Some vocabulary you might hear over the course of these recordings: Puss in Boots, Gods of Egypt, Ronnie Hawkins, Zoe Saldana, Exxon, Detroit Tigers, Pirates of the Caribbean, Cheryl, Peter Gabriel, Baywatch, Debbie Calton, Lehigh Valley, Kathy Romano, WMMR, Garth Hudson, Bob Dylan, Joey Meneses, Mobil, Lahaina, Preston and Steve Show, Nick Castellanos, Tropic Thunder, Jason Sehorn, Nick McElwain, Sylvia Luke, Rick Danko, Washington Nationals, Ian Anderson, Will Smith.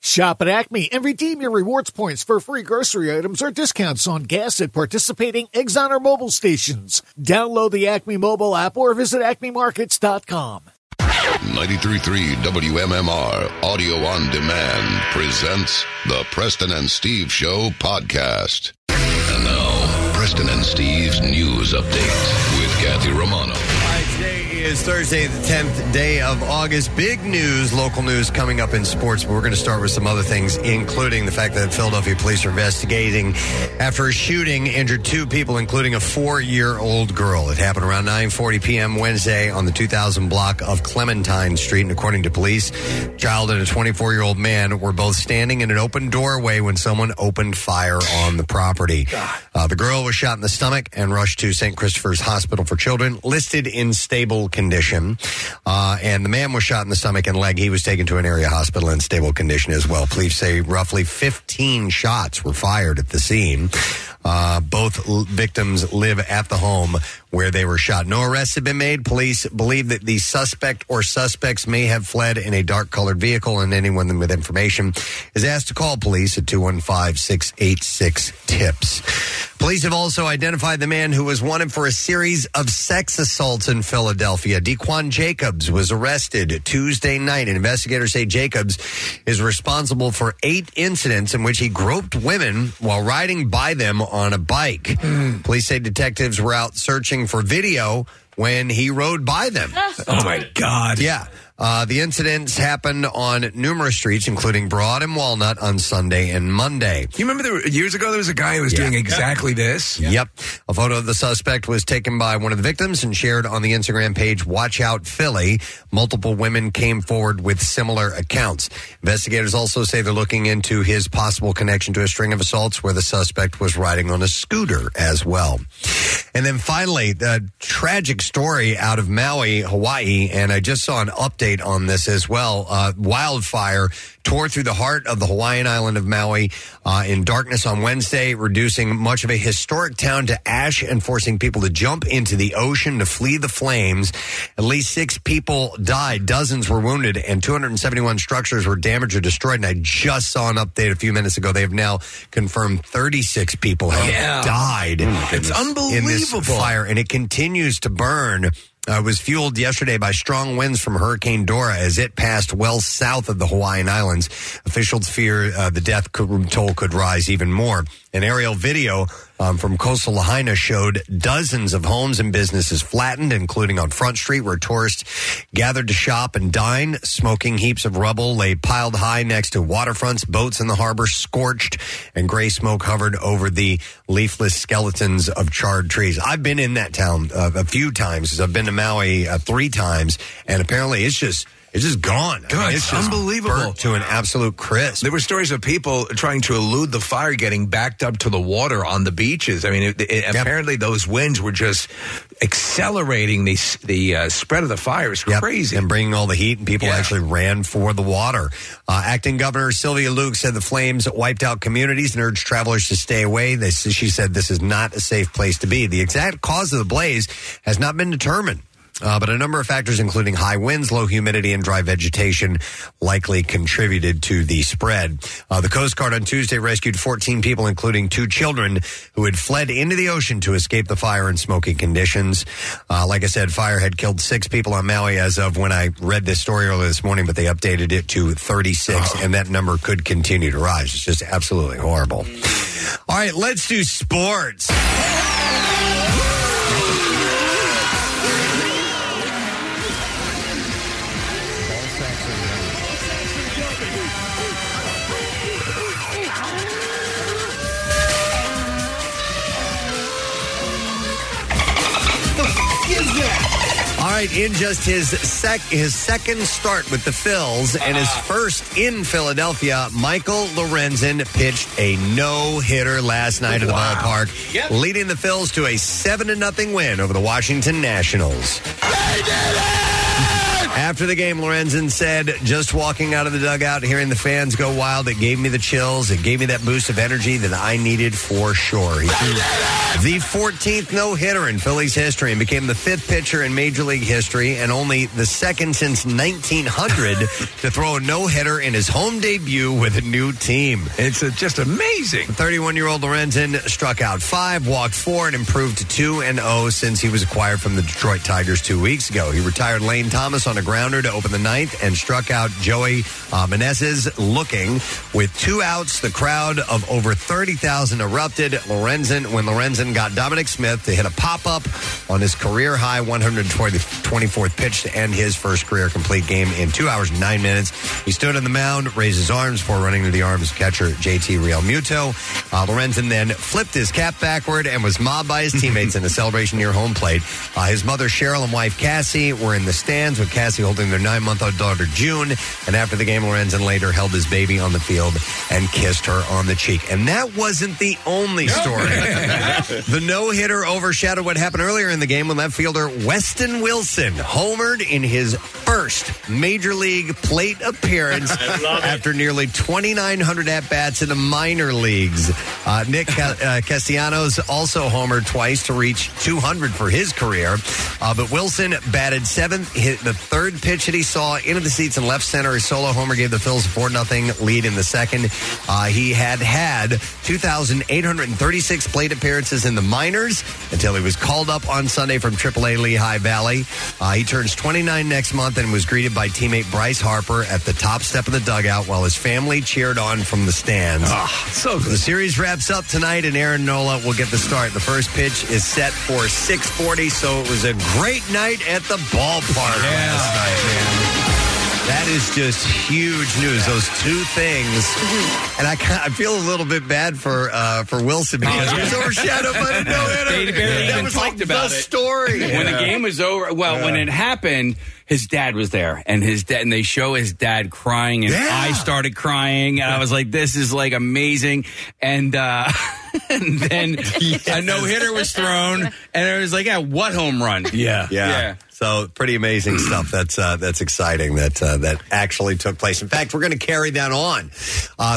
Shop at Acme and redeem your rewards points for free grocery items or discounts on gas at participating Exxon or Mobil stations. Download the Acme mobile app or visit acmemarkets.com. 93.3 WMMR Audio On Demand presents the Preston and Steve Show podcast. And now, Preston and Steve's news update with Kathy Romano. It's Thursday, the 10th day of August. Big news, local news coming up in sports, but we're going to start with some other things, including the fact that Philadelphia police are investigating after a shooting injured two people, including a 4-year-old girl. It happened around 9:40 p.m. Wednesday on the 2000 block of Clementine Street, and according to police, a child and a 24-year-old man were both standing in an open doorway when someone opened fire on the property. The girl was shot in the stomach and rushed to St. Christopher's Hospital for Children, listed in stable condition, and the man was shot in the stomach and leg. He was taken to an area hospital in stable condition as well. Police say roughly 15 shots were fired at the scene. Both victims live at the home where they were shot. No arrests have been made. Police believe that the suspect or suspects may have fled in a dark-colored vehicle, and anyone with information is asked to call police at 215-686-TIPS. Police have also identified the man who was wanted for a series of sex assaults in Philadelphia. Dequan Jacobs was arrested Tuesday night. Investigators say Jacobs is responsible for 8 incidents in which he groped women while riding by them on a bike. Police say detectives were out searching for video when he rode by them. Oh, my God. Yeah. The incidents happened on numerous streets, including Broad and Walnut on Sunday and Monday. You remember years ago there was a guy who was doing exactly this? Yeah. Yep. A photo of the suspect was taken by one of the victims and shared on the Instagram page Watch Out Philly. Multiple women came forward with similar accounts. Investigators also say they're looking into his possible connection to a string of assaults where the suspect was riding on a scooter as well. And then finally, the tragic story out of Maui, Hawaii, and I just saw an update on this as well. Wildfire tore through the heart of the Hawaiian island of Maui in darkness on Wednesday, reducing much of a historic town to ash and forcing people to jump into the ocean to flee the flames. At least 6 people died, dozens were wounded, and 271 structures were damaged or destroyed. And I just saw an update a few minutes ago. They have now confirmed 36 people have died. It's unbelievable. In this fire, and it continues to burn. It was fueled yesterday by strong winds from Hurricane Dora as it passed well south of the Hawaiian Islands. Officials fear the death toll could rise even more. An aerial video from coastal Lahaina showed dozens of homes and businesses flattened, including on Front Street, where tourists gathered to shop and dine. Smoking heaps of rubble lay piled high next to waterfronts. Boats in the harbor scorched, and gray smoke hovered over the leafless skeletons of charred trees. I've been in that town a few times. I've been to Maui 3 times, and apparently it's just gone. God, I mean, it's just unbelievable. Burnt to an absolute crisp. There were stories of people trying to elude the fire, getting backed up to the water on the beaches. I mean, apparently those winds were just accelerating the spread of the fire. It's crazy. And bringing all the heat, and people actually ran for the water. Acting Governor Sylvia Luke said the flames wiped out communities and urged travelers to stay away. She said this is not a safe place to be. The exact cause of the blaze has not been determined. But a number of factors, including high winds, low humidity, and dry vegetation, likely contributed to the spread. The Coast Guard on Tuesday rescued 14 people, including 2 children, who had fled into the ocean to escape the fire and smoky conditions. Like I said, fire had killed 6 people on Maui as of when I read this story earlier this morning, but they updated it to 36, and that number could continue to rise. It's just absolutely horrible. All right, let's do sports. All right, in just his second start with the Phils and his first in Philadelphia, Michael Lorenzen pitched a no-hitter last night at the ballpark, leading the Phils to a 7-0 win over the Washington Nationals. They did it! After the game, Lorenzen said, just walking out of the dugout, hearing the fans go wild, it gave me the chills. It gave me that boost of energy that I needed for sure. He threw the 14th no-hitter in Phillies history and became the 5th pitcher in Major League history and only the 2nd since 1900 to throw a no-hitter in his home debut with a new team. It's just amazing. The 31-year-old Lorenzen struck out 5, walked 4, and improved to 2-0 since he was acquired from the Detroit Tigers 2 weeks ago. He retired Lane Thomas on a grounder to open the ninth and struck out Joey Meneses looking. With 2 outs, the crowd of over 30,000 erupted. Lorenzen got Dominic Smith to hit a pop-up on his career-high 124th pitch to end his first career-complete game in 2 hours and 9 minutes. He stood on the mound, raised his arms before running to the arms of catcher JT Realmuto. Lorenzen then flipped his cap backward and was mobbed by his teammates in a celebration near home plate. His mother, Cheryl, and wife, Cassie, were in the stands with Cassie holding their 9-month-old daughter, June. And after the game, Lorenzen later held his baby on the field and kissed her on the cheek. And that wasn't the only story. The no-hitter overshadowed what happened earlier in the game when left fielder Weston Wilson homered in his first Major League plate appearance after nearly 2,900 at-bats in the minor leagues. Nick Castellanos also homered twice to reach 200 for his career. But Wilson batted 7th, hit the 3rd pitch that he saw into the seats in left center. His solo homer gave the Phillies a 4-0 lead in the 2nd. He had 2,836 plate appearances in the minors until he was called up on Sunday from AAA Lehigh Valley. He turns 29 next month and was greeted by teammate Bryce Harper at the top step of the dugout while his family cheered on from the stands. Oh, so good. The series wraps up tonight, and Aaron Nola will get the start. The first pitch is set for 6:40, so it was a great night at the ballpark last night, man. That is just huge news. Those two things, and I feel a little bit bad for Wilson because he was overshadowed by the no-hitter. They barely even talked about it. That was like the story. When the game was over, when it happened, his dad was there, and they show his dad crying, and I started crying, and I was like, "This is like amazing," and. And then a no-hitter was thrown, and it was like, what home run? Yeah. So pretty amazing stuff. That's exciting that actually took place. In fact, we're going to carry that on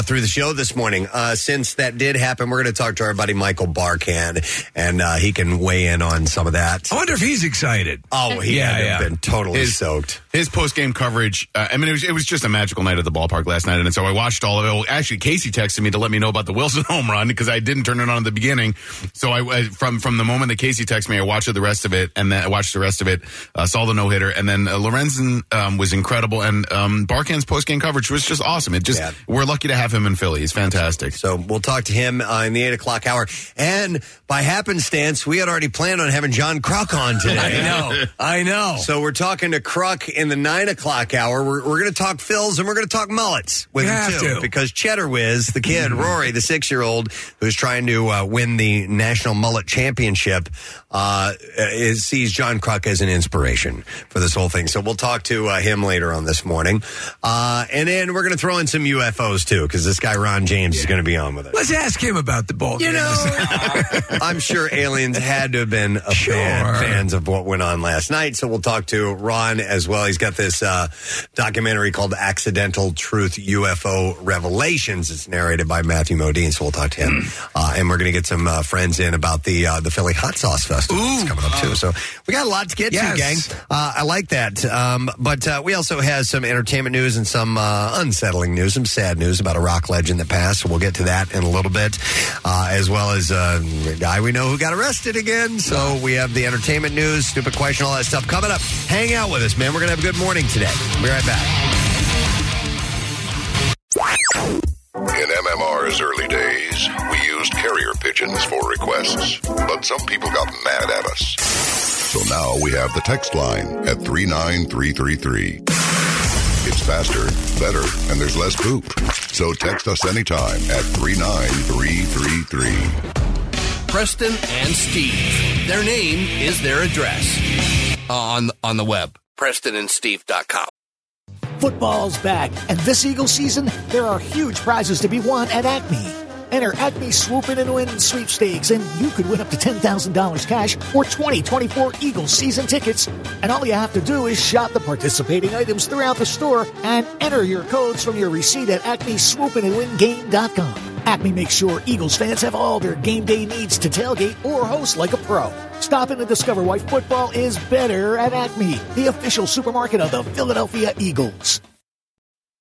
through the show this morning. Since that did happen, we're going to talk to our buddy Michael Barkann, and he can weigh in on some of that. I wonder if he's excited. Oh, he had been totally soaked. His post-game coverage, it was just a magical night at the ballpark last night, and so I watched all of it. Actually, Casey texted me to let me know about the Wilson home run because I didn't turn it on at the beginning. So I from the moment that Casey texted me, I watched the rest of it, and then I watched the rest of it, saw the no-hitter, and then Lorenzen was incredible, and Barkann's post-game coverage was just awesome. We're lucky to have him in Philly. He's fantastic. So we'll talk to him in the 8 o'clock hour. And by happenstance, we had already planned on having John Kruk on today. I know. So we're talking to Kruk in the 9 o'clock hour. We're going to talk Phil's, and we're going to talk mullets with him, too. Because Cheddar Wiz, the kid, Rory, the 6-year-old, who's trying to win the National Mullet Championship, sees John Kruk as an inspiration for this whole thing. So we'll talk to him later on this morning. And then we're going to throw in some UFOs, too, because this guy, Ron James, is going to be on with us. Let's ask him about the ball game. You know, I'm sure aliens had to have been fans of what went on last night, so we'll talk to Ron as well. He's got this documentary called Accidental Truth UFO Revelations. It's narrated by Matthew Modine, so we'll talk to him. And we're going to get some friends in about the Philly Hot Sauce Festival that's coming up, too. So we got a lot to get to, gang. I like that. But we also have some entertainment news and some unsettling news, some sad news about a rock legend that passed. So we'll get to that in a little bit, as well as a guy we know who got arrested again. So we have the entertainment news, stupid question, all that stuff coming up. Hang out with us, man. We're going to have a good morning today. We'll be right back. In MMR's early days, we used carrier pigeons for requests, but some people got mad at us. So now we have the text line at 39333. It's faster, better, and there's less poop. So text us anytime at 39333. Preston and Steve. Their name is their address. On the web, PrestonandSteve.com. Football's back, and this Eagles season, there are huge prizes to be won at Acme. Enter Acme Swoop In and Win Sweepstakes, and you could win up to $10,000 cash or 2024 Eagles season tickets. And all you have to do is shop the participating items throughout the store and enter your codes from your receipt at acmeswoopinandwingame.com. Acme makes sure Eagles fans have all their game day needs to tailgate or host like a pro. Stop in to discover why football is better at Acme, the official supermarket of the Philadelphia Eagles.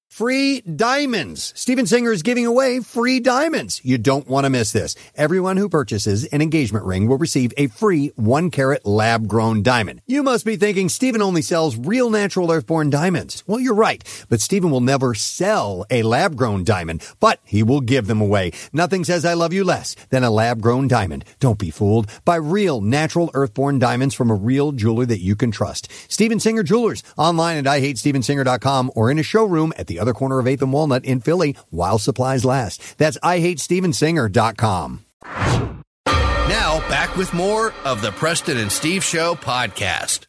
Free diamonds. Steven Singer is giving away free diamonds. You don't want to miss this. Everyone who purchases an engagement ring will receive a free 1-carat lab-grown diamond. You must be thinking Steven only sells real natural earth-born diamonds. Well, you're right, but Steven will never sell a lab-grown diamond, but he will give them away. Nothing says I love you less than a lab-grown diamond. Don't be fooled by real natural earth-born diamonds from a real jeweler that you can trust. Steven Singer Jewelers, online at IHateStevenSinger.com or in a showroom at the other corner of 8th and Walnut in Philly while supplies last. That's IHateStevenSinger.com. Now, back with more of the Preston and Steve Show podcast.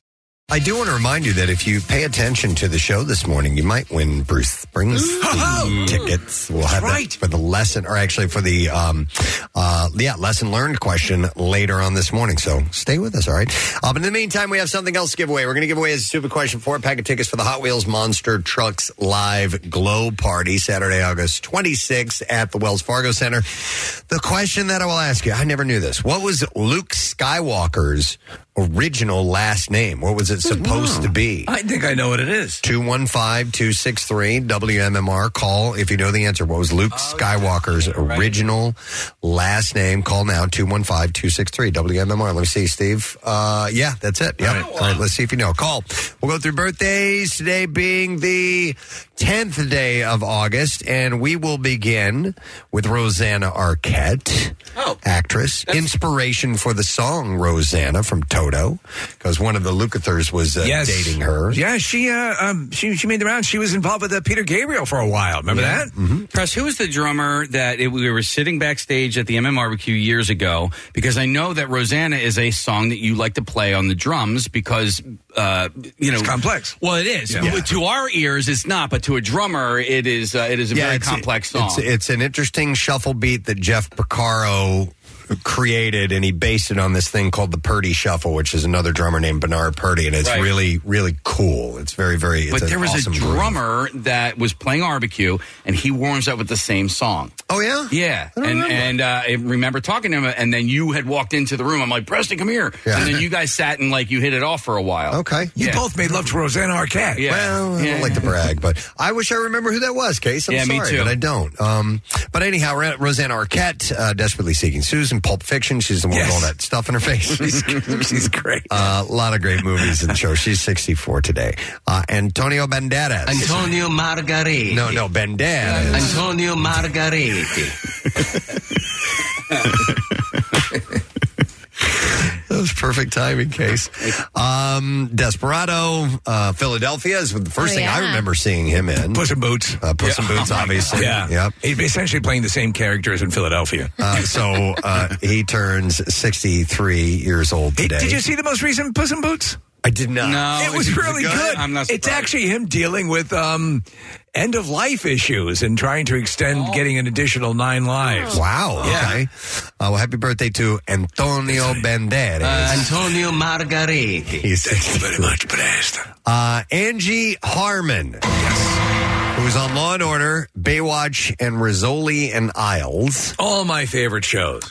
I do want to remind you that if you pay attention to the show this morning, you might win Bruce Springsteen tickets. We'll have that for the lesson, or actually for the lesson learned question later on this morning. So stay with us, all right? But in the meantime, we have something else to give away. We're going to give away a stupid question for a pack of tickets for the Hot Wheels Monster Trucks Live Glow Party, Saturday, August 26th at the Wells Fargo Center. The question that I will ask you, I never knew this. What was Luke Skywalker's original last name? What was it supposed to be? I think I know what it is. 215-263 WMMR. Call if you know the answer. What was Luke Skywalker's original last name? Call now, 215-263 WMMR. Let me see, Steve. Yeah, that's it. Yeah. All right, let's see if you know. Call. We'll go through birthdays, today being the 10th day of August, and we will begin with Rosanna Arquette, actress, inspiration for the song Rosanna from Toto, because one of the Lucathers was dating her. Yeah, she made the rounds. She was involved with Peter Gabriel for a while. Remember that? Mm-hmm. Press, who was the drummer that we were sitting backstage at the MMRBQ years ago? Because I know that Rosanna is a song that you like to play on the drums because, it's complex. Well, it is. Yeah. Yeah. To our ears, it's not, but to a drummer, it is a very complex song. It's an interesting shuffle beat that Jeff Porcaro created, and he based it on this thing called the Purdy Shuffle, which is another drummer named Bernard Purdy, and it's really, really cool. It's very, very awesome. But there was a drummer that was playing RBQ, and he warms up with the same song. Oh, yeah? Yeah. And I remember talking to him, and then you had walked into the room. I'm like, Preston, come here. Yeah. And then you guys sat and, you hit it off for a while. Okay. You both made love to Rosanna Arquette. Yeah. Well, I don't like to brag, but I wish I remember who that was, Case. I'm sorry, but I don't. But anyhow, Rosanna Arquette, Desperately Seeking Susan, Pulp Fiction. She's the one with all that stuff in her face. She's great. A lot of great movies and shows. She's 64 today. Antonio Banderas. Antonio Margariti. No, Banderas. Antonio Margariti. That was perfect timing, Case. Desperado, Philadelphia is the first thing I remember seeing him in. Puss in Boots. Obviously. Yeah. Yep. He's essentially playing the same characters in Philadelphia. So he turns 63 years old today. Did you see the most recent Puss in Boots? I did not. No, it was really good. I'm not surprised. It's actually him dealing with end-of-life issues and trying to extend getting an additional 9 lives. Wow. Yeah. Okay. Well, happy birthday to Antonio Banderas. Antonio Margariti. Thank you very much, Preston. Angie Harmon. Yes. Who's on Law & Order, Baywatch, and Rizzoli and Isles. All my favorite shows.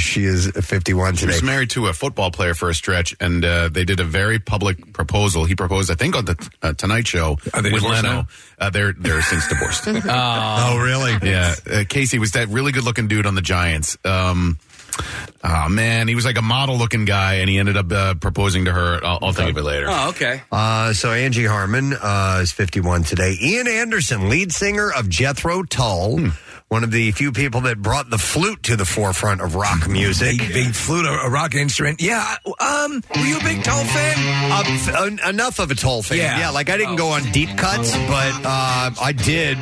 She is 51 today. She was married to a football player for a stretch, and they did a very public proposal. He proposed, I think, on the Tonight Show with Leno. They're since divorced. Oh, really? Yeah. Casey was that really good-looking dude on the Giants. Oh, man, he was like a model-looking guy, and he ended up proposing to her. I'll think of it later. Oh, okay. So Angie Harmon is 51 today. Ian Anderson, lead singer of Jethro Tull, one of the few people that brought the flute to the forefront of rock music. Big flute, a rock instrument. Yeah. Were you a big Tull fan? Enough of a Tull fan. Yeah, like I didn't go on deep cuts, but I did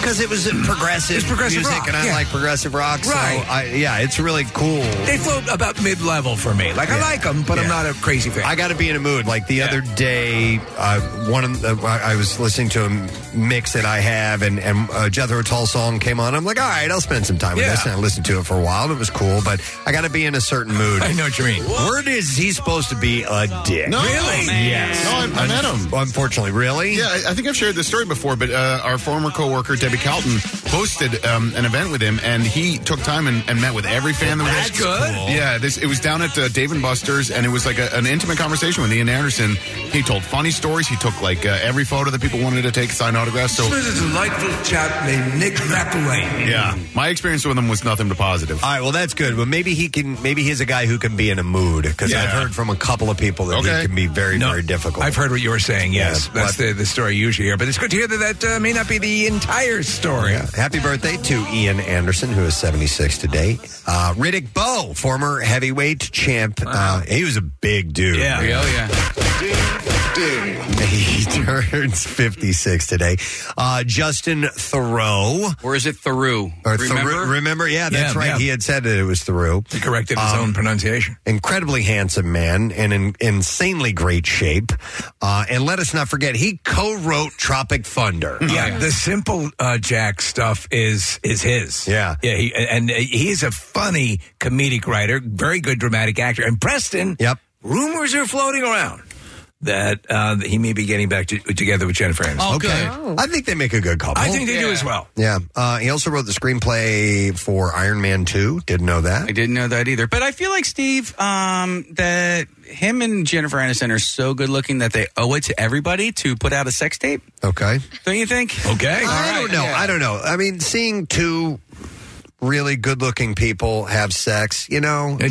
because it was progressive music, rock, and I like progressive rock. Right. So, it's really cool. They float about mid-level for me. I like them, but I'm not a crazy fan. I got to be in a mood. Like the other day, I was listening to mix that I have, and a Jethro Tull song came on. I'm like, all right, I'll spend some time with this. And I listened to it for a while, and it was cool, but I got to be in a certain mood. I know what you mean. What? Word is he's supposed to be a dick. No, really? Man. Yes. No, I met him. Unfortunately, really? Yeah, I think I've shared this story before, but our former co-worker, Debbie Calton, hosted an event with him, and he took time and met with every fan that was there. That's good. Cool. Yeah, it was down at Dave & Buster's, and it was like an intimate conversation with Ian Anderson. He told funny stories. He took like every photo that people wanted to take, sign autographs. So there's a delightful chap named Nick McElwain. Yeah, my experience with him was nothing but positive. All right, well that's good. But maybe he can. Maybe he's a guy who can be in a mood because I've heard from a couple of people that he can be very difficult. I've heard what you were saying. Yes, that's the story you usually hear. But it's good to hear that may not be the entire story. Yeah. Happy birthday to Ian Anderson, who is 76 today. Riddick Bowe, former heavyweight champ. Wow. He was a big dude. Yeah, He turns 56 today. Justin Theroux. Or is it Theroux? Remember? Yeah, that's right. Yeah. He had said that it was Theroux. He corrected his own pronunciation. Incredibly handsome man and in insanely great shape. And let us not forget, he co-wrote Tropic Thunder. Yeah, the Simple Jack stuff is his. Yeah. Yeah, he's a funny comedic writer, very good dramatic actor. And Preston, rumors are floating around that he may be getting back together with Jennifer Aniston. Oh, okay. Oh. I think they make a good couple. I think they do as well. Yeah. He also wrote the screenplay for Iron Man 2. Didn't know that. I didn't know that either. But I feel like, Steve, that him and Jennifer Aniston are so good looking that they owe it to everybody to put out a sex tape. Okay. Don't you think? Okay. I don't know. Yeah. I don't know. I mean, seeing two really good-looking people have sex, it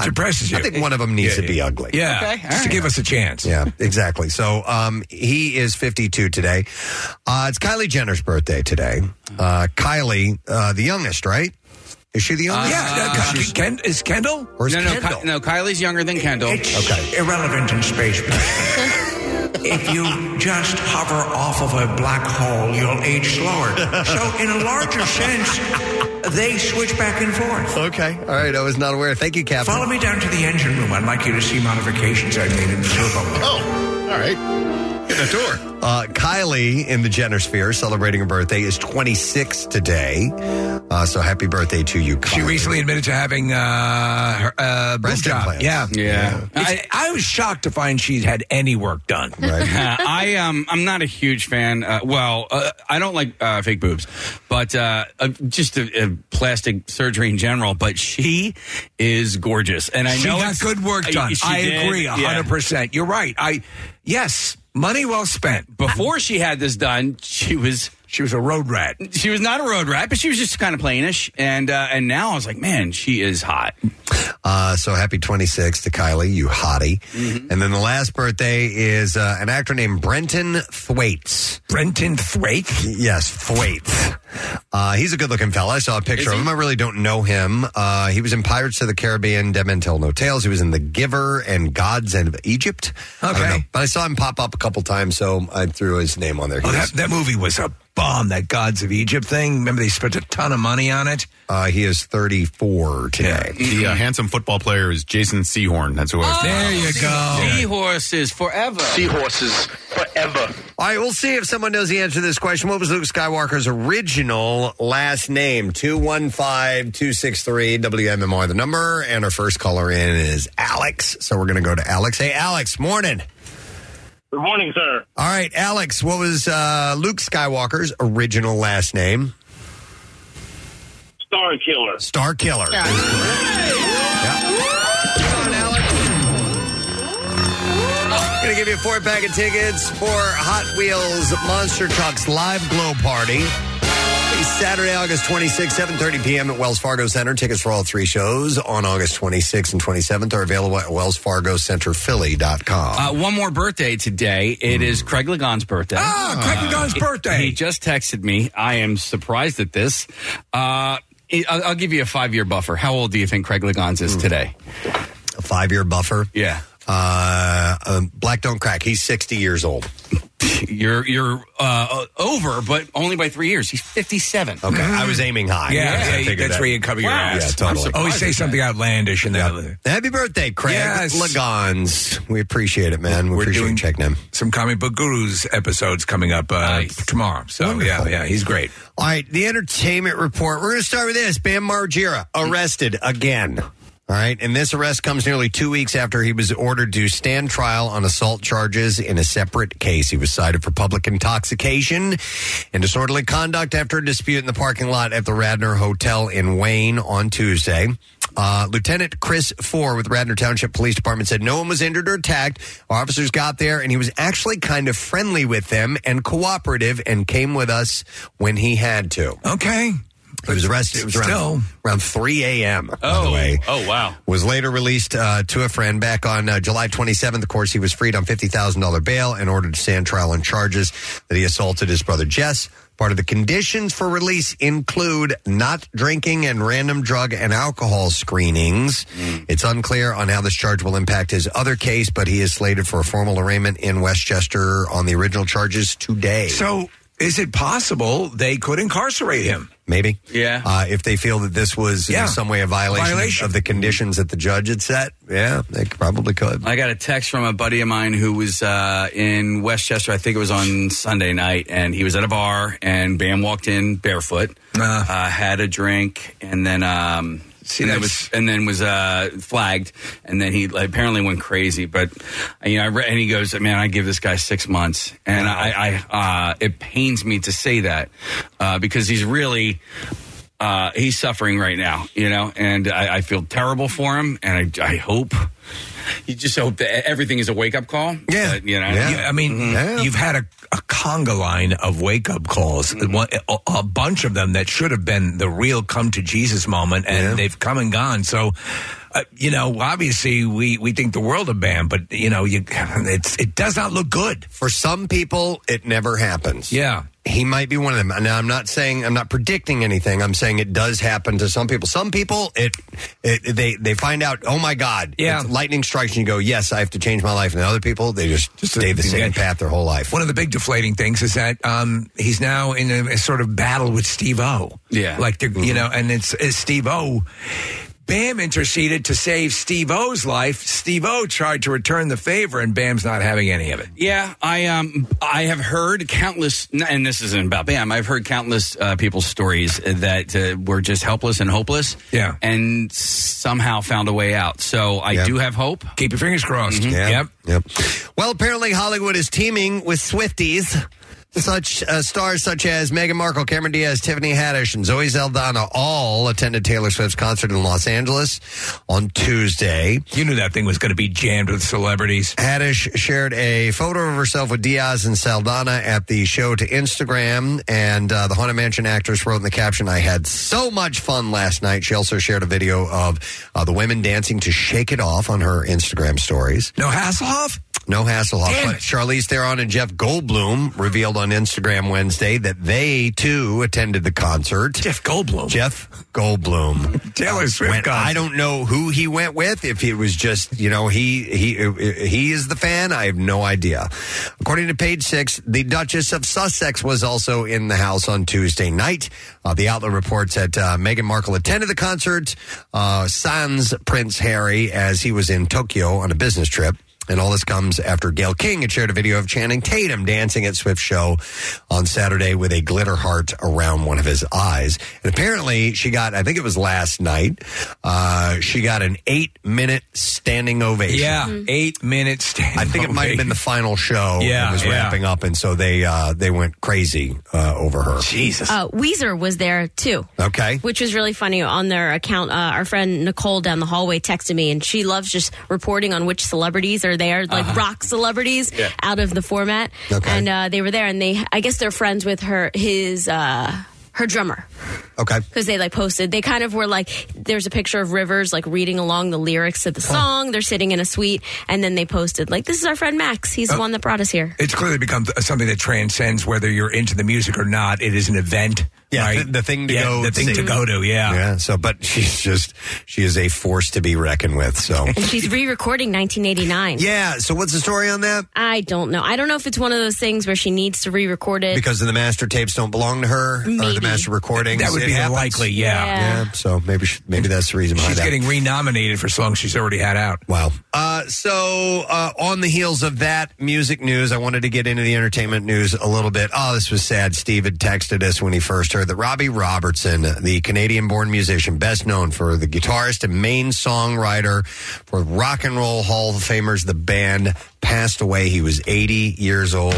depresses you. I think one of them needs to be ugly. Yeah, okay. Just to give us a chance. Yeah, exactly. So he is 52 today. It's Kylie Jenner's birthday today. Kylie, the youngest, right? Is she the youngest? Is Kendall? Or is Kendall? No, Kylie's younger than Kendall. It's irrelevant in space. If you just hover off of a black hole, you'll age slower. So in a larger sense... they switch back and forth. Okay. All right. I was not aware. Thank you, Captain. Follow me down to the engine room. I'd like you to see modifications I made in the turbo. Oh, all right. Get the door. Kylie in the Jenner sphere celebrating her birthday is 26 today. So happy birthday to you, Kylie. She recently admitted to having her breast implant. Yeah. I was shocked to find she had any work done. Right. I'm not a huge fan. I don't like fake boobs, but just a plastic surgery in general. But she is gorgeous, and she got good work done. I agree 100%. You're right. Yes. Money well spent. Before she had this done, she was a road rat. She was not a road rat, but she was just kind of plainish. And now I was like, man, she is hot. So happy 26 to Kylie, you hottie. Mm-hmm. And then the last birthday is an actor named Brenton Thwaites. Brenton Thwaites? Yes, Thwaites. He's a good-looking fella. I saw a picture of him. I really don't know him. He was in Pirates of the Caribbean, Dead Men Tell No Tales. He was in The Giver and Gods of Egypt. Okay. I don't know, but I saw him pop up a couple times, so I threw his name on there. Oh, that movie was a bomb, that Gods of Egypt thing. Remember, they spent a ton of money on it. He is 34 today. Yeah. The handsome football player is Jason Sehorn. That's who I was thinking. There you go. Seahorses forever. Seahorses forever. All right, we'll see if someone knows the answer to this question. What was Luke Skywalker's original last name? 215-263 WMMR, the number. And our first caller in is Alex. So we're going to go to Alex. Hey, Alex, morning. Good morning, sir. All right, Alex, what was Luke Skywalker's original last name? Star Killer. Yeah. Come on, Alex. I'm going to give you a 4-pack of tickets for Hot Wheels Monster Trucks Live Glow Party. Saturday, August 26th, 7:30 p.m. at Wells Fargo Center. Tickets for all three shows on August 26th and 27th are available at wellsfargocenterphilly.com. One more birthday today. It is Craig Lagon's birthday. Craig Lagon's birthday. He just texted me. I am surprised at this. I'll give you a 5-year buffer. How old do you think Craig Lagon's is today? A 5-year buffer? Yeah. Black don't crack. He's 60 years old. You're over, but only by 3 years. He's 57. Okay, I was aiming high. Yeah, that's that. Where you cover your ass. Yeah, totally. Always say something outlandish. And happy birthday, Craig Lagons. We appreciate it, man. We're appreciate checking him. Some Comic Book Gurus episodes coming up tomorrow. So yeah, he's great. All right, the entertainment report. We're going to start with this. Bam Margera arrested again. All right, and this arrest comes nearly 2 weeks after he was ordered to stand trial on assault charges in a separate case. He was cited for public intoxication and disorderly conduct after a dispute in the parking lot at the Radnor Hotel in Wayne on Tuesday. Lieutenant Chris Four with Radnor Township Police Department said no one was injured or attacked. Our officers got there, and he was actually kind of friendly with them and cooperative and came with us when he had to. Okay. He was arrested. It was around 3 a.m. By the way. Oh, wow. Was later released to a friend back on July 27th. Of course, he was freed on $50,000 bail and ordered to stand trial on charges that he assaulted his brother Jess. Part of the conditions for release include not drinking and random drug and alcohol screenings. It's unclear on how this charge will impact his other case, but he is slated for a formal arraignment in Westchester on the original charges today. So is it possible they could incarcerate him? Maybe. Yeah. If they feel that this was in some way a violation of the conditions that the judge had set, they probably could. I got a text from a buddy of mine who was in Westchester, I think it was on Sunday night, and he was at a bar, and Bam walked in barefoot, had a drink, and then... was flagged, and then he apparently went crazy. But he goes, "Man, I give this guy 6 months," and I it pains me to say that because he's really he's suffering right now, And I feel terrible for him, and I hope. You just hope that everything is a wake-up call. Yeah. You've had a conga line of wake-up calls, a bunch of them that should have been the real come-to-Jesus moment, and they've come and gone. So, obviously we think the world of Bam, but, it does not look good. For some people, it never happens. Yeah. He might be one of them. Now, I'm not predicting anything. I'm saying it does happen to some people. Some people, they find out, oh, my God. Yeah. Lightning strikes and you go, yes, I have to change my life. And other people, they just stay the same path their whole life. One of the big deflating things is that he's now in a sort of battle with Steve-O. Yeah. And it's Steve-O. Bam interceded to save Steve-O's life. Steve-O tried to return the favor, and Bam's not having any of it. Yeah, I have heard countless, and this isn't about Bam, I've heard countless people's stories that were just helpless and hopeless and somehow found a way out. So I do have hope. Keep your fingers crossed. Mm-hmm. Yep. Well, apparently Hollywood is teaming with Swifties. Such stars such as Meghan Markle, Cameron Diaz, Tiffany Haddish, and Zoe Saldana all attended Taylor Swift's concert in Los Angeles on Tuesday. You knew that thing was going to be jammed with celebrities. Haddish shared a photo of herself with Diaz and Saldana at the show to Instagram, and the Haunted Mansion actress wrote in the caption, "I had so much fun last night." She also shared a video of the women dancing to Shake It Off on her Instagram stories. No Hasselhoff? No Hasselhoff. But Charlize Theron and Jeff Goldblum revealed on Instagram Wednesday that they, too, attended the concert. Jeff Goldblum. Taylor Swift concert. I don't know who he went with. If it was just, he is the fan, I have no idea. According to Page Six, the Duchess of Sussex was also in the house on Tuesday night. The outlet reports that Meghan Markle attended the concert, sans Prince Harry, as he was in Tokyo on a business trip. And all this comes after Gayle King had shared a video of Channing Tatum dancing at Swift's show on Saturday with a glitter heart around one of his eyes. And apparently she got, I think it was last night, she got an 8-minute standing ovation. Yeah, 8-minute standing ovation. I think it might have been the final show. Yeah, it was wrapping up, and so they went crazy over her. Jesus. Weezer was there, too. Okay. Which was really funny on their account. Our friend Nicole down the hallway texted me, and she loves just reporting on which celebrities are there, like rock celebrities out of the format. Okay. And they were there, and I guess they're friends with her drummer. Okay. Because they posted. They kind of were there's a picture of Rivers reading along the lyrics to the song. They're sitting in a suite, and then they posted this is our friend Max. He's the one that brought us here. It's clearly become something that transcends whether you're into the music or not. It is an event. Yeah, right? the thing to go to. Yeah. So, but she is a force to be reckoned with. So and she's re-recording 1989. Yeah. So what's the story on that? I don't know. I don't know if it's one of those things where she needs to re-record it because the master tapes don't belong to her or the master recordings. That would be unlikely. Yeah. So maybe that's the reason why she's getting re-nominated for songs she's already had out. Wow. So on the heels of that music news, I wanted to get into the entertainment news a little bit. Oh, this was sad. Steve had texted us when he first heard that Robbie Robertson, the Canadian-born musician, best known for the guitarist and main songwriter for Rock and Roll Hall of Famers, the band, passed away. He was 80 years old.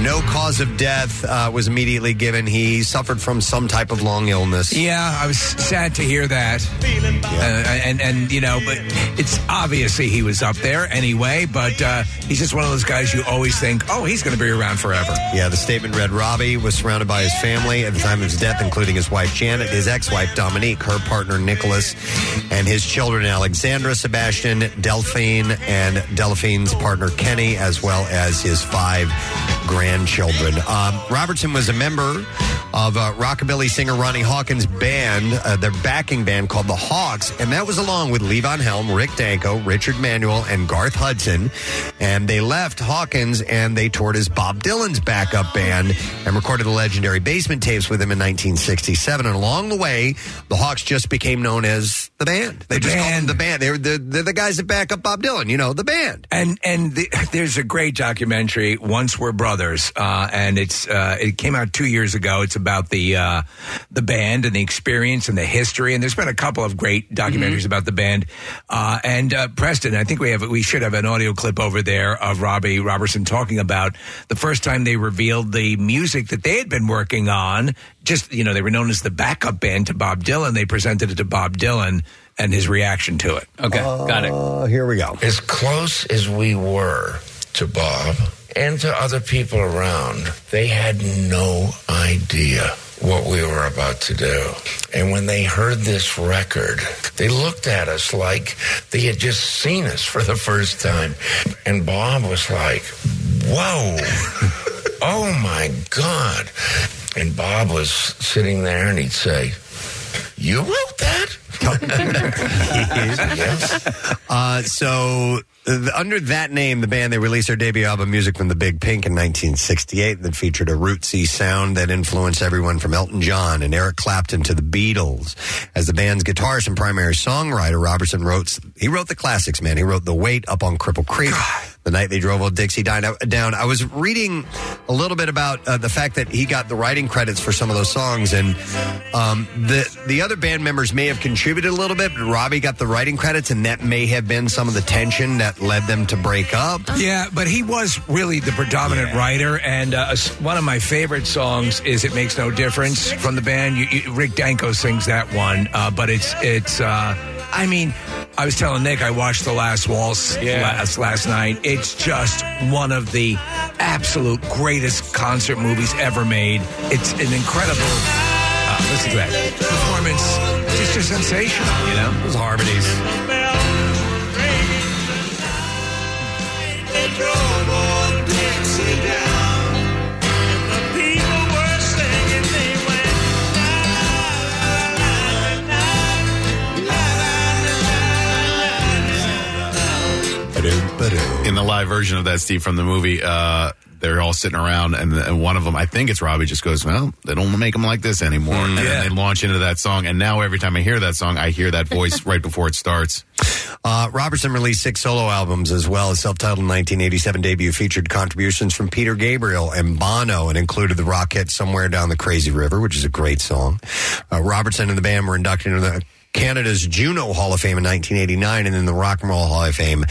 No cause of death was immediately given. He suffered from some type of long illness. Yeah, I was sad to hear that. Yeah. And you know, but it's obviously he was up there anyway, but he's just one of those guys you always think, oh, he's going to be around forever. Yeah, the statement read, Robbie was surrounded by his family at the time of his death, including his wife Janet, his ex-wife Dominique, her partner Nicholas, and his children Alexandra, Sebastian, Delphine, and Delphine's partner Kenny, as well as his 5 grandchildren. Robertson was a member of rockabilly singer Ronnie Hawkins' band, their backing band called the Hawks, and that was along with Levon Helm, Rick Danko, Richard Manuel, and Garth Hudson. And they left Hawkins and they toured as Bob Dylan's backup band and recorded the legendary Basement Tapes with him in 1967. And along the way, the Hawks just became known as the band. They just called them the band. They're the guys that back up Bob Dylan, you know, the band. And there's a great documentary, Once We're Brothers, and it came out 2 years ago. It's about the band and the experience and the history. And there's been a couple of great documentaries about the band. And Preston, I think we should have an audio clip over there of Robbie Robertson talking about the first time they revealed the music that they had been working on. Just, you know, they were known as the backup band to Bob Dylan. They presented it to Bob Dylan and his reaction to it. Okay, got it. Here we go. As close as we were to Bob and to other people around, they had no idea what we were about to do. And when they heard this record, they looked at us like they had just seen us for the first time. And Bob was like, whoa, oh my God. And Bob was sitting there and he'd say, you wrote that? Yes. Under that name, the band, they released their debut album, Music from the Big Pink, in 1968 that featured a rootsy sound that influenced everyone from Elton John and Eric Clapton to the Beatles. As the band's guitarist and primary songwriter, Robertson wrote the classics, man. He wrote The Wait, Up on Cripple Creek, The Night They Drove Old Dixie Down. I was reading a little bit about the fact that he got the writing credits for some of those songs, and the other band members may have contributed a little bit, but Robbie got the writing credits, and that may have been some of the tension that led them to break up. Yeah, but he was really the predominant writer, and one of my favorite songs is "It Makes No Difference" from the band. Rick Danko sings that one, but it's. I mean, I was telling Nick I watched The Last Waltz last night. It's just one of the absolute greatest concert movies ever made. It's an incredible. Listen to that performance. It's just sensational, you know. Those harmonies. In the live version of that, Steve, from the movie, they're all sitting around, and one of them, I think it's Robbie, just goes, well, they don't make them like this anymore. And then they launch into that song, and now every time I hear that song, I hear that voice right before it starts. Robertson released 6 solo albums, as well as self-titled 1987 debut featured contributions from Peter Gabriel and Bono, and included the rock hit Somewhere Down the Crazy River, which is a great song. Robertson and the band were inducted into the Canada's Juno Hall of Fame in 1989, and then the Rock and Roll Hall of Fame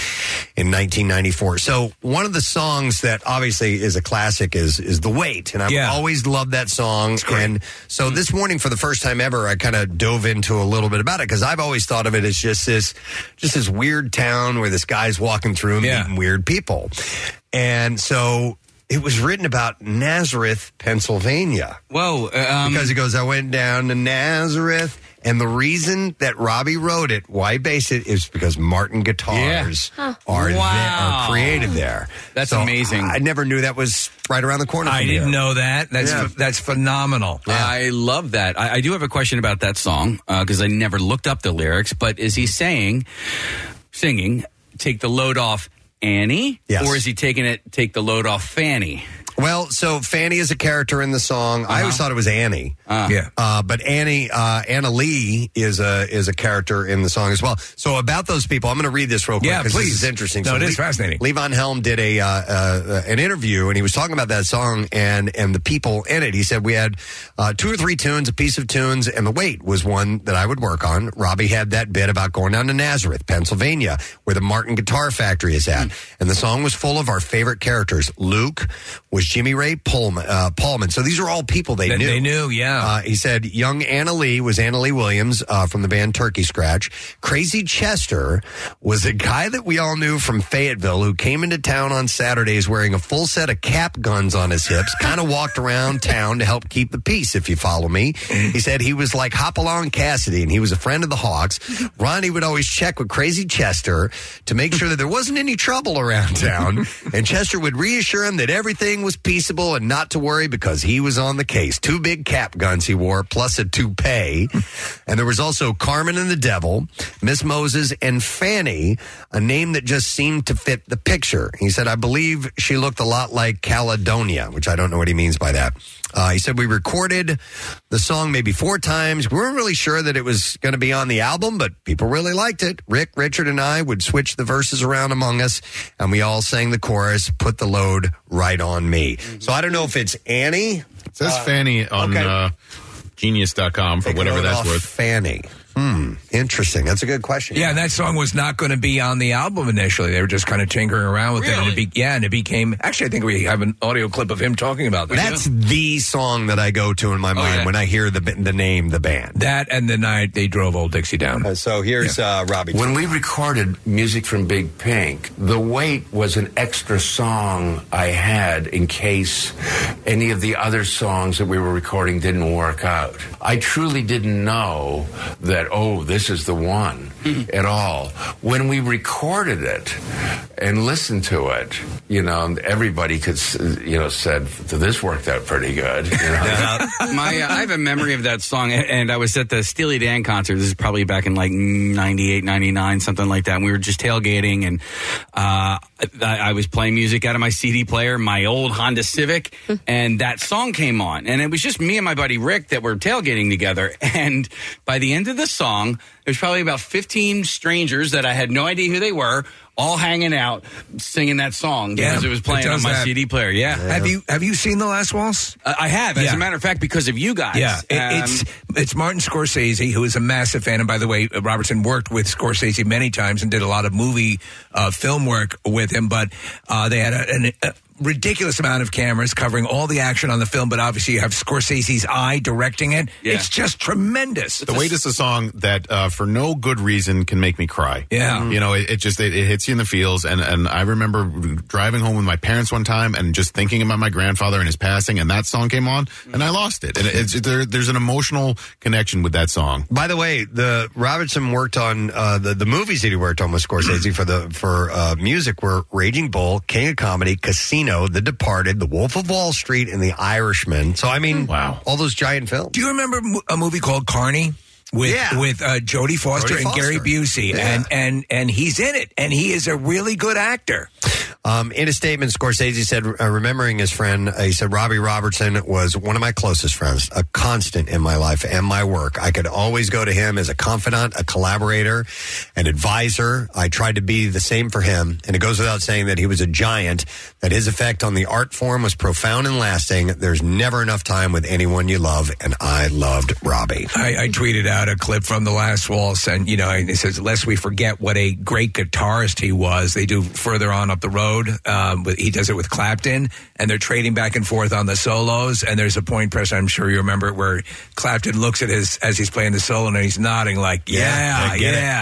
in 1994. So one of the songs that obviously is a classic is The Wait, and I've always loved that song. And so this morning, for the first time ever, I kind of dove into a little bit about it, because I've always thought of it as just this weird town where this guy's walking through and meeting weird people. And so it was written about Nazareth, Pennsylvania. Whoa. Because it goes, I went down to Nazareth And the reason that Robbie wrote it, why base it, is because Martin guitars are created there. That's amazing. I never knew that was right around the corner. I didn't know that. That's phenomenal. Yeah. I love that. I do have a question about that song because I never looked up the lyrics. But is he singing, take the load off Annie? Yes. Or is he take the load off Fanny? Well, so Fanny is a character in the song. Uh-huh. I always thought it was Annie. Yeah. But Anna Lee is a character in the song as well. So about those people, I'm going to read this real quick because this is interesting. No, so it is fascinating. Levon Helm did an interview, and he was talking about that song and the people in it. He said, we had two or three tunes, a piece of tunes, and The Wait was one that I would work on. Robbie had that bit about going down to Nazareth, Pennsylvania, where the Martin Guitar Factory is at. And the song was full of our favorite characters. Luke was Jimmy Ray Paulman. So these are all people they knew. They knew, yeah. He said young Anna Lee was Anna Lee Williams from the band Turkey Scratch. Crazy Chester was a guy that we all knew from Fayetteville who came into town on Saturdays wearing a full set of cap guns on his hips, kind of walked around town to help keep the peace, if you follow me. He said he was like Hopalong Cassidy, and he was a friend of the Hawks. Ronnie would always check with Crazy Chester to make sure that there wasn't any trouble around town, and Chester would reassure him that everything was peaceable and not to worry because he was on the case. Two big cap guns he wore, plus a toupee. And there was also Carmen and the Devil, Miss Moses, and Fanny, a name that just seemed to fit the picture. He said, I believe she looked a lot like Caledonia, which I don't know what he means by that. He said, we recorded the song maybe 4 times. We weren't really sure that it was going to be on the album, but people really liked it. Rick, Richard, and I would switch the verses around among us, and we all sang the chorus, Put the Load Right on Me. So I don't know if it's Annie. It says Fanny on Genius.com for whatever that's worth. Fanny. Interesting. That's a good question. Yeah, that song was not going to be on the album initially. They were just kind of tinkering around with it. And it became... Actually, I think we have an audio clip of him talking about that. That's the song that I go to in my mind when I hear the name, the band. That and the night they drove Old Dixie down. So here's Robbie. When we recorded music from Big Pink, The Wait was an extra song I had in case any of the other songs that we were recording didn't work out. I truly didn't know that this is the one at all. When we recorded it and listened to it, everybody could, said, this worked out pretty good. I have a memory of that song, and I was at the Steely Dan concert. This is probably back in like 98, 99, something like that. And we were just tailgating, and I was playing music out of my CD player, my old Honda Civic, and that song came on. And it was just me and my buddy Rick that were tailgating together. And by the end of the song, there's probably about 15 strangers that I had no idea who they were, all hanging out, singing that song because it was playing on my CD player. Yeah. Have you seen The Last Waltz? I have, as a matter of fact, because of you guys. Yeah, it's Martin Scorsese, who is a massive fan. And by the way, Robertson worked with Scorsese many times and did a lot of movie film work with him. But they had a ridiculous amount of cameras covering all the action on the film, but obviously you have Scorsese's eye directing it. Yeah. It's just tremendous. The Wait is a song that, for no good reason, can make me cry. Yeah. Mm-hmm. It hits you in the feels, and I remember driving home with my parents one time and just thinking about my grandfather and his passing, and that song came on, and I lost it. And there's an emotional connection with that song. By the way, the Robertson worked on, the movies that he worked on with Scorsese for music were Raging Bull, King of Comedy, Casino, The Departed, The Wolf of Wall Street, and The Irishman. So, I mean, all those giant films. Do you remember a movie called Carney? With Jodie Foster and Gary Busey. Yeah. And he's in it. And he is a really good actor. In a statement, Scorsese said, remembering his friend, he said, Robbie Robertson was one of my closest friends, a constant in my life and my work. I could always go to him as a confidant, a collaborator, an advisor. I tried to be the same for him. And it goes without saying that he was a giant, that his effect on the art form was profound and lasting. There's never enough time with anyone you love. And I loved Robbie. I tweeted out a clip from The Last Waltz, and it says, lest we forget what a great guitarist he was, they do further on up the road. road. He does it with Clapton, and they're trading back and forth on the solos. And there's a point, Preston, I'm sure you remember it, where Clapton looks at his as he's playing the solo, and he's nodding like, yeah.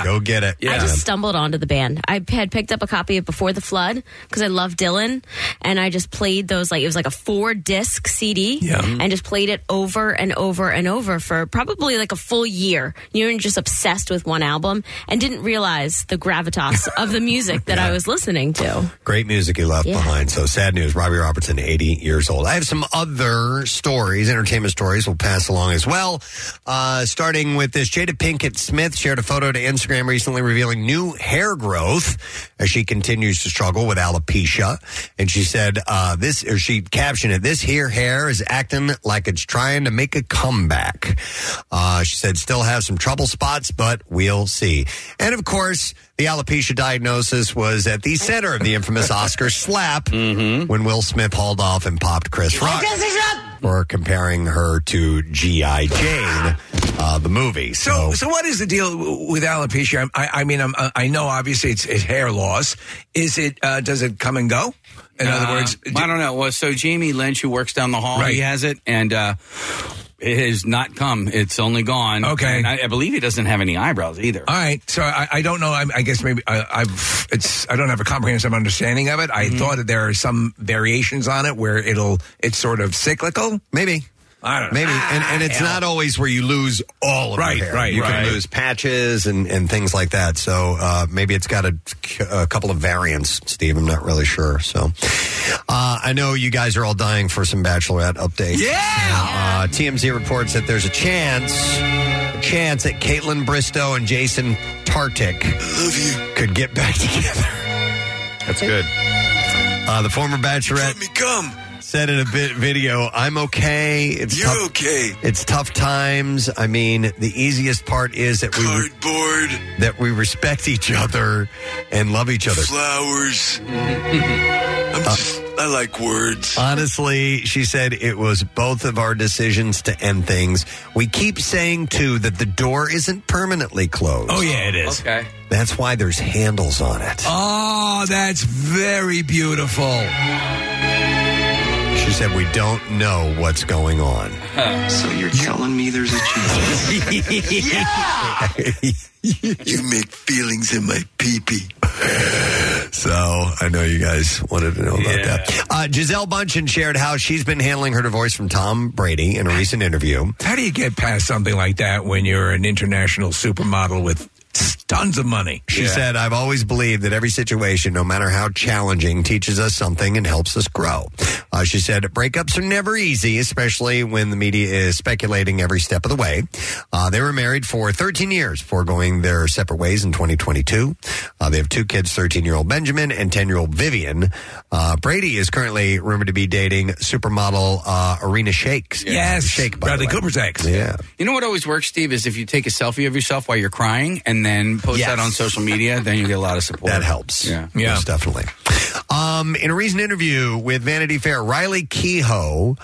Go get it. Yeah. I just stumbled onto the band. I had picked up a copy of Before the Flood because I love Dylan, and I just played those, like, it was like a 4-disc CD, and just played it over and over and over for probably like a full year. You know, just obsessed with one album and didn't realize the gravitas of the music that I was listening to. Great music you left behind. So sad news, Robbie Robertson, 80 years old. I have some other stories, entertainment stories we'll pass along as well. Starting with this, Jada Pinkett Smith shared a photo to Instagram recently revealing new hair growth as she continues to struggle with alopecia. And she said she captioned it, "This here hair is acting like it's trying to make a comeback." She said, "Still have some trouble spots, but we'll see." And of course, the alopecia diagnosis was at the center of the infamous Oscar slap when Will Smith hauled off and popped Chris Rock for comparing her to G.I. Jane, the movie. So what is the deal with alopecia? I know obviously it's hair loss. Is it? Does it come and go? In other words, I don't know. Well, so Jamie Lynch, who works down the hall, he has it, and it has not come. It's only gone. Okay. And I believe he doesn't have any eyebrows either. All right. So I don't know. I guess maybe I don't have a comprehensive understanding of it. I thought that there are some variations on it where it's sort of cyclical. Maybe. I don't know. Maybe. And it's not always where you lose all of your hair. Right, you can lose patches and things like that. So maybe it's got a couple of variants, Steve. I'm not really sure. So I know you guys are all dying for some Bachelorette updates. Yeah! TMZ reports that there's a chance that Caitlin Bristowe and Jason Tartick could get back together. That's good. The former Bachelorette... Let me come. Said in a video, "I'm okay. You're okay. It's tough times. I mean, the easiest part is that we respect each other and love each other. Flowers. I like words. Honestly," she said, "it was both of our decisions to end things. We keep saying, too, that the door isn't permanently closed." Oh, yeah, it is. Okay. That's why there's handles on it. Oh, that's very beautiful. She said, "We don't know what's going on." So you're telling me there's a chance? Yeah! You make feelings in my pee-pee. So I know you guys wanted to know about that. Gisele Bundchen shared how she's been handling her divorce from Tom Brady in a recent interview. How do you get past something like that when you're an international supermodel with tons of money? She said, "I've always believed that every situation, no matter how challenging, teaches us something and helps us grow." She said, "Breakups are never easy, especially when the media is speculating every step of the way." They were married for 13 years before going their separate ways in 2022. They have 2 kids, 13-year-old Benjamin and 10-year-old Vivian. Brady is currently rumored to be dating supermodel Irina Shayk. Yes. Shayk, by Bradley Cooper's ex. Yeah. You know what always works, Steve, is if you take a selfie of yourself while you're crying and then post that on social media, then you get a lot of support. That helps. Yeah. Most definitely. In a recent interview with Vanity Fair, Riley Keough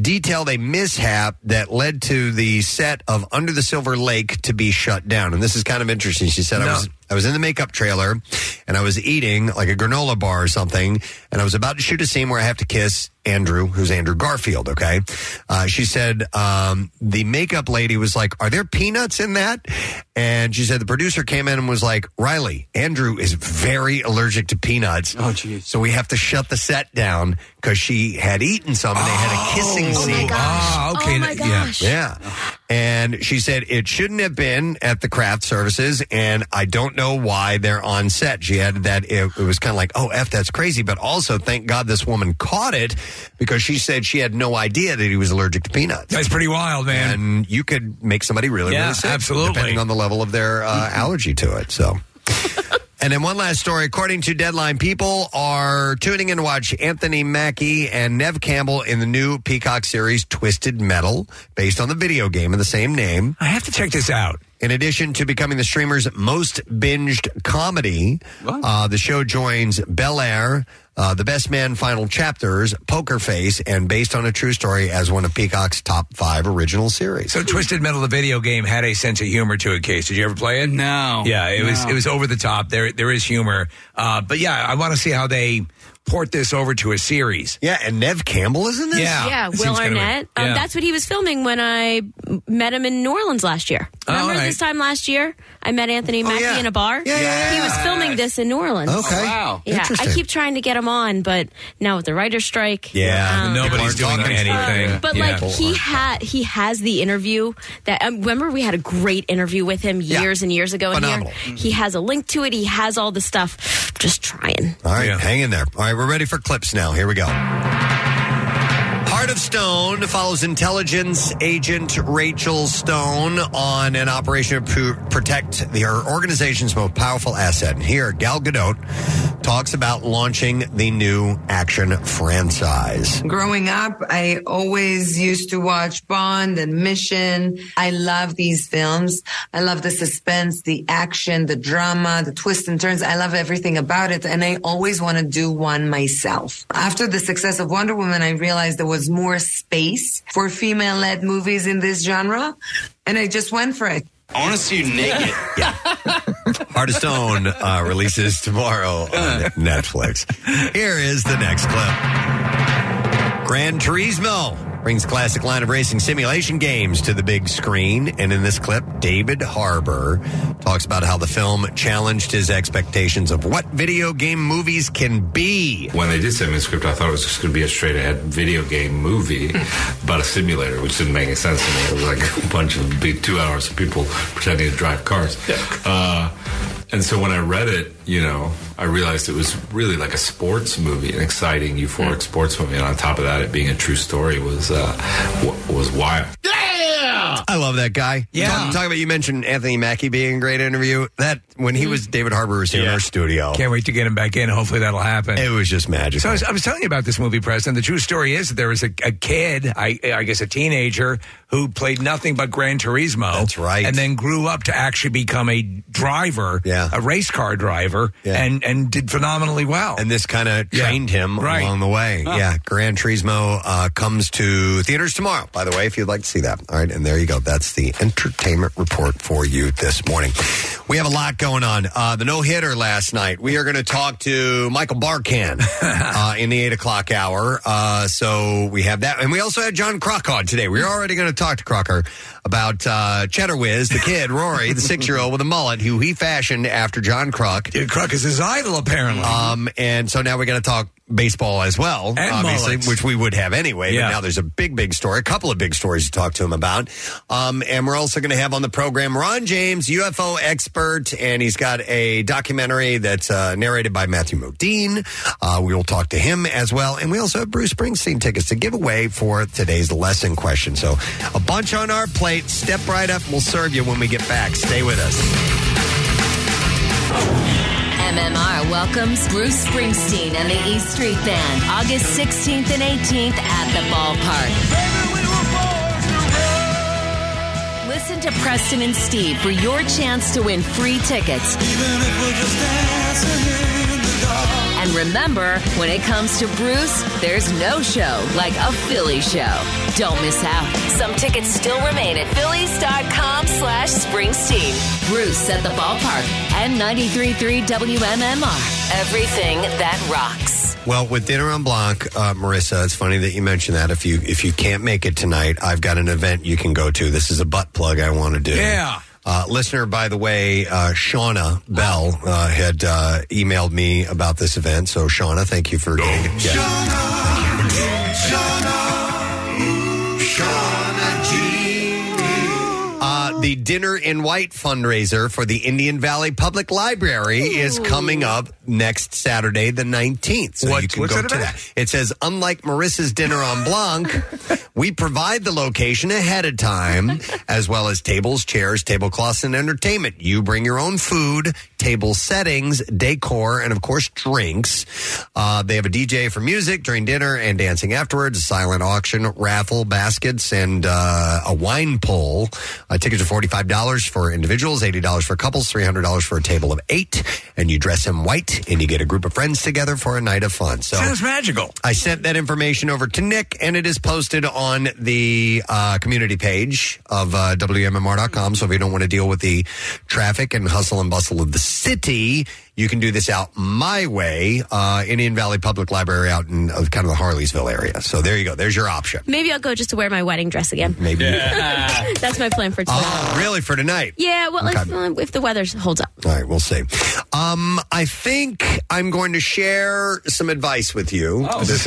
detailed a mishap that led to the set of Under the Silver Lake to be shut down. And this is kind of interesting. She said, I was in the makeup trailer, and I was eating like a granola bar or something, and I was about to shoot a scene where I have to kiss Andrew, who's Andrew Garfield, okay? She said the makeup lady was like, "Are there peanuts in that?" And she said the producer came in and was like, "Riley, Andrew is very allergic to peanuts. Oh, geez. So we have to shut the set down because she had eaten some and they had a kissing scene." My gosh. Oh, my gosh. Yeah. And she said it shouldn't have been at the craft services, and I don't know why they're on set. She added that it was kind of like, "Oh, F, that's crazy." But also, thank God this woman caught it, because she said she had no idea that he was allergic to peanuts. That's pretty wild, man. And you could make somebody really, really sick. Absolutely. Depending on the level of their allergy to it. So. And then one last story. According to Deadline, people are tuning in to watch Anthony Mackie and Neve Campbell in the new Peacock series Twisted Metal, based on the video game of the same name. I have to check this out. In addition to becoming the streamer's most binged comedy, the show joins Bel Air, The Best Man Final Chapters, Poker Face, and Based on a True Story as one of Peacock's top 5 original series. So Twisted Metal, the video game, had a sense of humor to it, Case. Did you ever play it? No. Yeah, it was over the top. There is humor. But yeah, I want to see how they port this over to a series. Yeah, and Neve Campbell is in this? Yeah, Will Arnett. Yeah. That's what he was filming when I met him in New Orleans last year. Remember this time last year? I met Anthony Mackie in a bar. Yeah. He was filming this in New Orleans. Okay. Oh, wow. Yeah. I keep trying to get him on, but now with the writer's strike. Yeah. Nobody's doing anything. But he has the interview that, remember we had a great interview with him years and years ago. Phenomenal. In here? He has a link to it. He has all the stuff. Just trying. All right. Yeah. Hang in there. All right. We're ready for clips now. Here we go. Heart of Stone follows intelligence agent Rachel Stone on an operation to protect her organization's most powerful asset. And here, Gal Gadot talks about launching the new action franchise. Growing up, I always used to watch Bond and Mission. I love these films. I love the suspense, the action, the drama, the twists and turns. I love everything about it, and I always want to do one myself. After the success of Wonder Woman, I realized there was more space for female-led movies in this genre, and I just went for it. I want to see you naked. Yeah. Heart of Stone releases tomorrow on Netflix. Here is the next clip. Gran Turismo brings a classic line of racing simulation games to the big screen. And in this clip, David Harbour talks about how the film challenged his expectations of what video game movies can be. When they did send me the script, I thought it was just going to be a straight-ahead video game movie about a simulator, which didn't make any sense to me. It was like a bunch of big 2 hours of people pretending to drive cars. Yeah. And so when I read it, I realized it was really like a sports movie, an exciting, euphoric sports movie. And on top of that, it being a true story was wild. Yeah! I love that guy. Yeah. Talk about, you mentioned Anthony Mackie being a great interview. That, when he was, David Harbour was here in our studio. Can't wait to get him back in. Hopefully that'll happen. It was just magical. So I was telling you about this movie, Preston. The true story is that there was a kid, I guess a teenager, who played nothing but Gran Turismo. That's right. And then grew up to actually become a driver, a race car driver, and did phenomenally well. And this kind of trained him along the way. Oh. Yeah, Gran Turismo comes to theaters tomorrow, by the way, if you'd like to see that. All right, and there you go. That's the entertainment report for you this morning. We have a lot going on. The no-hitter last night. We are going to talk to Michael Barkann in the 8 o'clock hour. So we have that. And we also had John Crockhaw today. We're already going to talk to Crocker about Cheddar Whiz, the kid, Rory, the 6-year-old with a mullet, who he fashioned after John Kruk. Dude, Kruk is his idol, apparently. And so now we're going to talk baseball as well, and obviously, mullets, which we would have anyway. Yeah. But now there's a big story, a couple of big stories to talk to him about. And we're also going to have on the program Ron James, UFO expert, and he's got a documentary that's narrated by Matthew Modine. We will talk to him as well. And we also have Bruce Springsteen tickets to give away for today's lesson question. So a bunch on our plate. Step right up. We'll serve you when we get back. Stay with us. MMR welcomes Bruce Springsteen and the E Street Band August 16th and 18th at the ballpark. Listen to Preston and Steve for your chance to win free tickets. Even if we're just dancing in the dark. And remember, when it comes to Bruce, there's no show like a Philly show. Don't miss out. Some tickets still remain at Phillies.com/Springsteen. Bruce at the ballpark and 93.3 WMMR. Everything that rocks. Well, with Dinner on Blanc, Marissa, it's funny that you mentioned that. If you can't make it tonight, I've got an event you can go to. This is a butt plug I want to do. Yeah. Listener, by the way, Shauna Bell had emailed me about this event. So, Shauna, thank you for getting it. Yeah. Shauna G. The Dinner in White fundraiser for the Indian Valley Public Library is coming up next Saturday, the 19th. So you can go to that. It says, unlike Marissa's Dinner on Blanc, we provide the location ahead of time, as well as tables, chairs, tablecloths, and entertainment. You bring your own food, table settings, decor, and, of course, drinks. They have a DJ for music during dinner and dancing afterwards, a silent auction, raffle, baskets, and a wine pull. Tickets are $45 for individuals, $80 for couples, $300 for a table of 8. And you dress him white, and you get a group of friends together for a night of fun. So sounds magical. I sent that information over to Nick, and it is posted on the community page of WMMR.com. So if you don't want to deal with the traffic and hustle and bustle of the city, you can do this out my way, Indian Valley Public Library out in kind of the Harleysville area. So there you go. There's your option. Maybe I'll go just to wear my wedding dress again. Maybe. Yeah. That's my plan for tonight. Oh, really? For tonight? Yeah. Well, okay. if the weather holds up. All right. We'll see. I think I'm going to share some advice with you. Oh, this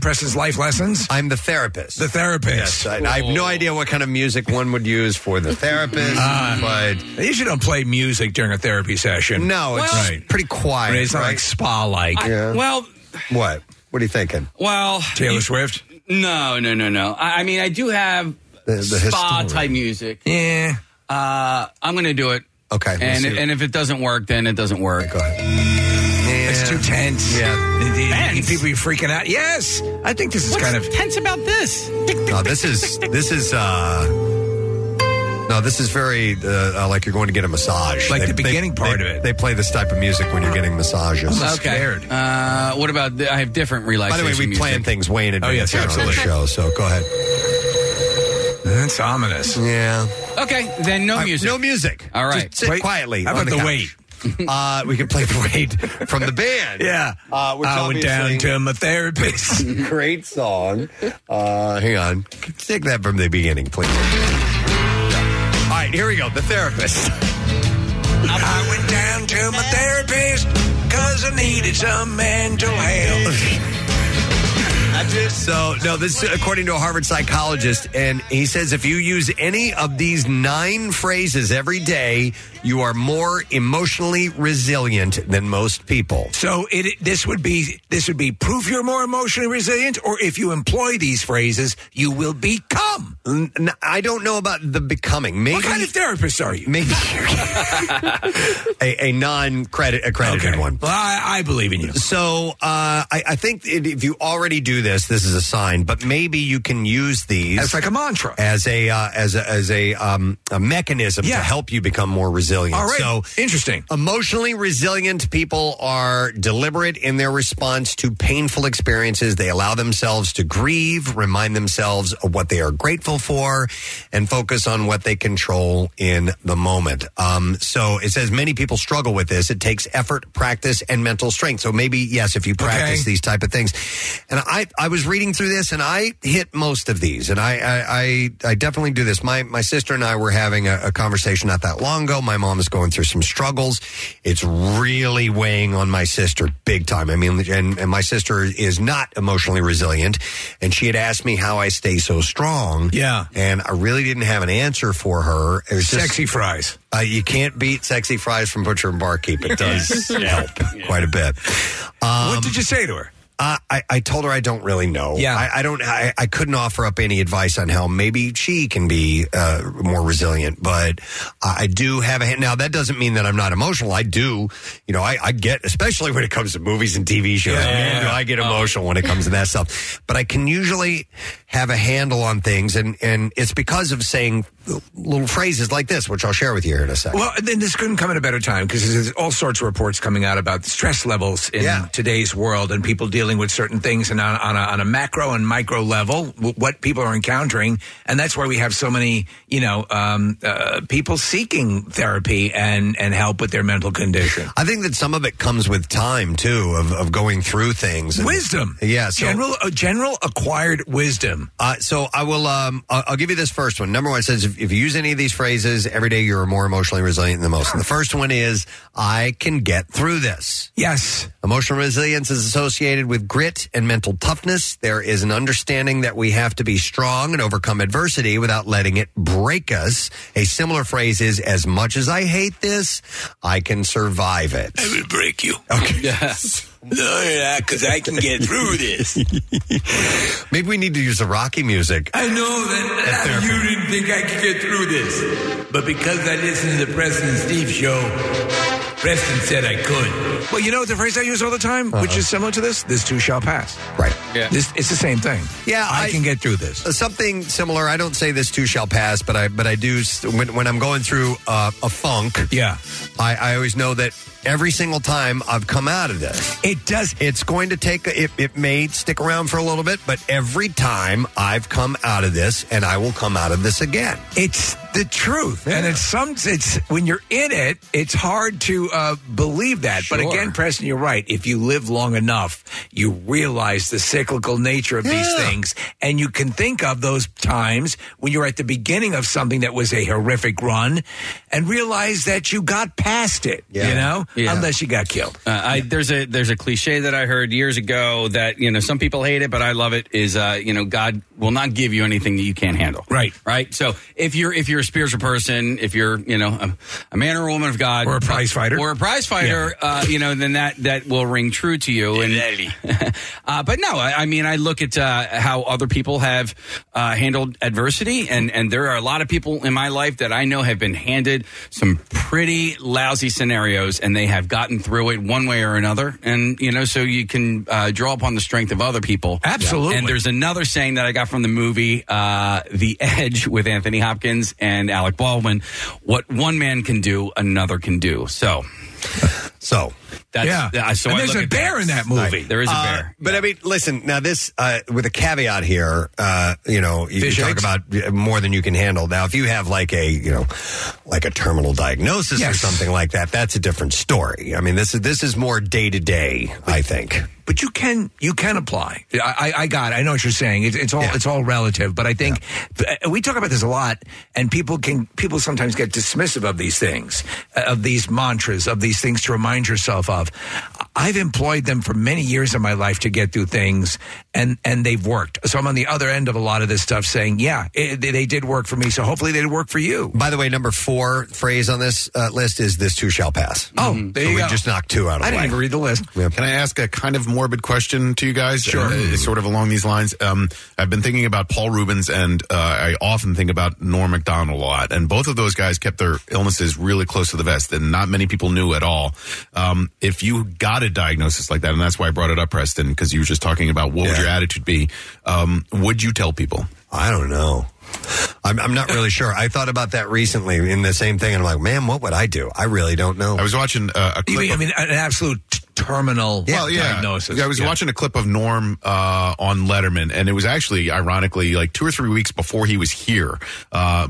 Preston's life lessons? I'm the therapist. The therapist. Yes. I have no idea what kind of music one would use for the therapist. But they usually don't play music during a therapy session. No. It's pretty quiet. But it's not like spa-like. Yeah. Well. What? What are you thinking? Well. Taylor Swift? No. I mean, I do have the spa-type music. Yeah. I'm going to do it. Okay. And if it doesn't work, then it doesn't work. Go ahead. Yeah. It's too tense. Yeah. Tense. People are freaking out. Yes. I think this is What's tense about this? This is very like you're going to get a massage. Like the beginning part of it. They play this type of music when you're getting massages. I'm scared. What about, I have different relaxation music. By the way, we plan things way in advance here on the show, so go ahead. That's ominous. Yeah. Okay, then no music. No music. All right. Just sit quietly. How about the wait? We can play the wait from the band. Yeah. I went down to my therapist. Great song. Hang on. Take that from the beginning, please. Yeah. All right, here we go. The therapist. I went down to my therapist because I needed some mental health. So, no, this is according to a Harvard psychologist, and he says if you use any of these 9 phrases every day, you are more emotionally resilient than most people. So this would be proof you're more emotionally resilient, or if you employ these phrases, you will become. I don't know about the becoming. Maybe, what kind of therapist are you? Maybe a non-accredited one. Well, I believe in you. So I think if you already do this is a sign, but maybe you can use these as like a mantra, as a mechanism to help you become more resilient. All right. So, interesting. Emotionally resilient people are deliberate in their response to painful experiences. They allow themselves to grieve, remind themselves of what they are grateful for, and focus on what they control in the moment. So it says many people struggle with this. It takes effort, practice, and mental strength. So maybe, yes, if you practice these type of things. And I was reading through this, and I hit most of these. And I definitely do this. My sister and I were having a conversation not that long ago. My mom is going through some struggles. It's really weighing on my sister big time. I mean, and my sister is not emotionally resilient. And she had asked me how I stay so strong. Yeah. And I really didn't have an answer for her. It was sexy fries. You can't beat sexy fries from Butcher and Barkeep. It does help quite a bit. What did you say to her? I told her I don't really know. Yeah. I couldn't offer up any advice on how maybe she can be more resilient, but I do have a hand. Now, that doesn't mean that I'm not emotional. I do. You know, I get, especially when it comes to movies and TV shows, I get emotional when it comes to that stuff. But I can usually have a handle on things, and it's because of saying little phrases like this, which I'll share with you here in a second. Well, then this couldn't come at a better time, because there's all sorts of reports coming out about the stress levels in today's world and people dealing with certain things and on a macro and micro level, what people are encountering. And that's why we have so many, people seeking therapy and help with their mental condition. I think that some of it comes with time, too, of going through things. Wisdom. Yeah. So, general acquired wisdom. So I will, I'll give you this first one. Number one, it says if you use any of these phrases every day, you're more emotionally resilient than most. And the first one is, I can get through this. Yes. Emotional resilience is associated with grit and mental toughness. There is an understanding that we have to be strong and overcome adversity without letting it break us. A similar phrase is, as much as I hate this, I can survive it. I will break you. Okay. Yes. No, because I can get through this. Maybe we need to use the Rocky music. I know that you didn't think I could get through this, but because I listened to the Preston and Steve show, Preston said I could. Well, you know what the phrase I use all the time, which is similar to this? This too shall pass. Right. Yeah. It's the same thing. Yeah. I can get through this. Something similar. I don't say this too shall pass, but I do, when I'm going through a funk, I always know that every single time I've come out of this. It does. It's going to take, it may stick around for a little bit, but every time I've come out of this, and I will come out of this again. It's the truth. Yeah. And it's when you're in it, it's hard to believe that. Sure. But again, Preston, you're right. If you live long enough, you realize the cyclical nature of these things. And you can think of those times when you're at the beginning of something that was a horrific run and realize that you got past it, you know? Yeah. Unless you got killed. There's a cliche that I heard years ago that, you know, some people hate it, but I love it, is, God will not give you anything that you can't handle. Right. Right? So if you're a spiritual person, if you're, a man or a woman of God. Or a prize fighter. Then that will ring true to you. And, but no, I mean, I look at how other people have handled adversity, and there are a lot of people in my life that I know have been handed some pretty lousy scenarios, and they have gotten through it one way or another. And, so you can draw upon the strength of other people. Absolutely. And there's another saying that I got from the movie The Edge with Anthony Hopkins and Alec Baldwin. What one man can do, another can do. So. And there's a bear in that movie. There is a bear. But, I mean, listen, now this, with a caveat here, you can talk about more than you can handle. Now, if you have like a terminal diagnosis or something like that, that's a different story. I mean, this is more day-to-day, I think. But you can apply. I know what you're saying. It's all relative. But I think we talk about this a lot, and people sometimes get dismissive of these things, of these mantras, of these things to remind yourself of. I've employed them for many years in my life to get through things, and they've worked. So I'm on the other end of a lot of this stuff, saying, they did work for me. So hopefully they did work for you. By the way, number 4 phrase on this list is "This too shall pass." Oh, there you go. We just knocked 2 out of the way. I didn't even read the list. Yeah. Can I ask a kind of morbid question to you guys? Sure. Sort of along these lines. I've been thinking about Paul Reubens, and I often think about Norm Macdonald a lot. And both of those guys kept their illnesses really close to the vest, and not many people knew at all. If you got a diagnosis like that, and that's why I brought it up, Preston, because you were just talking about what would your attitude be, would you tell people? I don't know. I'm not really sure. I thought about that recently in the same thing, and I'm like, man, what would I do? I really don't know. I was watching a clip. An absolute terminal diagnosis. Yeah, I was watching a clip of Norm on Letterman, and it was actually, ironically, like 2 or 3 weeks before he was here,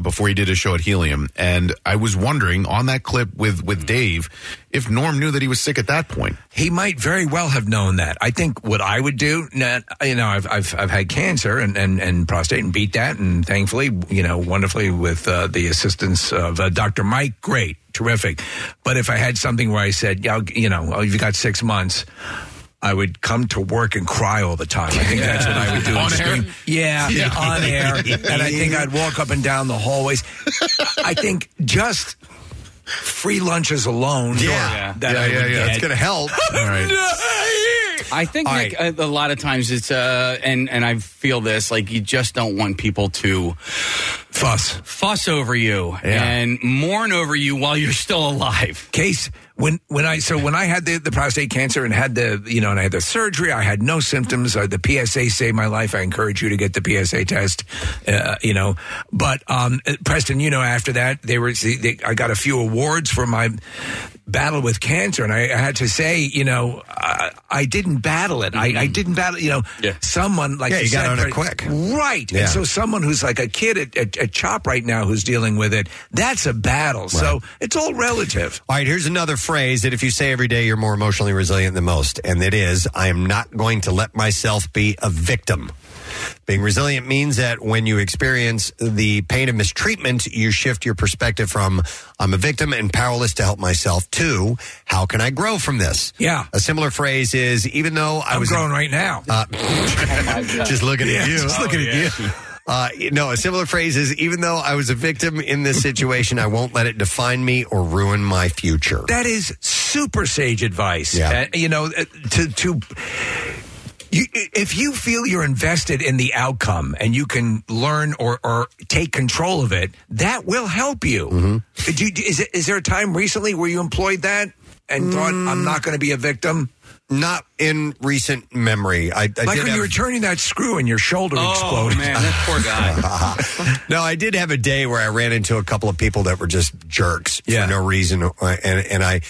before he did his show at Helium. And I was wondering, on that clip with Dave, if Norm knew that he was sick at that point. He might very well have known that. I think what I would do, I've had cancer and prostate and beat that, and thankfully, wonderfully with the assistance of Dr. Mike, great, terrific. But if I had something where I said, you've got 6 months, I would come to work and cry all the time. I think that's what I would do. On air? Yeah, on air. And I think I'd walk up and down the hallways. I think just free lunches alone. Yeah, it's going to help. All right. I think, Nick, a lot of times it's, and I feel this, like you just don't want people to fuss over you and mourn over you while you're still alive. Case, when I had the prostate cancer and had and I had the surgery, I had no symptoms. The PSA saved my life. I encourage you to get the PSA test, But Preston, after that, I got a few awards for my battle with cancer, and I had to say, I didn't battle it. I didn't battle. Someone like you got on it quick, right? Yeah. And so someone who's like a kid at CHOP right now who's dealing with it, that's a battle. Right. So it's all relative. All right, here's another phrase that if you say every day, you're more emotionally resilient than most, and it is, I am not going to let myself be a victim. Being resilient means that when you experience the pain of mistreatment, you shift your perspective from, I'm a victim and powerless to help myself, to, how can I grow from this? Yeah. A similar phrase is, even though I was growing right now. Just looking at you. Just looking at you. A similar phrase is, even though I was a victim in this situation, I won't let it define me or ruin my future. That is super sage advice. Yeah. If you feel you're invested in the outcome and you can learn or take control of it, that will help you. Mm-hmm. Is there a time recently where you employed that? and thought, I'm not going to be a victim? Not in recent memory. Like when you were turning that screw and your shoulder exploded. Oh, man, that poor guy. No, I did have a day where I ran into a couple of people that were just jerks for no reason. And I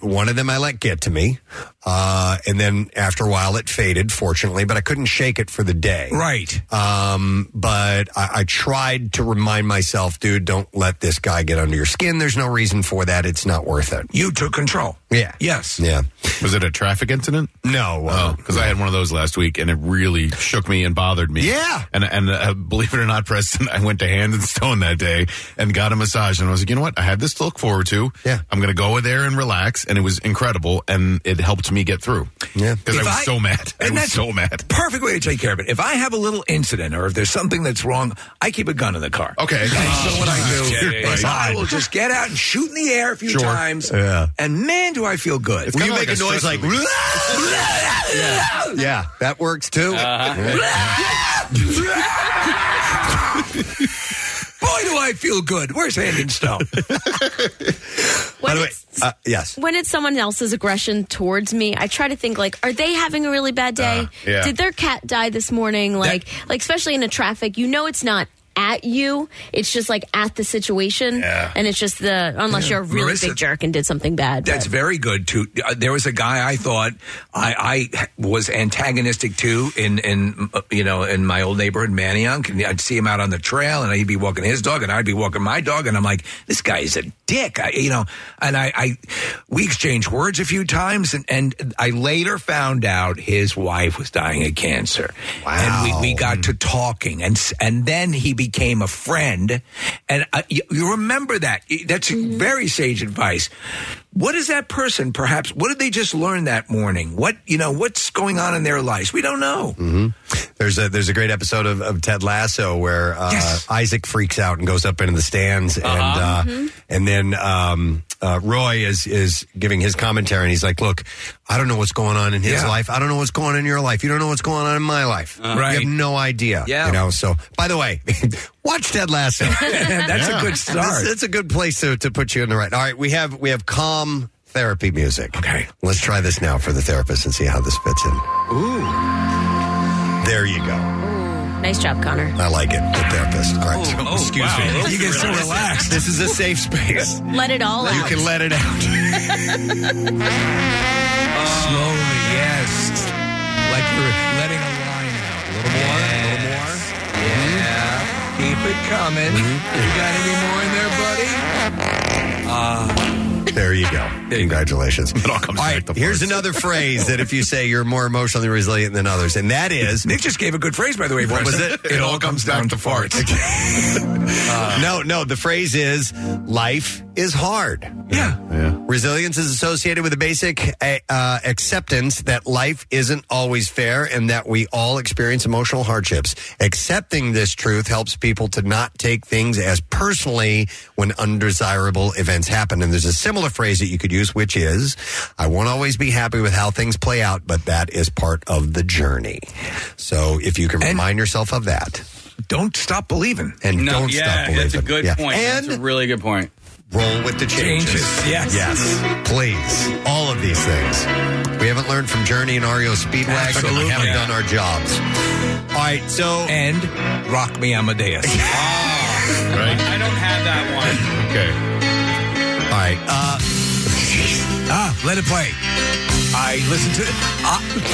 one of them I let get to me, and then after a while it faded, fortunately, but I couldn't shake it for the day. Right. But I tried to remind myself, dude, don't let this guy get under your skin. There's no reason for that. It's not worth it. You took control. Yeah. Yes. Yeah. Was it a traffic incident? No. Because I had one of those last week, and it really shook me and bothered me. Yeah. And believe it or not, Preston, I went to Hand and Stone that day and got a massage, and I was like, you know what? I have this to look forward to. Yeah. I'm going to go there and relax, and it was incredible, and it helped me get through. Yeah. Because I was so mad. And that's so mad. Perfect way to take care of it. If I have a little incident or if there's something that's wrong, I keep a gun in the car. Okay. So what I do is I will just get out and shoot in the air a few times, and man, do I feel good. When you make a noise like, yeah, that works too. Boy, do I feel good. Where's Hand in Stone? By the way, yes. When it's someone else's aggression towards me, I try to think, like, are they having a really bad day? Did their cat die this morning? Like especially in a traffic, you know it's not at you. It's just, like, at the situation. Yeah. And it's just unless you're a really big jerk and did something bad. That's very good, too. There was a guy I thought I was antagonistic to in my old neighborhood, Manayunk. And I'd see him out on the trail, and he'd be walking his dog, and I'd be walking my dog. And I'm like, this guy is a dick. We exchanged words a few times, and I later found out his wife was dying of cancer. Wow. And we got to talking, and then he became a friend, and you remember that. That's very sage advice. What is that person? Perhaps what did they just learn that morning? What's going on in their lives? We don't know. Mm-hmm. There's a great episode of Ted Lasso where Isaac freaks out and goes up into the stands, and then Roy is giving his commentary, and he's like, "Look, I don't know what's going on in his life. I don't know what's going on in your life. You don't know what's going on in my life. You have no idea. Yeah. You know." So, by the way, watch Ted Lasso. That's a good start. That's a good place to put you in the right. All right, we have calm therapy music. Okay. Let's try this now for the therapist and see how this fits in. Ooh. There you go. Ooh. Nice job, Connor. I like it. The therapist. All right. Excuse me. You get so relaxed. This is a safe space. Let it all out. You can let it out. Slowly, yes. Like you're letting a lion out. A little more. A little more. Yeah. Keep it coming. Mm-hmm. You got any more in there, buddy? There you go. Congratulations. It all comes back to force. Here's another phrase that if you say, you're more emotionally resilient than others, and that is... Nick just gave a good phrase, by the way. What was it? It all comes down to farts. No, the phrase is, life is hard. Yeah. Resilience is associated with a basic acceptance that life isn't always fair and that we all experience emotional hardships. Accepting this truth helps people to not take things as personally when undesirable events happen. And there's a similar phrase that you could use, which is, I won't always be happy with how things play out, but that is part of the journey. So if you can remind yourself of that. Don't stop believing. Don't stop believing. That's a good point. And that's a really good point. Roll with the changes. Yes. Please. All of these things. We haven't learned from Journey and REO Speedwagon. We haven't done our jobs. All right, so... And Rock Me Amadeus. Right. I don't have that one. Okay. All right. Let it play. I listen to it.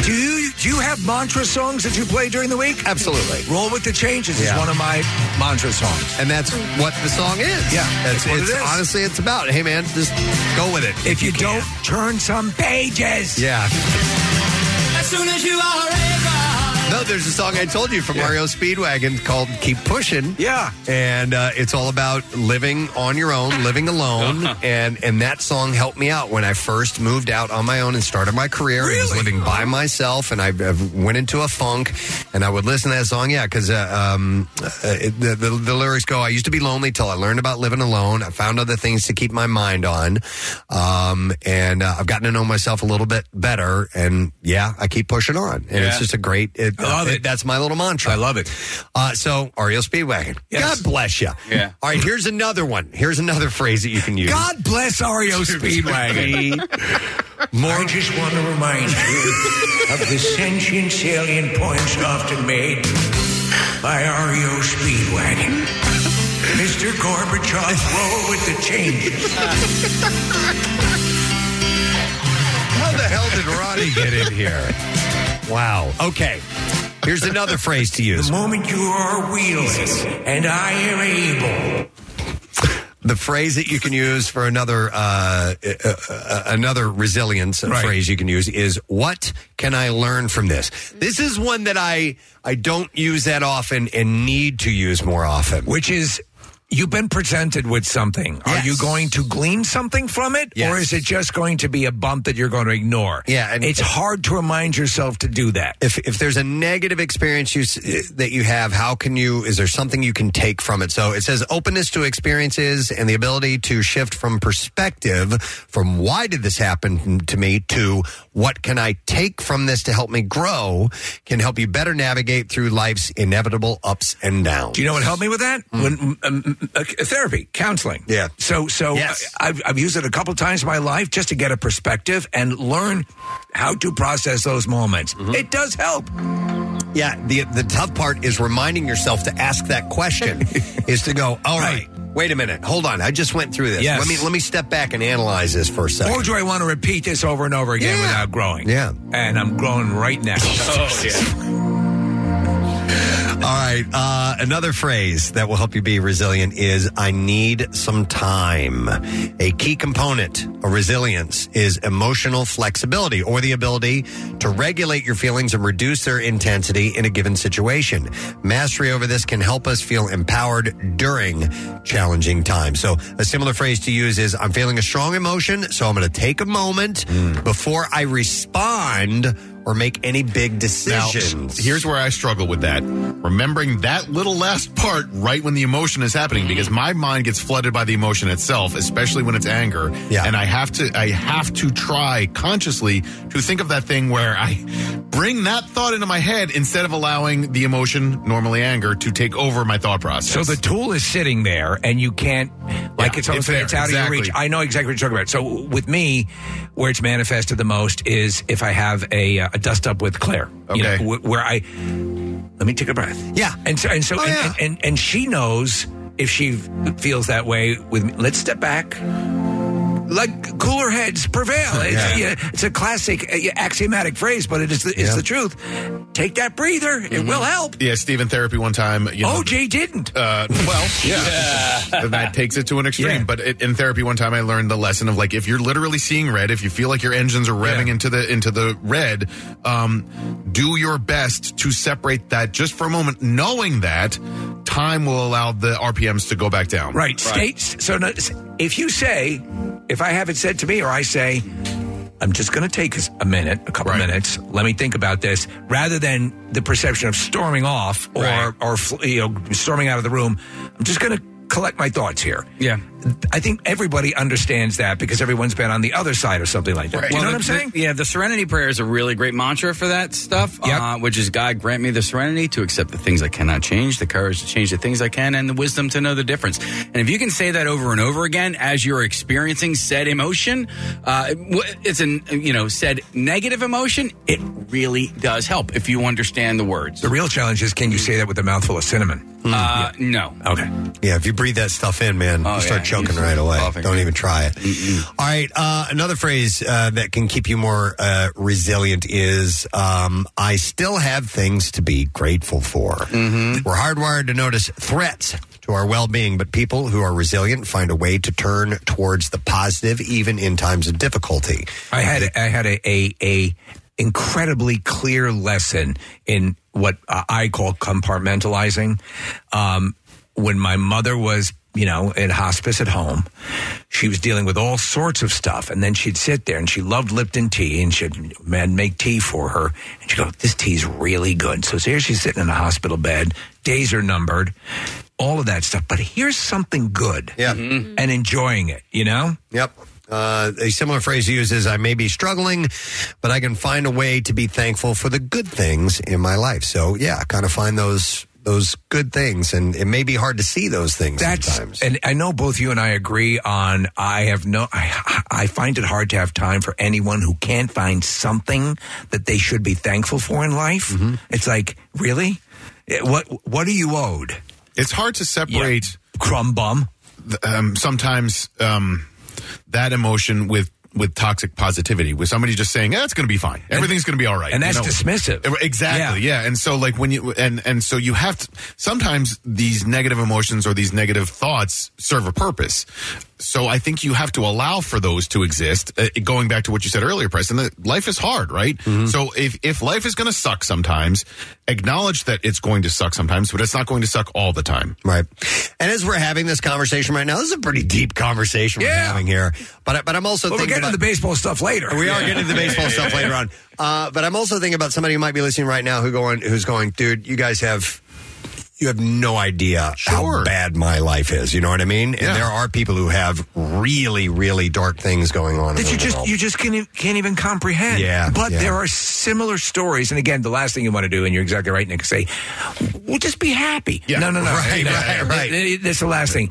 Do you have mantra songs that you play during the week? Absolutely. Roll with the Changes is one of my mantra songs. And that's what the song is. Yeah. That's what it is. Honestly, it's about, hey, man, just go with it. If you don't, turn some pages. Yeah. As soon as you are able. No, there's a song I told you from REO Speedwagon called Keep Pushing. Yeah. And it's all about living on your own, living alone. Uh-huh. And that song helped me out when I first moved out on my own and started my career. Really? I was living by myself, and I went into a funk. And I would listen to that song, because the lyrics go, I used to be lonely till I learned about living alone. I found other things to keep my mind on. And I've gotten to know myself a little bit better. And, I keep pushing on. And it's just a great... it. I love it. That's my little mantra. I love it. So, Ariel Speedwagon. Yes. God bless you. Yeah. All right, here's another one. Here's another phrase that you can use. God bless Ariel Speedwagon. I just want to remind you of the sentient salient points often made by Ariel Speedwagon. Mr. Gorbachev, roll with the changes. How the hell did Ronnie get in here? Wow. Okay. Here's another phrase to use. The moment you are wheeled and I am able. The phrase that you can use for another another resilience phrase you can use is, what can I learn from this? This is one that I don't use that often and need to use more often. Which is, you've been presented with something. Yes. Are you going to glean something from it? Yes. Or is it just going to be a bump that you're going to ignore? Yeah, and it's hard to remind yourself to do that. If there's a negative experience that you have, how can you, is there something you can take from it? So it says openness to experiences and the ability to shift from perspective from why did this happen to me to what can I take from this to help me grow can help you better navigate through life's inevitable ups and downs. Do you know what helped me with that? Therapy, counseling. Yeah. So yes. I've used it a couple times in my life just to get a perspective and learn how to process those moments. Mm-hmm. It does help. Yeah. The tough part is reminding yourself to ask that question. Is to go, all right. Wait a minute. Hold on. I just went through this. Yes. Let me step back and analyze this for a second. Or do I want to repeat this over and over again without growing? Yeah. And I'm growing right now. Oh, yeah. All right, another phrase that will help you be resilient is, I need some time. A key component of resilience is emotional flexibility, or the ability to regulate your feelings and reduce their intensity in a given situation. Mastery over this can help us feel empowered during challenging times. So a similar phrase to use is, I'm feeling a strong emotion, so I'm going to take a moment before I respond or make any big decisions. Now, here's where I struggle with that. Remembering that little last part right when the emotion is happening, because my mind gets flooded by the emotion itself, especially when it's anger. Yeah. And I have to try consciously to think of that thing where I bring that thought into my head instead of allowing the emotion, normally anger, to take over my thought process. So the tool is sitting there and you can't, it's out of your reach. I know exactly what you're talking about. So with me, where it's manifested the most is if I have a dust up with Claire, okay. Where I let me take a breath. Yeah, and she knows if she feels that way with me. Let's step back. Like cooler heads prevail. It's a classic axiomatic phrase, but it's the truth. Take that breather; it will help. Yeah, Steve in therapy one time. OJ didn't. That takes it to an extreme. Yeah. But in therapy one time, I learned the lesson of if you're literally seeing red, if you feel like your engines are revving into the red, do your best to separate that just for a moment, knowing that time will allow the RPMs to go back down. Right. States. So if you say. If I have it said to me, or I say, I'm just going to take a couple minutes, let me think about this, rather than the perception of storming off or storming out of the room, I'm just going to collect my thoughts here. Yeah. I think everybody understands that because everyone's been on the other side of something like that. Right. You know what I'm saying? The Serenity Prayer is a really great mantra for that stuff, which is, God, grant me the serenity to accept the things I cannot change, the courage to change the things I can, and the wisdom to know the difference. And if you can say that over and over again as you're experiencing said emotion, said negative emotion, it really does help if you understand the words. The real challenge is, can you say that with a mouthful of cinnamon? No. Okay. Yeah, if you breathe that stuff in, man, you start choking right away. Don't even try it. Mm-mm. All right, another phrase that can keep you more resilient is, I still have things to be grateful for. Mm-hmm. We're hardwired to notice threats to our well-being, but people who are resilient find a way to turn towards the positive even in times of difficulty. I had a incredibly clear lesson in what I call compartmentalizing. When my mother was, in hospice at home, she was dealing with all sorts of stuff. And then she'd sit there and she loved Lipton tea and she'd make tea for her. And she'd go, this tea's really good. So here she's sitting in a hospital bed. Days are numbered. All of that stuff. But here's something good and enjoying it, Yep. A similar phrase he uses, I may be struggling, but I can find a way to be thankful for the good things in my life. So, yeah, kind of find those good things, and it may be hard to see those things sometimes. And I know both you and I agree on I find it hard to have time for anyone who can't find something that they should be thankful for in life. Mm-hmm. It's like, really? What are you owed? It's hard to separate... Yeah. Crumb bum. Sometimes that emotion with toxic positivity, with somebody just saying, that's going to be fine. Everything's going to be all right. And that's dismissive. Exactly. Yeah. And so like when you, and so you have to, sometimes these negative emotions or these negative thoughts serve a purpose. So I think you have to allow for those to exist. Going back to what you said earlier, Preston, that life is hard, right? Mm-hmm. So if life is going to suck sometimes, acknowledge that it's going to suck sometimes, but it's not going to suck all the time. Right. And as we're having this conversation right now, this is a pretty deep conversation we're having here. But I'm also thinking about... We're getting to the baseball stuff later. We are getting to the baseball stuff later on. But I'm also thinking about somebody who might be listening right now who's going, dude, you guys have... You have no idea how bad my life is. You know what I mean? Yeah. And there are people who have really, really dark things going on. That you just can't even comprehend. Yeah. But there are similar stories. And again, the last thing you want to do, and you're exactly right, Nick, is say, "Well, just be happy." Yeah. No. Right. That's the last thing.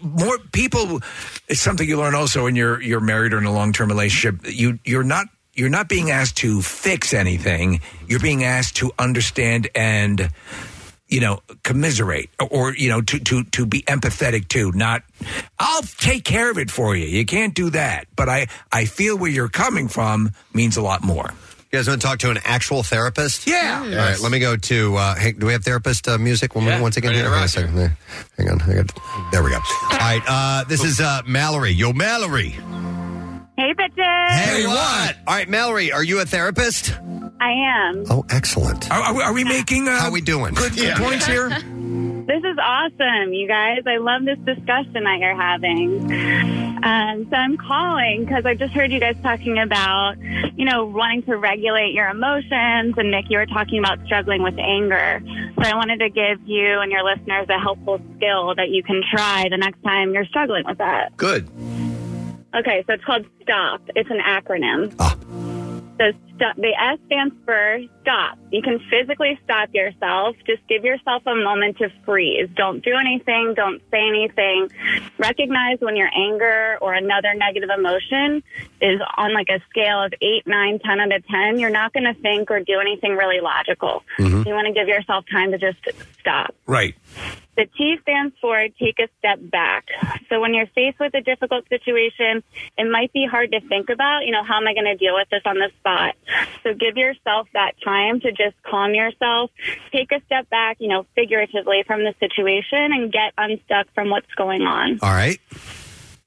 More people. It's something you learn also when you're married or in a long-term relationship. You're not being asked to fix anything. You're being asked to understand and. Commiserate or, to be empathetic to, not, I'll take care of it for you. You can't do that. But I feel where you're coming from means a lot more. You guys want to talk to an actual therapist? Yeah. Yes. All right, let me go to, do we have therapist music once again? Here? Right. Hang on. There we go. All right, this is Mallory. Yo, Mallory. Hey, bitches. Hey, what? All right, Mallory, are you a therapist? I am. Oh, excellent. Are we making... How we doing? Good points here. This is awesome, you guys. I love this discussion that you're having. So I'm calling because I just heard you guys talking about, wanting to regulate your emotions. And, Nick, you were talking about struggling with anger. So I wanted to give you and your listeners a helpful skill that you can try the next time you're struggling with that. Good. Okay, so it's called STOP. It's an acronym. Ah. So stop, the S stands for stop. You can physically stop yourself. Just give yourself a moment to freeze. Don't do anything. Don't say anything. Recognize when your anger or another negative emotion is on like a scale of 8, 9, 10 out of 10. You're not going to think or do anything really logical. Mm-hmm. You want to give yourself time to just stop. Right. The T stands for take a step back. So when you're faced with a difficult situation, it might be hard to think about, how am I going to deal with this on the spot? So give yourself that time to just calm yourself, take a step back, figuratively from the situation and get unstuck from what's going on. All right.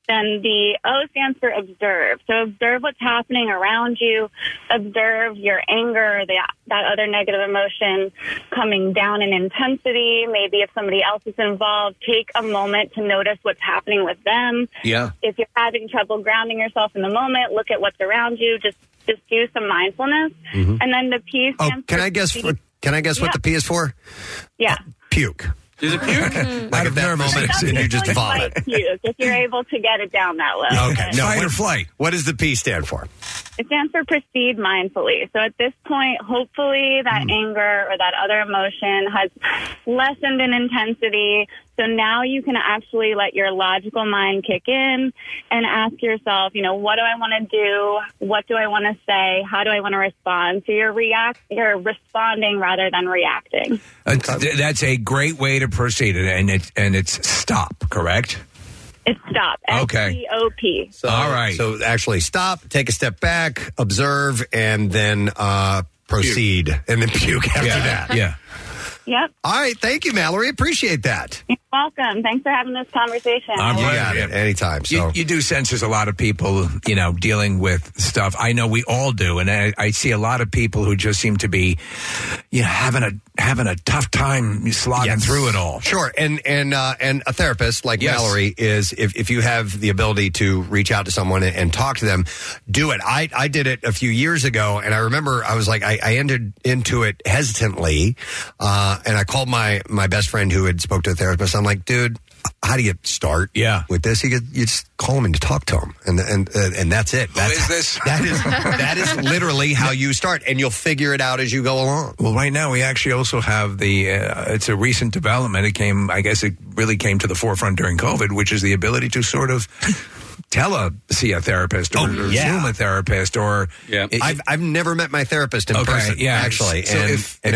Then the O stands for observe. So observe what's happening around you. Observe your anger, that other negative emotion coming down in intensity. Maybe if somebody else is involved, take a moment to notice what's happening with them. Yeah. If you're having trouble grounding yourself in the moment, look at what's around you. Just do some mindfulness. Mm-hmm. And then the P stands for... Can I guess what the P is for? Yeah. Puke. There's a puke. Like at that moment, and you just vomit. Puke, if you're able to get it down that low. Okay. No, fight or flight. What does the P stand for? It stands for proceed mindfully. So at this point, hopefully that anger or that other emotion has lessened in intensity. So now you can actually let your logical mind kick in and ask yourself, what do I want to do? What do I want to say? How do I want to respond? So you're responding rather than reacting. That's a great way to proceed. And it's stop, correct? It's stop. Okay. STOP. So, all right. So actually stop, take a step back, observe, and then proceed. Puke. And then puke after that. Yeah. Yep. All right. Thank you, Mallory. Appreciate that. You're welcome. Thanks for having this conversation. I'm right at it anytime. So. You do sense there's a lot of people, dealing with stuff. I know we all do. And I see a lot of people who just seem to be, having a tough time slogging through it all. Sure. And a therapist like Mallory is, if you have the ability to reach out to someone and talk to them, do it. I did it a few years ago. And I remember I was like, I entered into it hesitantly. And I called my best friend who had spoke to a therapist. I'm like, dude, how do you start with this? You just call him and talk to him, and that's it. Who is this? That is literally how you start, and you'll figure it out as you go along. Well, right now we actually also have the, it's a recent development. It really came to the forefront during COVID, which is the ability to sort of... see a therapist or Zoom a therapist I've never met my therapist in person actually. So if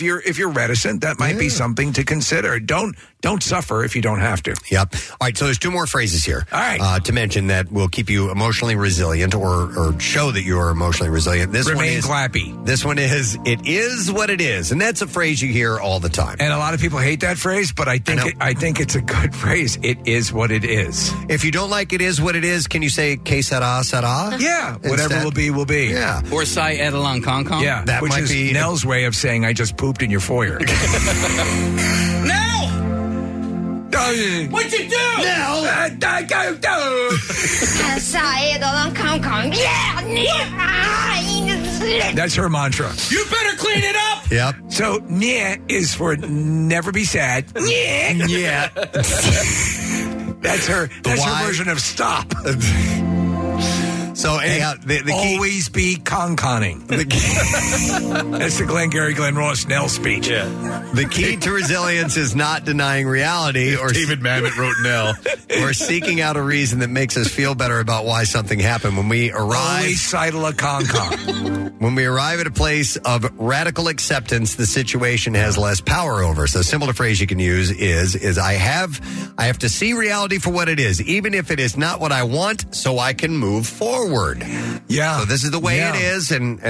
you're reticent, that might be something to consider. Don't suffer if you don't have to. Yep. All right, so there's two more phrases here. All right. To mention that will keep you emotionally resilient or show that you are emotionally resilient. Remain clappy. This one is, it is what it is. And that's a phrase you hear all the time. And a lot of people hate that phrase, but I think it's a good phrase. It is what it is. If you don't like it is what it is, can you say que sera, sera? Yeah. Instead? Whatever will be, will be. Yeah. Or sai edelon concom. Yeah. That which might is be Nell's way of saying I just pooped in your foyer. Nell! What'd you do? No. That's her mantra. You better clean it up. Yep. So, nya is for never be sad. Nya. Yeah. That's her version of stop. So anyhow, the always key, be con-conning. That's the Glengarry Glen Ross Nell speech. Yeah. The key to resilience is not denying reality, or David Mamet wrote Nell, or seeking out a reason that makes us feel better about why something happened. When we arrive, always sidle a con-con. When we arrive at a place of radical acceptance, the situation has less power over. So, a similar phrase you can use is I have to see reality for what it is, even if it is not what I want, so I can move forward. Yeah. So this is the way it is, and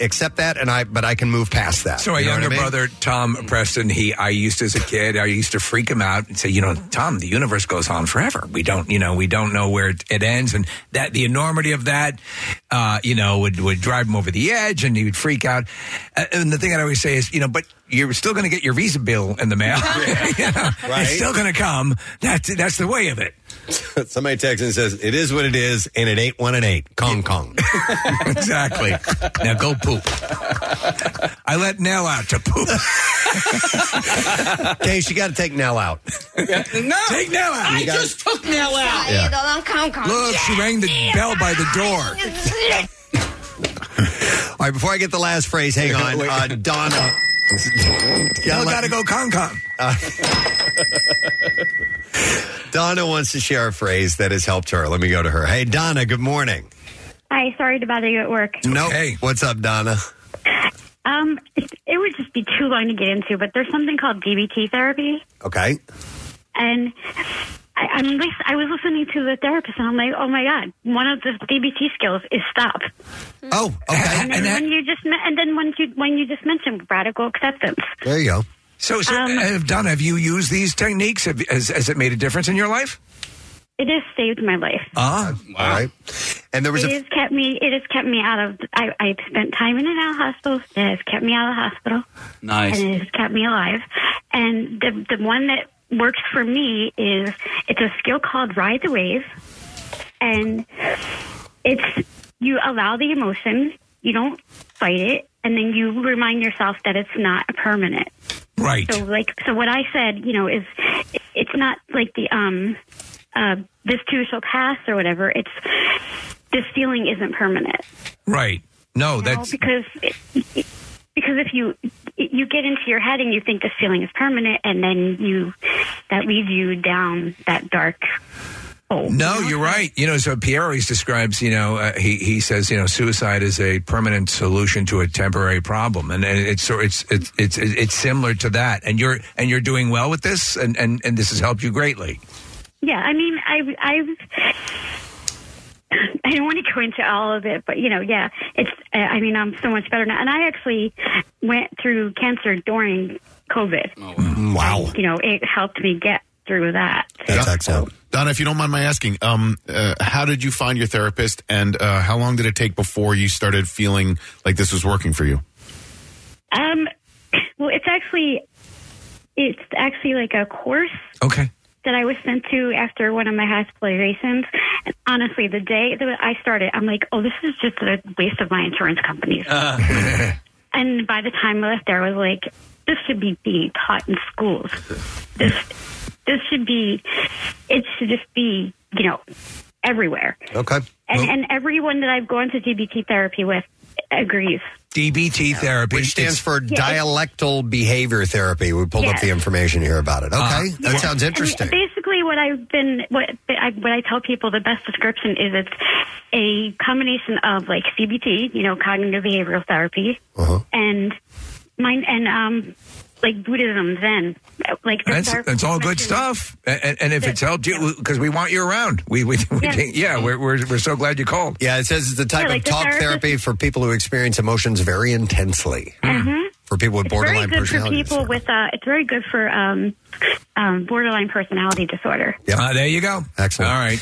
accept that. But I can move past that. So, brother, Tom Preston, I used to freak him out and say, Tom, the universe goes on forever. We don't know where it ends, and that the enormity of that, would drive him over the edge, and he would freak out. And the thing I always say is, but you're still going to get your visa bill in the mail. Yeah. Right. It's still going to come. That's the way of it. Somebody texts and says, it is what it is, and it ain't 1 and 8. Kong. Exactly. Now go poop. I let Nell out to poop. Okay, you got to take Nell out. Yeah. No. Take Nell out. I just took Nell out. Yeah. Look, she rang the bell by the door. All right, before I get the last phrase, hang on. Donna. Y'all gotta go con-con. Donna wants to share a phrase that has helped her. Let me go to her. Hey, Donna, good morning. Hi, sorry to bother you at work. No. Hey, what's up, Donna? It would just be too long to get into, but there's something called DBT therapy. Okay. And... I was listening to the therapist, and I'm like, oh, my God, one of the DBT skills is stop. Oh, okay. And then when you just mentioned radical acceptance. There you go. So, Donna, have you used these techniques? Has it made a difference in your life? It has saved my life. Wow. Right. And there was it has kept me out of, I spent time in and out of hospitals. It has kept me out of the hospital. Nice. And it has kept me alive. And the one that works for me is, it's a skill called Ride the Wave, and it's, you allow the emotion, you don't fight it, and then you remind yourself that it's not permanent. Right. So what I said, is it's not like the this too shall pass or whatever. It's, this feeling isn't permanent. Right. No, that's because if you get into your head and you think this feeling is permanent, and then that leads you down that dark hole. No, you're right. So Pierre always describes, he says, suicide is a permanent solution to a temporary problem, and it's similar to that. And you're doing well with this, and this has helped you greatly. Yeah, I mean, I don't want to go into all of it, but, it's, I mean, I'm so much better now. And I actually went through cancer during COVID. Oh, wow. And, it helped me get through that. That's excellent. Donna, if you don't mind my asking, how did you find your therapist, and how long did it take before you started feeling like this was working for you? Well, it's actually like a course. Okay. That I was sent to after one of my hospitalizations. And honestly, the day that I started, I'm like, oh, this is just a waste of my insurance companies. And by the time I left there, I was like, this should be being taught in schools. This This should be, it should just be, you know, everywhere. Okay. And everyone that I've gone to DBT therapy with agrees. DBT therapy. Which stands for dialectal behavior therapy. We pulled up the information here about it. Okay. That sounds interesting. I mean, basically what I've been, what I tell people, the best description is it's a combination of like CBT, you know, cognitive behavioral therapy, and mine, and like Buddhism, Zen, like that's all good stuff. And if it's helped you, because we want you around, we're so glad you called. Yeah, it says it's a type of talk therapy for people who experience emotions very intensely. For people with borderline personality disorder. It's very good for borderline personality disorder. Yeah, there you go. Excellent. All right.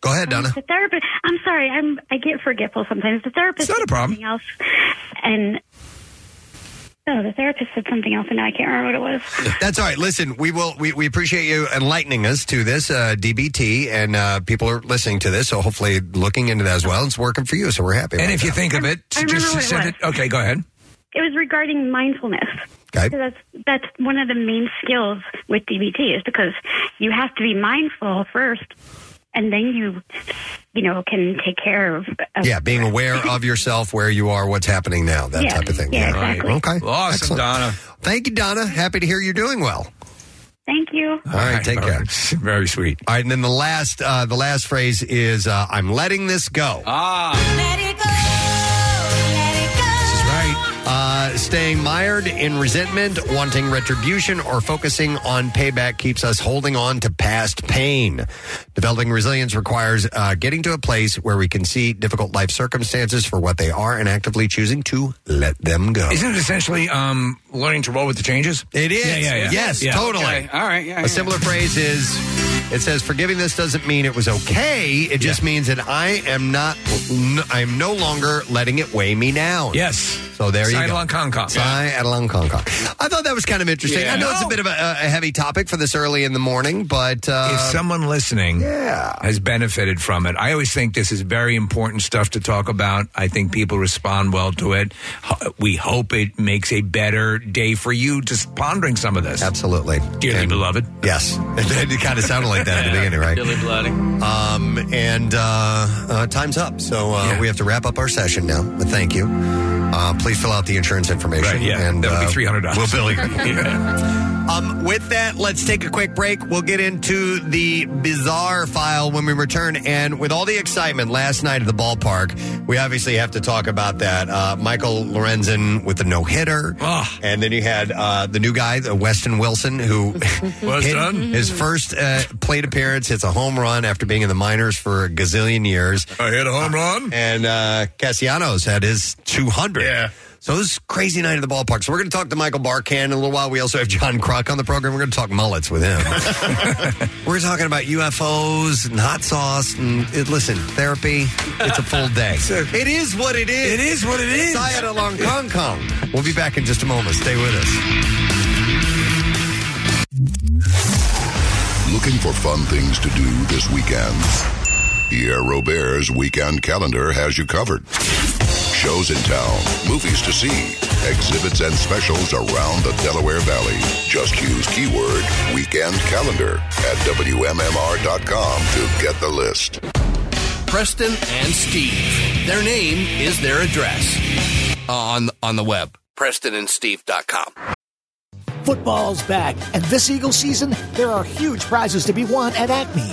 Go ahead, Donna. The therapist. I'm sorry. I get forgetful sometimes. The therapist. It's not a problem. Something else, and. Oh, the therapist said something else, and now I can't remember what it was. That's all right. Listen, we appreciate you enlightening us to this, DBT, and people are listening to this, so hopefully looking into that as well. It's working for you, so we're happy about that. And if you think of it, just send it. Okay, go ahead. It was regarding mindfulness. Okay. That's one of the main skills with DBT is because you have to be mindful first, and then you know, can take care of being aware of yourself, where you are, what's happening now, that type of thing. Yeah, exactly. Right. Okay. Well, awesome, excellent. Donna. Thank you, Donna. Happy to hear you're doing well. Thank you. All right, take care. Very sweet. All right, and then the last phrase is, I'm letting this go. Ah. Let it go. Staying mired in resentment, wanting retribution, or focusing on payback keeps us holding on to past pain. Developing resilience requires getting to a place where we can see difficult life circumstances for what they are and actively choosing to let them go. Isn't it essentially learning to roll with the changes? It is. Yeah. Yes, totally. Okay. All right. Yeah, a similar phrase is... It says, forgiving this doesn't mean it was okay. It just means that I'm no longer letting it weigh me down. Yes. So there you go. Sai Adelong Kong Kong. I thought that was kind of interesting. Yeah. I know it's a bit of a heavy topic for this early in the morning, but... if someone listening has benefited from it, I always think this is very important stuff to talk about. I think people respond well to it. We hope it makes a better day for you just pondering some of this. Absolutely. Dearly beloved. Yes. It kind of sounded like that at the beginning, right? Dilly bloody. Time's up, so we have to wrap up our session now. But thank you. Please fill out the insurance information. Right, and that'll be $300. We'll bill you. With that, let's take a quick break. We'll get into the bizarre file when we return. And with all the excitement last night at the ballpark, we obviously have to talk about that. Michael Lorenzen with the no-hitter. Oh. And then you had the new guy, Weston Wilson, who hit his first plate appearance, hits a home run after being in the minors for a gazillion years. I hit a home run. And Castellanos had his 200. Yeah. So this is a crazy night at the ballpark. So we're going to talk to Michael Barkann in a little while. We also have John Kruk on the program. We're going to talk mullets with him. We're talking about UFOs and hot sauce and, listen, therapy. It's a full day. It is what it is. It is what it is. Sai Adelong Kong Kong. We'll be back in just a moment. Stay with us. Looking for fun things to do this weekend? Pierre Robert's weekend calendar has you covered. Shows in town, movies to see, exhibits and specials around the Delaware Valley. Just use keyword weekend calendar at WMMR.com to get the list. Preston and Steve. Their name is their address. On the web, PrestonandSteve.com. Football's back, and this Eagle season, there are huge prizes to be won at Acme.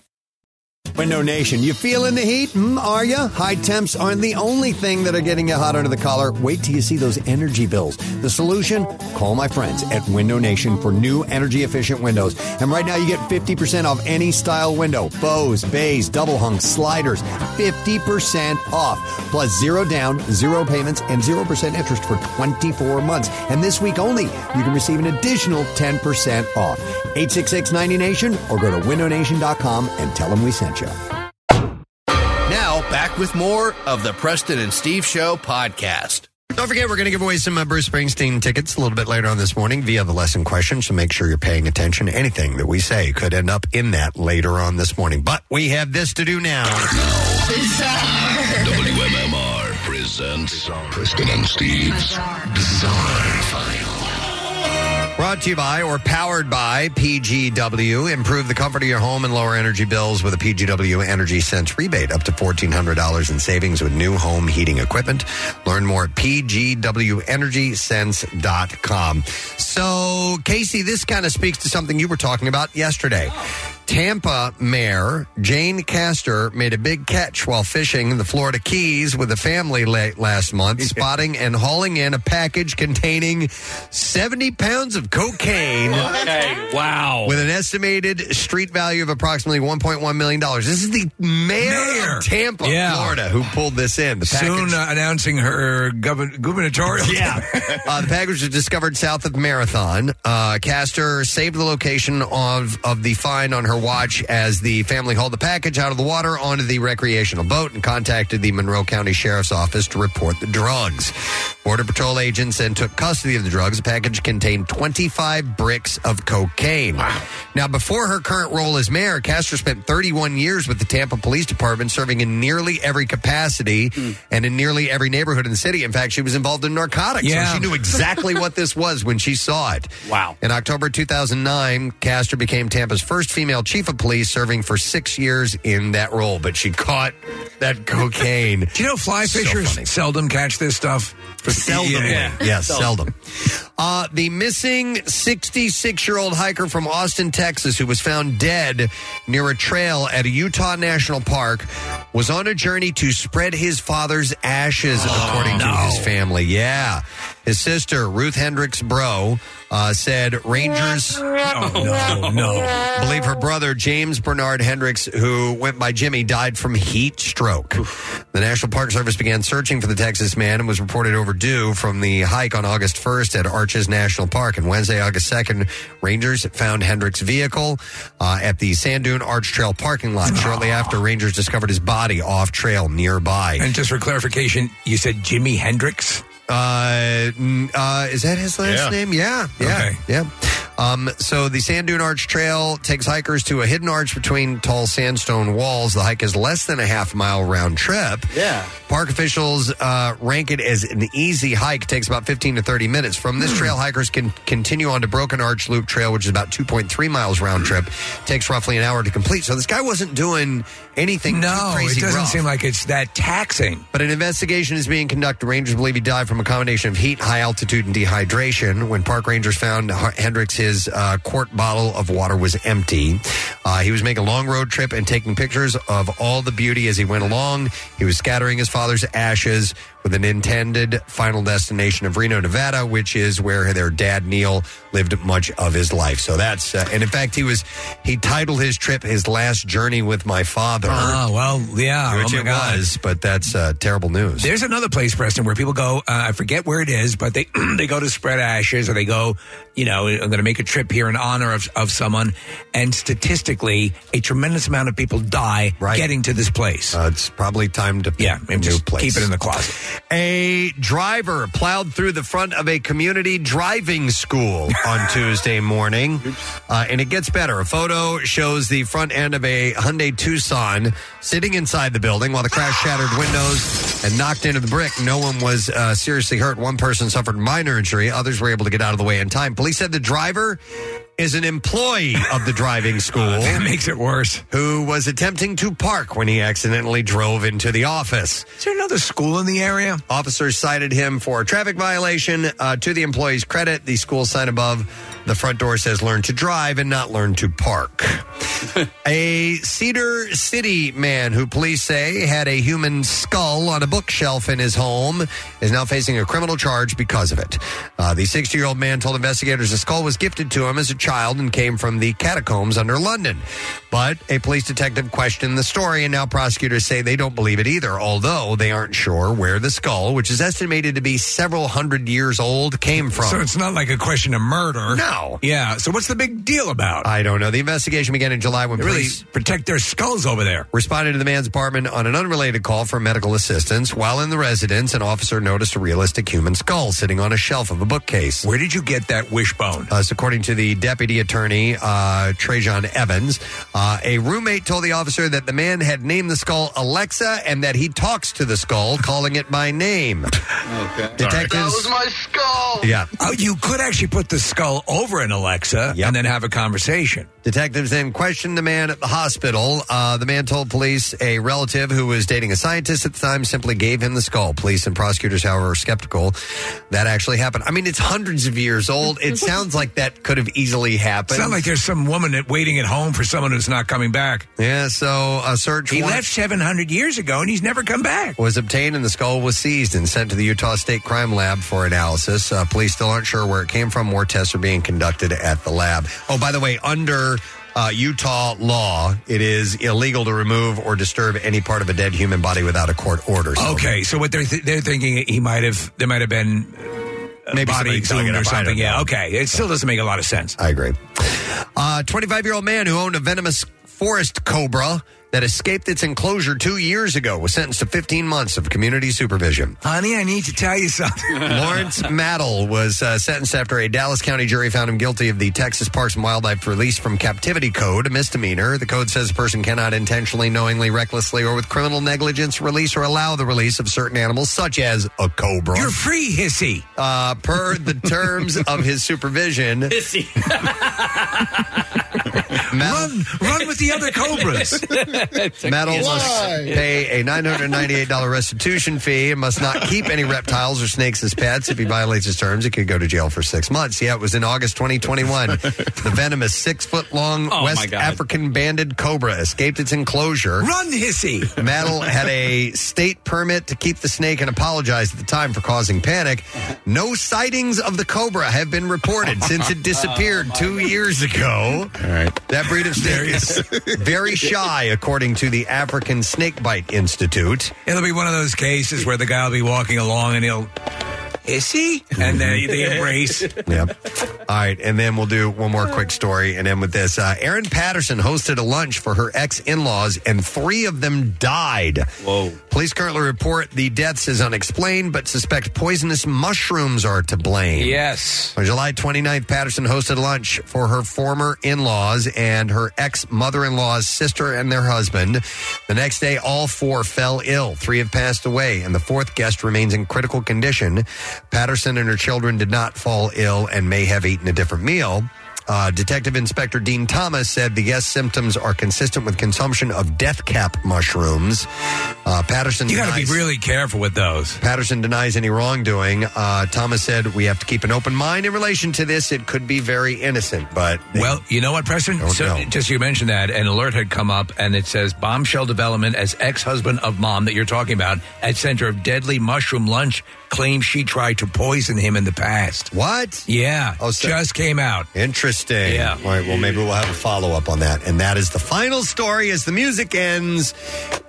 Window Nation, you feeling the heat? Are you? High temps aren't the only thing that are getting you hot under the collar. Wait till you see those energy bills. The solution? Call my friends at Window Nation for new energy-efficient windows. And right now you get 50% off any style window. Bows, bays, double hung, sliders. 50% off. Plus 0 down, 0 payments, and 0% interest for 24 months. And this week only, you can receive an additional 10% off. 866-90-NATION or go to windownation.com and tell them we sent you. Now, back with more of the Preston and Steve Show podcast. Don't forget, we're going to give away some Bruce Springsteen tickets a little bit later on this morning via the lesson question, so make sure you're paying attention. Anything that we say could end up in that later on this morning. But we have this to do now. Bizarre. WMMR presents Preston and Steve's Bizarre File. Brought to you by or powered by PGW. Improve the comfort of your home and lower energy bills with a PGW Energy Sense rebate. Up to $1,400 in savings with new home heating equipment. Learn more at pgwenergysense.com. So, Casey, this kind of speaks to something you were talking about yesterday. Tampa Mayor Jane Castor made a big catch while fishing in the Florida Keys with a family late last month, spotting and hauling in a package containing 70 pounds of cocaine. Okay, wow. With an estimated street value of approximately $1.1 million. This is the mayor of Tampa, Florida, who pulled this in. The package, soon announcing her gubernatorial. Yeah. The package was discovered south of Marathon. Castor saved the location of the find on her watch as the family hauled the package out of the water onto the recreational boat and contacted the Monroe County Sheriff's Office to report the drugs. Border Patrol agents then took custody of the drugs. The package contained 25 bricks of cocaine. Wow. Now, before her current role as mayor, Castro spent 31 years with the Tampa Police Department, serving in nearly every capacity and in nearly every neighborhood in the city. In fact, she was involved in narcotics, so she knew exactly what this was when she saw it. Wow. In October 2009, Castro became Tampa's first female chief of police, serving for 6 years in that role. But she caught that cocaine. Do you know fly fishers seldom catch this stuff? Seldom. Yeah. Yes, seldom. The missing 66-year-old hiker from Austin, Texas, who was found dead near a trail at a Utah national park, was on a journey to spread his father's ashes, according to his family. Yeah. His sister, Ruth Hendricks Bro, said Rangers believe her brother, James Bernard Hendricks, who went by Jimmy, died from heat stroke. Oof. The National Park Service began searching for the Texas man and was reported overdue from the hike on August 1st at Arches National Park. And Wednesday, August 2nd, Rangers found Hendricks' vehicle at the Sand Dune Arch Trail parking lot. Shortly after, Rangers discovered his body off trail nearby. And just for clarification, you said Jimi Hendrix? Is that his last name? Yeah. So the Sand Dune Arch Trail takes hikers to a hidden arch between tall sandstone walls. The hike is less than a half-mile round trip. Yeah. Park officials rank it as an easy hike. It takes about 15 to 30 minutes. From this trail, hikers can continue on to Broken Arch Loop Trail, which is about 2.3 miles round trip. It takes roughly an hour to complete. So this guy wasn't doing anything too crazy. No, it doesn't seem like it's that taxing. But an investigation is being conducted. Rangers believe he died from a combination of heat, high altitude, and dehydration. When park rangers found Hendricks, his quart bottle of water was empty. He was making a long road trip and taking pictures of all the beauty as he went along. He was scattering his father's ashes with an intended final destination of Reno, Nevada, which is where their dad, Neil, lived much of his life. So that's, and in fact, he titled his trip "His Last Journey with My Father." Oh, well, yeah. Which was, but that's terrible news. There's another place, Preston, where people go, I forget where it is, but they they go to spread ashes, or they go, I'm going to make a trip here in honor of someone, and statistically, a tremendous amount of people die getting to this place. It's probably time to pick a new place. Keep it in the closet. A driver plowed through the front of a community driving school on Tuesday morning. And it gets better. A photo shows the front end of a Hyundai Tucson sitting inside the building while the crash shattered windows and knocked into the brick. No one was seriously hurt. One person suffered minor injury. Others were able to get out of the way in time. Police said the driver is an employee of the driving school. That makes it worse. Who was attempting to park when he accidentally drove into the office. Is there another school in the area? Officers cited him for a traffic violation. To the employee's credit, the school sign above The front door says learn to drive and not learn to park. A Cedar City man who police say had a human skull on a bookshelf in his home is now facing a criminal charge because of it. The 60-year-old man told investigators the skull was gifted to him as a child and came from the catacombs under London. But a police detective questioned the story, and now prosecutors say they don't believe it either, although they aren't sure where the skull, which is estimated to be several hundred years old, came from. So it's not like a question of murder. No. Yeah. So what's the big deal about? I don't know. The investigation began in July when police really protect their skulls over there. Responded to the man's apartment on an unrelated call for medical assistance. While in the residence, an officer noticed a realistic human skull sitting on a shelf of a bookcase. Where did you get that wishbone? According to the deputy attorney, Trajan Evans, a roommate told the officer that the man had named the skull Alexa and that he talks to the skull, calling it by name. Okay. Detectives. That was my skull. Yeah. Oh, you could actually put the skull over an Alexa and then have a conversation. Detectives then questioned the man at the hospital. The man told police a relative who was dating a scientist at the time simply gave him the skull. Police and prosecutors, however, are skeptical that actually happened. I mean, it's hundreds of years old. It sounds like that could have easily happened. Sounds like there's some woman waiting at home for someone who's not coming back. Yeah, so a search warrant. He left 700 years ago, and he's never come back. Was obtained, and the skull was seized and sent to the Utah State Crime Lab for analysis. Police still aren't sure where it came from. More tests are being conducted at the lab. Oh, by the way, under Utah law, it is illegal to remove or disturb any part of a dead human body without a court order. So okay, so what they're thinking, there might have been maybe body exhumed or something. Yeah, okay. It still doesn't make a lot of sense. I agree. 25-year-old man who owned a venomous forest cobra that escaped its enclosure 2 years ago was sentenced to 15 months of community supervision. Honey, I need to tell you something. Lawrence Maddle was sentenced after a Dallas County jury found him guilty of the Texas Parks and Wildlife Release from Captivity Code, a misdemeanor. The code says a person cannot intentionally, knowingly, recklessly, or with criminal negligence release or allow the release of certain animals, such as a cobra. You're free, hissy. Per the terms of his supervision. Hissy. Run with the other cobras. Metal must pay a $998 restitution fee and must not keep any reptiles or snakes as pets. If he violates his terms, he could go to jail for 6 months. Yeah, it was in August 2021. The venomous 6-foot-long West African banded cobra escaped its enclosure. Run, hissy! Metal had a state permit to keep the snake and apologized at the time for causing panic. No sightings of the cobra have been reported since it disappeared 2 years ago. All right. That breed of snake is very shy, according to the African Snakebite Institute. It'll be one of those cases where the guy will be walking along and he'll, is he? And then they embrace. Yeah. All right. And then we'll do one more quick story and end with this. Erin Patterson hosted a lunch for her ex-in-laws, and 3 of them died. Whoa. Police currently report the deaths as unexplained, but suspect poisonous mushrooms are to blame. Yes. On July 29th, Patterson hosted lunch for her former in-laws and her ex-mother-in-law's sister and their husband. The next day, all 4 fell ill. 3 have passed away, and the 4th guest remains in critical condition. Patterson and her children did not fall ill and may have eaten a different meal. Detective Inspector Dean Thomas said the guest's symptoms are consistent with consumption of death cap mushrooms. Patterson, you got to be really careful with those. Patterson denies any wrongdoing. Thomas said we have to keep an open mind in relation to this. It could be very innocent, but well, you know what, Preston? So, just you mentioned that an alert had come up, and it says bombshell development as ex-husband of mom that you're talking about at center of deadly mushroom lunch claims she tried to poison him in the past. What? Yeah, just came out. Interesting. Yeah. All right, well, maybe we'll have a follow-up on that. And that is the final story as the music ends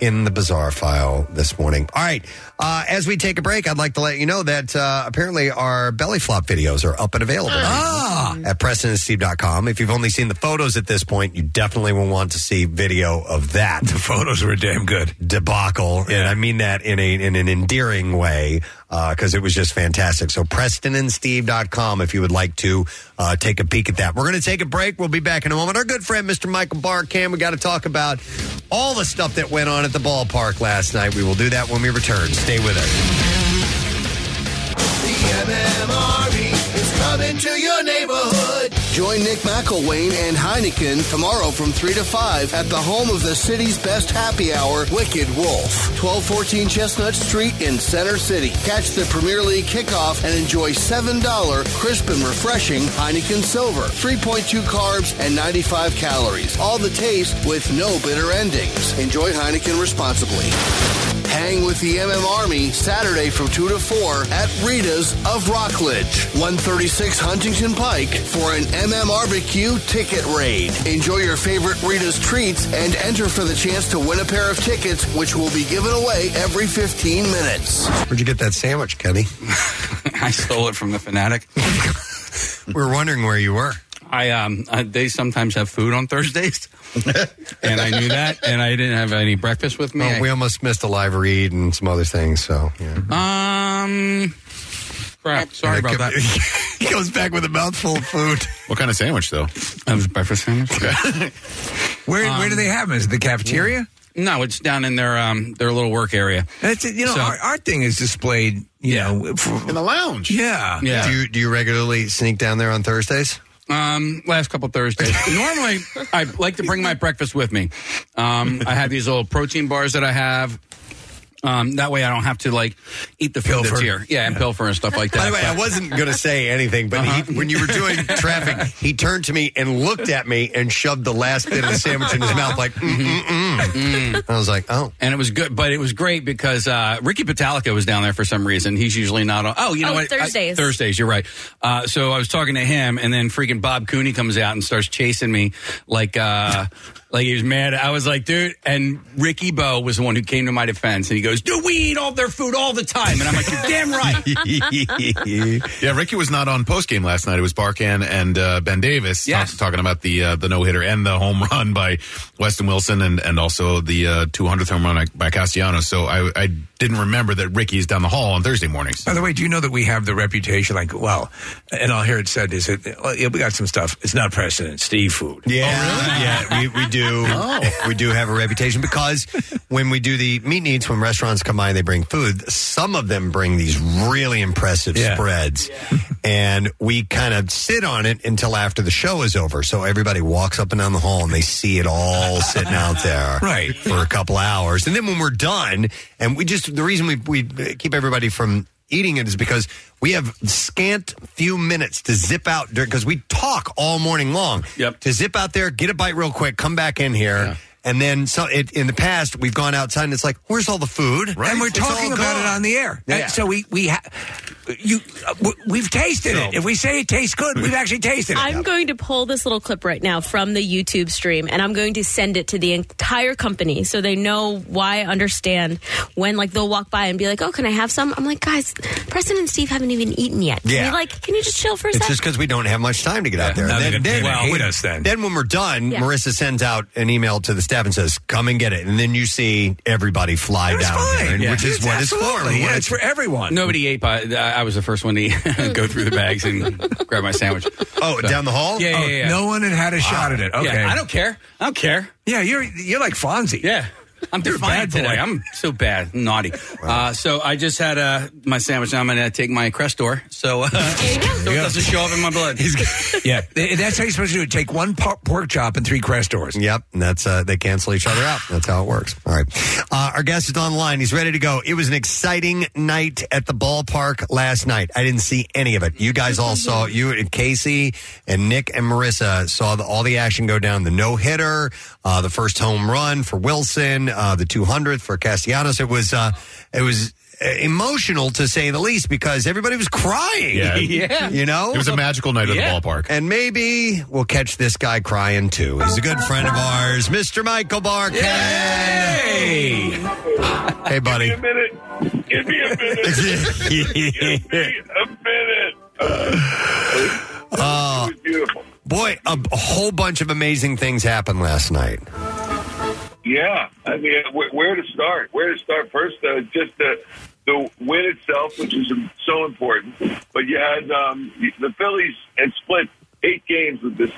in the Bizarre File this morning. All right, as we take a break, I'd like to let you know that apparently our belly flop videos are up and available at PrestonandSteve.com. If you've only seen the photos at this point, you definitely will want to see video of that. The photos were damn good. Debacle, yeah. And I mean that in an endearing way. Because it was just fantastic. So PrestonandSteve.com if you would like to take a peek at that. We're going to take a break. We'll be back in a moment. Our good friend, Mr. Michael Barkann, we got to talk about all the stuff that went on at the ballpark last night. We will do that when we return. Stay with us. The MMR is coming to your neighborhood. Join Nick McElwain and Heineken tomorrow from 3 to 5 at the home of the city's best happy hour, Wicked Wolf, 1214 Chestnut Street in Center City. Catch the Premier League kickoff and enjoy $7 crisp and refreshing Heineken Silver, 3.2 carbs and 95 calories. All the taste with no bitter endings. Enjoy Heineken responsibly. Hang with the Army Saturday from 2 to 4 at Rita's of Rockledge, 136 Huntington Pike for an MMRBQ ticket raid. Enjoy your favorite Rita's treats and enter for the chance to win a pair of tickets, which will be given away every 15 minutes. Where'd you get that sandwich, Kenny? I stole it from the Fanatic. We're wondering where you were. They sometimes have food on Thursdays, and I knew that, and I didn't have any breakfast with me. Well, we almost missed a live read and some other things, so. Yeah. Crap, sorry about that. He goes back with a mouthful of food. What kind of sandwich, though? It was a breakfast sandwich. Okay. Where do they have them? Is it the cafeteria? Yeah. No, it's down in their little work area. That's it. You know, so, our thing is displayed, you know. In the lounge. Yeah. Do you regularly sneak down there on Thursdays? Last couple Thursdays. Normally, I like to bring my breakfast with me. I have these little protein bars that I have. That way I don't have to, eat the food that's here. Yeah, and pilfer and stuff like that. By the way, I wasn't going to say anything, but when you were doing traffic, he turned to me and looked at me and shoved the last bit of the sandwich in his mouth I was like, oh. And it was good, but it was great because Ricky Pitalica was down there for some reason. He's usually not on. Oh, you know what? Thursdays. Thursdays, you're right. So I was talking to him, and then freaking Bob Cooney comes out and starts chasing me like he was mad. I was like, dude. And Ricky Bo was the one who came to my defense. And he goes, dude, we eat all their food all the time. And I'm like, you're damn right. Yeah, Ricky was not on postgame last night. It was Barkann and Ben Davis talking about the no-hitter and the home run by Weston Wilson and also the 200th home run by Castellanos. So I didn't remember that Ricky's down the hall on Thursday mornings. By the way, do you know that we have the reputation and I'll hear it said, we got some stuff. It's not Preston and Steve food. Yeah. Oh, really? Yeah, we do. We do have a reputation because when we do the meet and eats, when restaurants come by and they bring food, some of them bring these really impressive spreads. Yeah. And we kind of sit on it until after the show is over. So everybody walks up and down the hall and they see it all sitting out there for a couple hours. And then when we're done, and the reason we keep everybody from eating it is because we have scant few minutes to zip out because we talk all morning long. Yep. To zip out there, get a bite real quick, come back in here. Yeah. And then in the past, we've gone outside and it's like, where's all the food? Right. And we're talking about it on the air. Yeah. So we've tasted it. If we say it tastes good, we've actually tasted it. I'm going to pull this little clip right now from the YouTube stream, and I'm going to send it to the entire company so they know why I understand when, they'll walk by and be like, oh, can I have some? I'm like, guys, Preston and Steve haven't even eaten yet. Yeah. Can you just chill for a second? It's just because we don't have much time to get out there. Then when we're done, Marissa sends out an email to the staff and says, come and get it. And then you see everybody fly down there, which is what it's for. Yeah, it's for everyone. Nobody ate I was the first one to go through the bags and grab my sandwich. Oh, down the hall? Yeah. No one had a shot at it. Okay. Yeah, I don't care. Yeah, you're like Fonzie. Yeah. I'm defiant today. I'm so bad. Naughty. Wow. So I just had my sandwich. Now I'm going to take my Crestor. So it doesn't show up in my blood. Yeah. That's how you're supposed to do it. Take one pork chop and three Crestors. Yep. And that's they cancel each other out. That's how it works. All right. Our guest is on the line. He's ready to go. It was an exciting night at the ballpark last night. I didn't see any of it. You guys all saw it. You and Casey and Nick and Marissa saw all the action go down. The no-hitter, the first home run for Wilson, the 200th for Castellanos. It was emotional, to say the least, because everybody was crying. Yeah. You know? It was a magical night at the ballpark. And maybe we'll catch this guy crying, too. He's a good friend of ours, Mr. Michael Barkann. Yay! Hey, buddy. Give me a minute. It was beautiful. Boy, a whole bunch of amazing things happened last night. Yeah, I mean, where to start? Where to start first? Just the win itself, which is so important. But you had the Phillies had split 8 games with this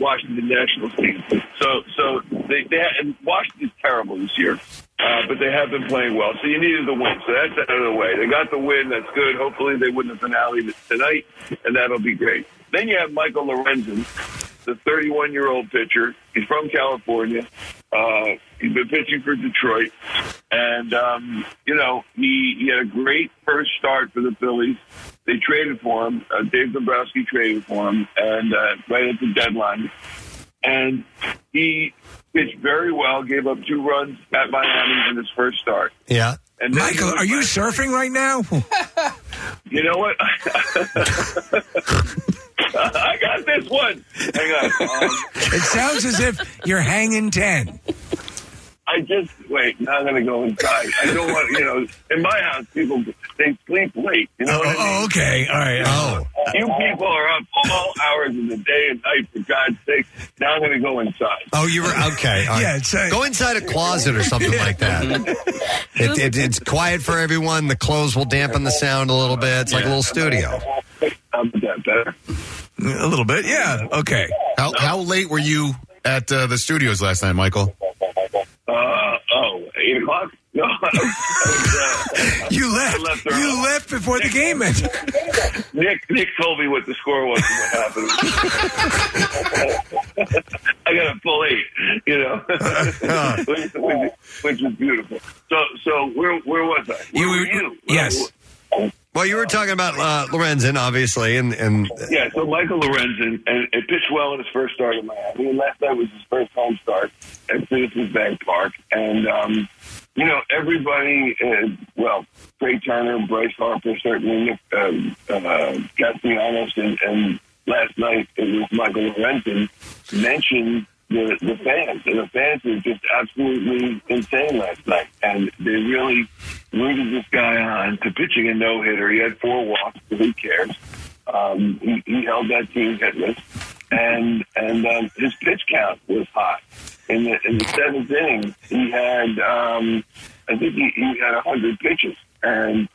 Washington Nationals team. So they had, and Washington's terrible this year. But they have been playing well. So you needed the win. So that's out of the way. They got the win. That's good. Hopefully they win the finale tonight, and that'll be great. Then you have Michael Lorenzen, the 31-year-old pitcher. He's from California. He's been pitching for Detroit. And, you know, he had a great first start for the Phillies. They traded for him. Dave Dombrowski traded for him, and right at the deadline. And he pitched very well, gave up 2 runs at Miami in his first start. Yeah. And Michael, are you surfing right now? You know what? I got this one. Hang on. It sounds as if you're hanging 10. I just, wait, now I'm going to go inside. I don't want, you know, in my house, people, they sleep late. You know what I mean? Oh, okay. All right. Oh. You people are up all hours of the day and night, for God's sake. Now I'm going to go inside. Oh, you were, okay. All right. Yeah, go inside a closet or something like that. It's quiet for everyone. The clothes will dampen the sound a little bit. It's like a little studio. I'm that better. A little bit, yeah. Okay. How late were you at the studios last night, Michael? 8 o'clock? No. You left before the game ended. Nick told me what the score was and what happened. I got a full 8, you know, which is beautiful. So where was I? Where were you? Yes. Well, you were talking about Lorenzen, obviously, and yeah. So Michael Lorenzen and pitched well in his first start in Miami. Last night was his first home start at Citizens Bank Park, and you know, everybody. Well, Trey Turner, Bryce Harper, certainly Nick Castellanos, and last night it was Michael Lorenzen mentioned the fans, and the fans were just absolutely insane last night, and they really rooted this guy on to pitching a no-hitter. He had 4 walks, but who cares? He held that team hitless, and his pitch count was high. In the 7th inning, he had, I think he had 100 pitches, and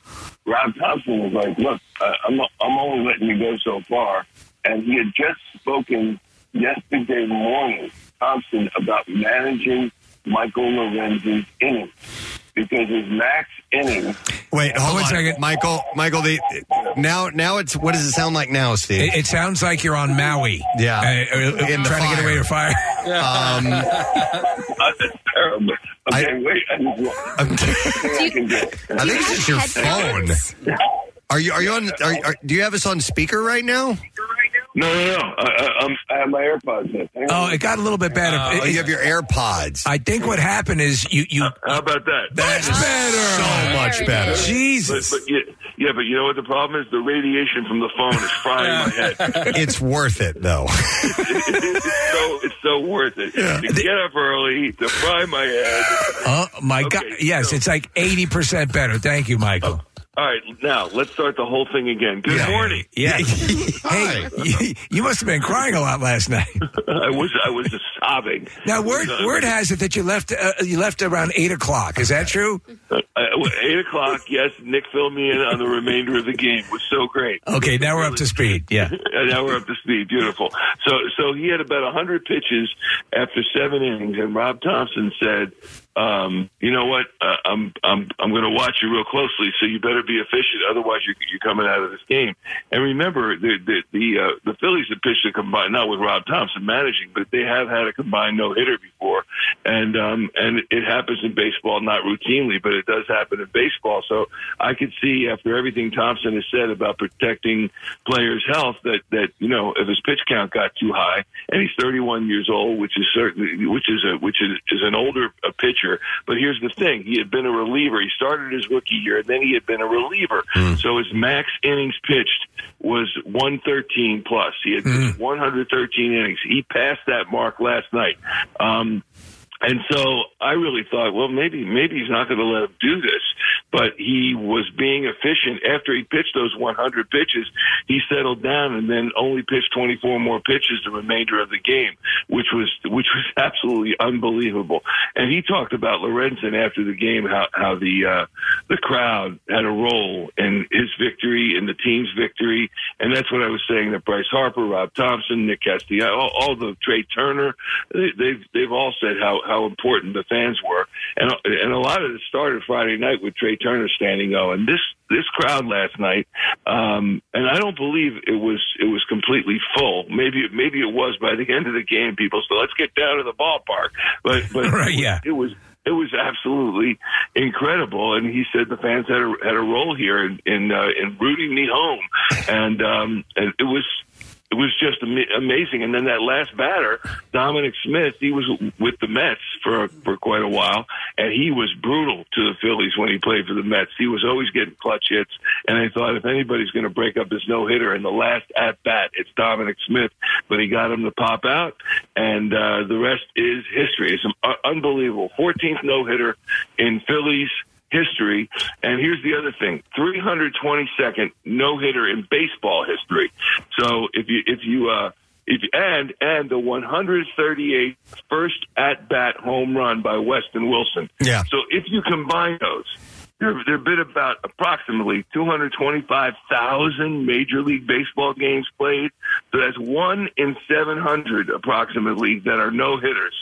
Rob Thompson was like, look, I'm only letting you go so far, and he had just spoken yesterday morning, Thompson, about managing Michael Lorenzen's innings. Because his max innings. Wait, hold on a second, Michael. Now it's. What does it sound like now, Steve? It sounds like you're on Maui. Yeah, trying to get away from fire. That's terrible. Okay, wait. I think it's your phone. Are you on? Do you have us on speaker right now? No. I have my AirPods in. Oh, it got a little bit better. You have your AirPods. I think what happened is you. How about that? That's better. So much better. Jesus. But you know what the problem is? The radiation from the phone is frying my head. It's worth it, though. It's so worth it. Yeah. To get up early, to fry my head. Oh, my God. Yes, so. It's like 80% better. Thank you, Michael. All right, now, let's start the whole thing again. Good morning. Yeah. Hey, you must have been crying a lot last night. I was just sobbing. Now, word has it that you left around 8 o'clock. Is that true? 8 o'clock, yes. Nick filled me in on the remainder of the game. It was so great. Okay, now we're up to speed. Yeah. Now we're up to speed. Beautiful. So he had about 100 pitches after 7 innings, and Rob Thompson said, you know what? I'm going to watch you real closely. So you better be efficient, otherwise you're coming out of this game. And remember, the Phillies have pitched a combined, not with Rob Thompson managing, but they have had a combined no hitter before. And it happens in baseball, not routinely, but it does happen in baseball. So I could see after everything Thompson has said about protecting players' health that you know, if his pitch count got too high, and he's 31 years old, which is an older pitcher. But here's the thing. He had been a reliever. He started his rookie year, and then he had been a reliever. Mm. So his max innings pitched was 113 plus. He had 113 innings. He passed that mark last night. And so I really thought, well, maybe he's not going to let him do this. But he was being efficient. After he pitched those 100 pitches, he settled down and then only pitched 24 more pitches the remainder of the game, which was absolutely unbelievable. And he talked about Lorenzen after the game, how the the crowd had a role in his victory, in the team's victory. And that's what I was saying, that Bryce Harper, Rob Thompson, Nick Castellanos, all the Trey Turner, they've all said how important the fans were. And a lot of it started Friday night with Trey Turner standing O. And this crowd last night, and I don't believe it was completely full. Maybe it was by the end of the game, people said, let's get down to the ballpark. But right, yeah. It was absolutely incredible, and he said the fans had a role here in rooting me home, and it was just amazing. And then that last batter, Dominic Smith, he was with the Mets for quite a while, and he was brutal to the Phillies when he played for the Mets. He was always getting clutch hits, and I thought if anybody's going to break up this no-hitter in the last at-bat, it's Dominic Smith. But he got him to pop out, and the rest is history. It's an unbelievable 14th no-hitter in Phillies history. And here's the other thing: 322nd no hitter in baseball history. So if you and the 138th first at bat home run by Weston Wilson. Yeah. So if you combine those, there have been about approximately 225,000 Major League Baseball games played. So that's 1 in 700 approximately that are no hitters,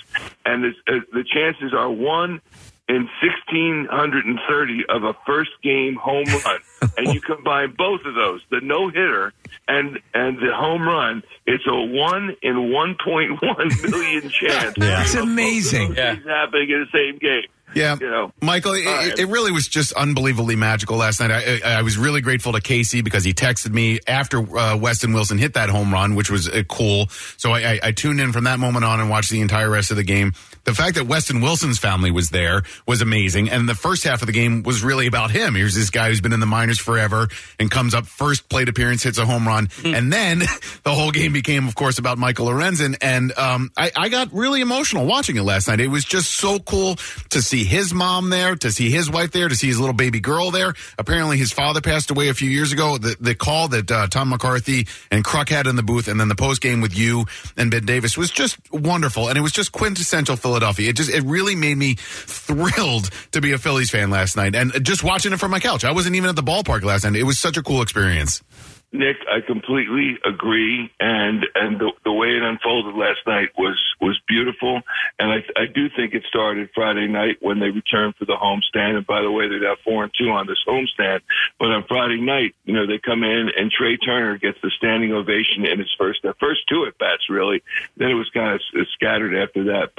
and the chances are 1 in 1,630 of a first game home run. And you combine both of those, the no hitter and the home run, it's a 1 in 1.1 million chance. Yeah. That's amazing. Yeah. It's happening in the same game. Yeah, you know. Michael, it really was just unbelievably magical last night. I was really grateful to Casey because he texted me after Weston Wilson hit that home run, which was cool. So I tuned in from that moment on and watched the entire rest of the game. The fact that Weston Wilson's family was there was amazing. And the first half of the game was really about him. Here's this guy who's been in the minors forever and comes up first plate appearance, hits a home run. And then the whole game became, of course, about Michael Lorenzen. And I got really emotional watching it last night. It was just so cool to see his mom there, to see his wife there, to see his little baby girl there. Apparently his father passed away a few years ago. The call that Tom McCarthy and Kruk had in the booth, and then the post game with you and Ben Davis was just wonderful. And it was just quintessential Philadelphia. It really made me thrilled to be a Phillies fan last night, and just watching it from my couch. I wasn't even at the ballpark last night. It was such a cool experience. Nick, I completely agree, and the way it unfolded last night was beautiful, and I do think it started Friday night when they returned for the homestand. And by the way, they're now 4-2 on this homestand. But on Friday night, you know, they come in and Trey Turner gets the standing ovation in his first two at bats, really. Then it was kind of scattered after that,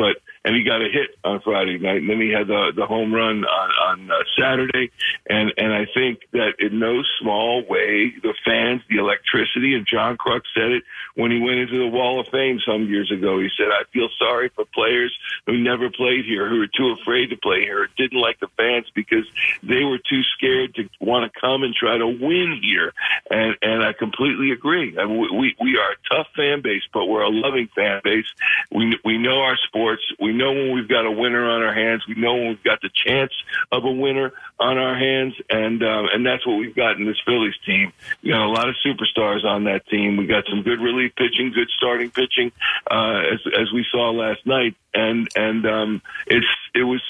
and he got a hit on Friday night, and then he had the home run on Saturday, and I think that in no small way the fans. The electricity, and John Kruk said it when he went into the Wall of Fame some years ago. He said, I feel sorry for players who never played here, who were too afraid to play here, didn't like the fans because they were too scared to want to come and try to win here. And I completely agree. I mean, we are a tough fan base, but we're a loving fan base. We know our sports. We know when we've got a winner on our hands. We know when we've got the chance of a winner on our hands. And that's what we've got in this Phillies team. You know, a lot of superstars on that team. We got some good relief pitching, good starting pitching, as we saw last night, and it was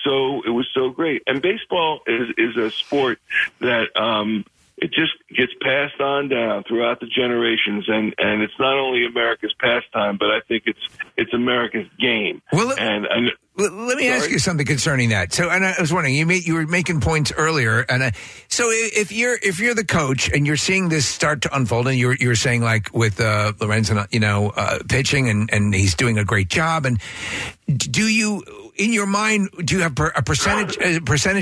so great. And baseball is a sport that it just gets passed on down throughout the generations, and it's not only America's pastime, but I think it's America's game. Well, let me ask you something concerning that. So, and I was wondering, you were making points earlier, and so if you're the coach and you're seeing this start to unfold, and you're saying like with Lorenzen, you know, pitching, and he's doing a great job, and do you? In your mind, do you have a percentage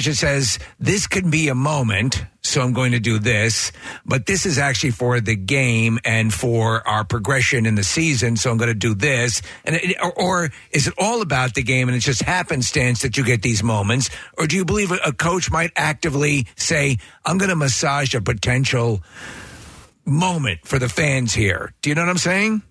that says this could be a moment, so I'm going to do this, but this is actually for the game and for our progression in the season, so I'm going to do this? And or is it all about the game and it's just happenstance that you get these moments? Or do you believe a coach might actively say, I'm going to massage a potential moment for the fans here? Do you know what I'm saying?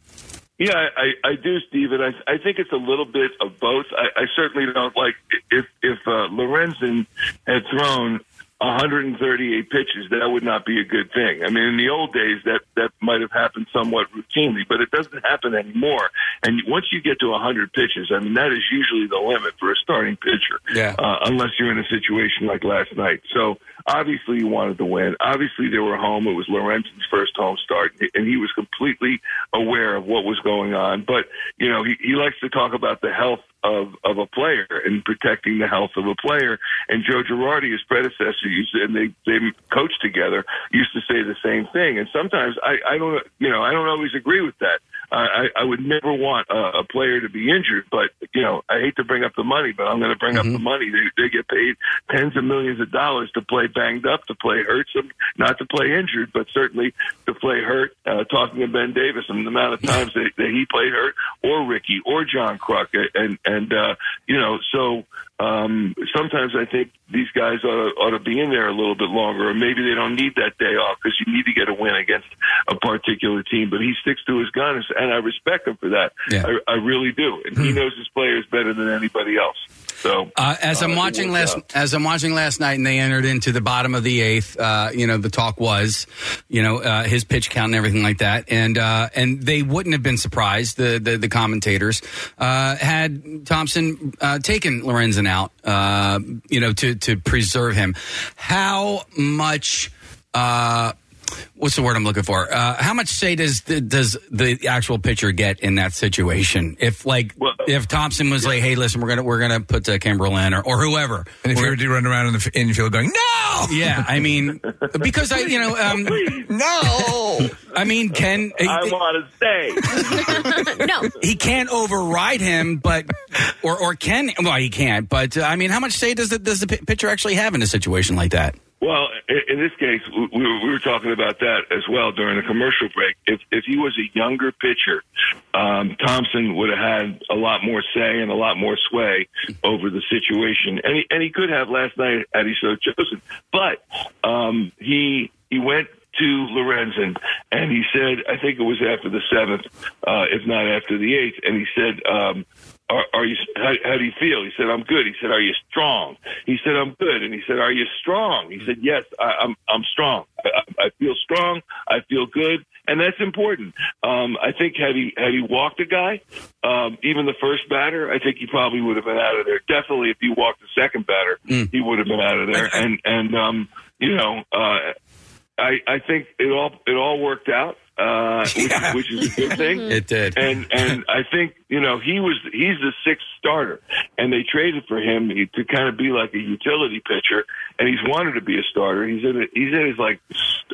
Yeah, I do, Steve, and I think it's a little bit of both. I certainly don't like if Lorenzen had thrown 138 pitches, that would not be a good thing. I mean, in the old days, that might have happened somewhat routinely, but it doesn't happen anymore. And once you get to 100 pitches, I mean, that is usually the limit for a starting pitcher, unless you're in a situation like last night. So Obviously, he wanted to win. Obviously, they were home. It was Lorenzen's first home start, and he was completely aware of what was going on. But, you know, he likes to talk about the health of a player and protecting the health of a player. And Joe Girardi, his predecessor, used to, and they coached together, used to say the same thing. And sometimes I don't always agree with that. I would never want a player to be injured, but, you know, I hate to bring up the money, but I'm going to bring up the money. They get paid tens of millions of dollars to play banged up, to play hurt, not to play injured, but certainly to play hurt. Talking to Ben Davis and the amount of times that he played hurt, or Ricky, or John Kruk, and you know, so... sometimes I think these guys ought to be in there a little bit longer, or maybe they don't need that day off because you need to get a win against a particular team. But he sticks to his guns, and I respect him for that. Yeah. I really do, and he knows his players better than anybody else. So as I'm watching last night, and they entered into the bottom of the eighth. You know, the talk was, you know, his pitch count and everything like that, and they wouldn't have been surprised. The commentators had Thompson taken Lorenzen out, you know, to preserve him. How much? What's the word I'm looking for? How much say does the actual pitcher get in that situation? If if Thompson was like, "Hey, listen, we're gonna put Kimbrel in or whoever," and if you were to run around in the infield going, "No," yeah, I mean, because no, I mean, I want to stay. No, he can't override him, but or can well, he can't. But I mean, how much say does the pitcher actually have in a situation like that? Well, in this case, we were talking about that as well during the commercial break. If he was a younger pitcher, Thompson would have had a lot more say and a lot more sway over the situation. And he could have last night had he so chosen. But he went to Lorenzen, and he said, I think it was after the 7th, if not after the 8th, and he said, Are you? How do you feel? He said, I'm good. He said, are you strong? He said, I'm good. And he said, are you strong? He said, yes, I'm strong. I feel strong. I feel good. And that's important. I think had he walked a guy, even the first batter, I think he probably would have been out of there. Definitely if he walked the second batter, he would have been out of there. I think it all worked out. Which is a good thing. It did. And I think, you know, he's the sixth starter, and they traded for him to kind of be like a utility pitcher, and he's wanted to be a starter. He's in his, like,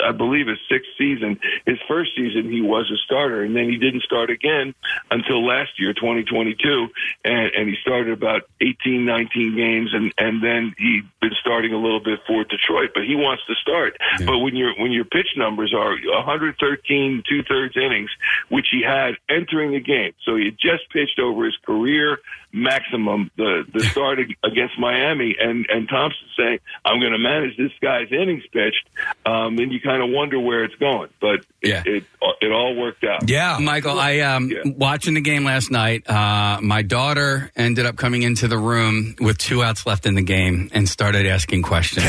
I believe his sixth season. His first season he was a starter, and then he didn't start again until last year, 2022, and he started about 18, 19 games, and then he's been starting a little bit for Detroit, but he wants to start. Yeah. But when your pitch numbers are 113 two-thirds innings, which he had entering the game. So he had just pitched over his career maximum, the start against Miami, and Thompson saying, I'm going to manage this guy's innings pitched, then you kind of wonder where it's going. But it all worked out. Yeah, Michael, watching the game last night, my daughter ended up coming into the room with two outs left in the game and started asking questions.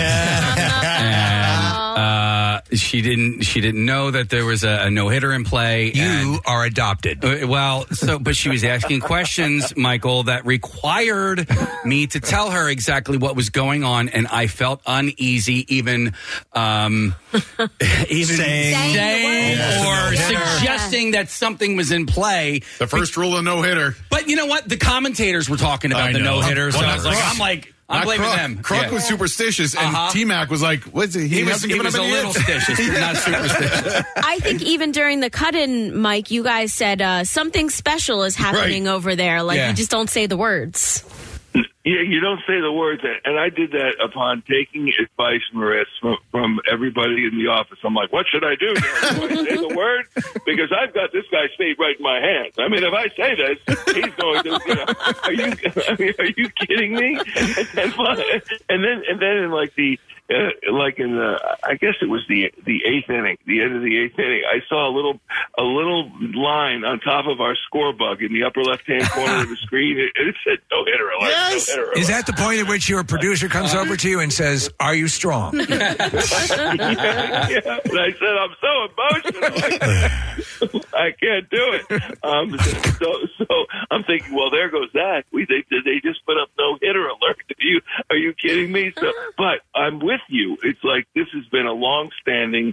She didn't know that there was a no-hitter in play. You are adopted. But she was asking questions, Michael, that required me to tell her exactly what was going on, and I felt uneasy even saying or suggesting that something was in play. The first rule of no-hitter. But you know what? The commentators were talking about the no-hitter. So I'm like... I'm blaming them. Kruk was superstitious, and T-Mac was like, what's it? He was a little stitious, not superstitious. I think even during the cut-in, Mike, you guys said something special is happening over there. Like, you just don't say the words. Yeah, you don't say the words. And I did that upon taking advice, Marissa, from everybody in the office. I'm like, what should I do? Do I say the word? Because I've got this guy's fate right in my hands. I mean, if I say this, he's going to, you know, are you kidding me? And then in like the... I guess it was the eighth inning, the end of the eighth inning. I saw a little line on top of our score bug in the upper left-hand corner of the screen. It said no hitter alert. Yes. No hitter alert. Is that the point at which your producer comes over to you and says, "Are you strong?" Yeah. And I said, "I'm so emotional, I can't do it." So I'm thinking, well, there goes that. They just put up no hitter alert. Are you kidding me? So, but I'm with you. It's like this has been a long-standing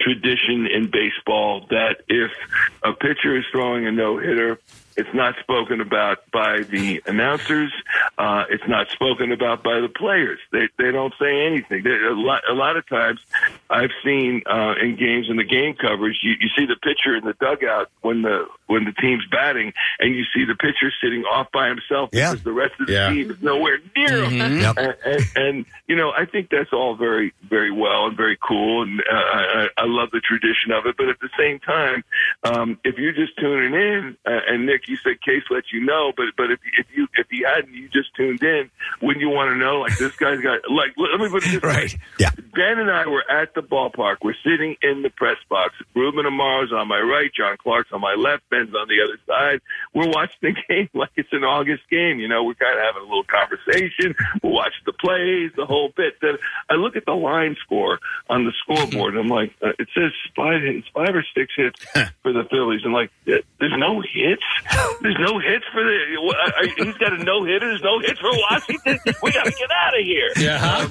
tradition in baseball that if a pitcher is throwing a no-hitter, it's not spoken about by the announcers. It's not spoken about by the players. They don't say anything. A lot of times I've seen in games, in the game coverage, you see the pitcher in the dugout when the team's batting, and you see the pitcher sitting off by himself because the rest of the team is nowhere near him. Yep. And you know, I think that's all very, very well and very cool, and I love the tradition of it. But at the same time, if you're just tuning in, and Nick, you said Case lets you know, but if you hadn't, you just tuned in, wouldn't you want to know? Like, this guy's got, like, let me put it this way. Yeah. Dan and I were at the ballpark. We're sitting in the press box. Ruben Amaro's on my right, John Clark's on my left, Ben's on the other side. We're watching the game like it's an August game. You know, we're kind of having a little conversation. We're watching the plays, the whole bit. Then I look at the line score on the scoreboard, and I'm like, it says five or six hits for the Phillies. And like, there's no hits? There's no hits for the. He's got a no hitter. There's no hits for Washington. We got to get out of here. Yeah.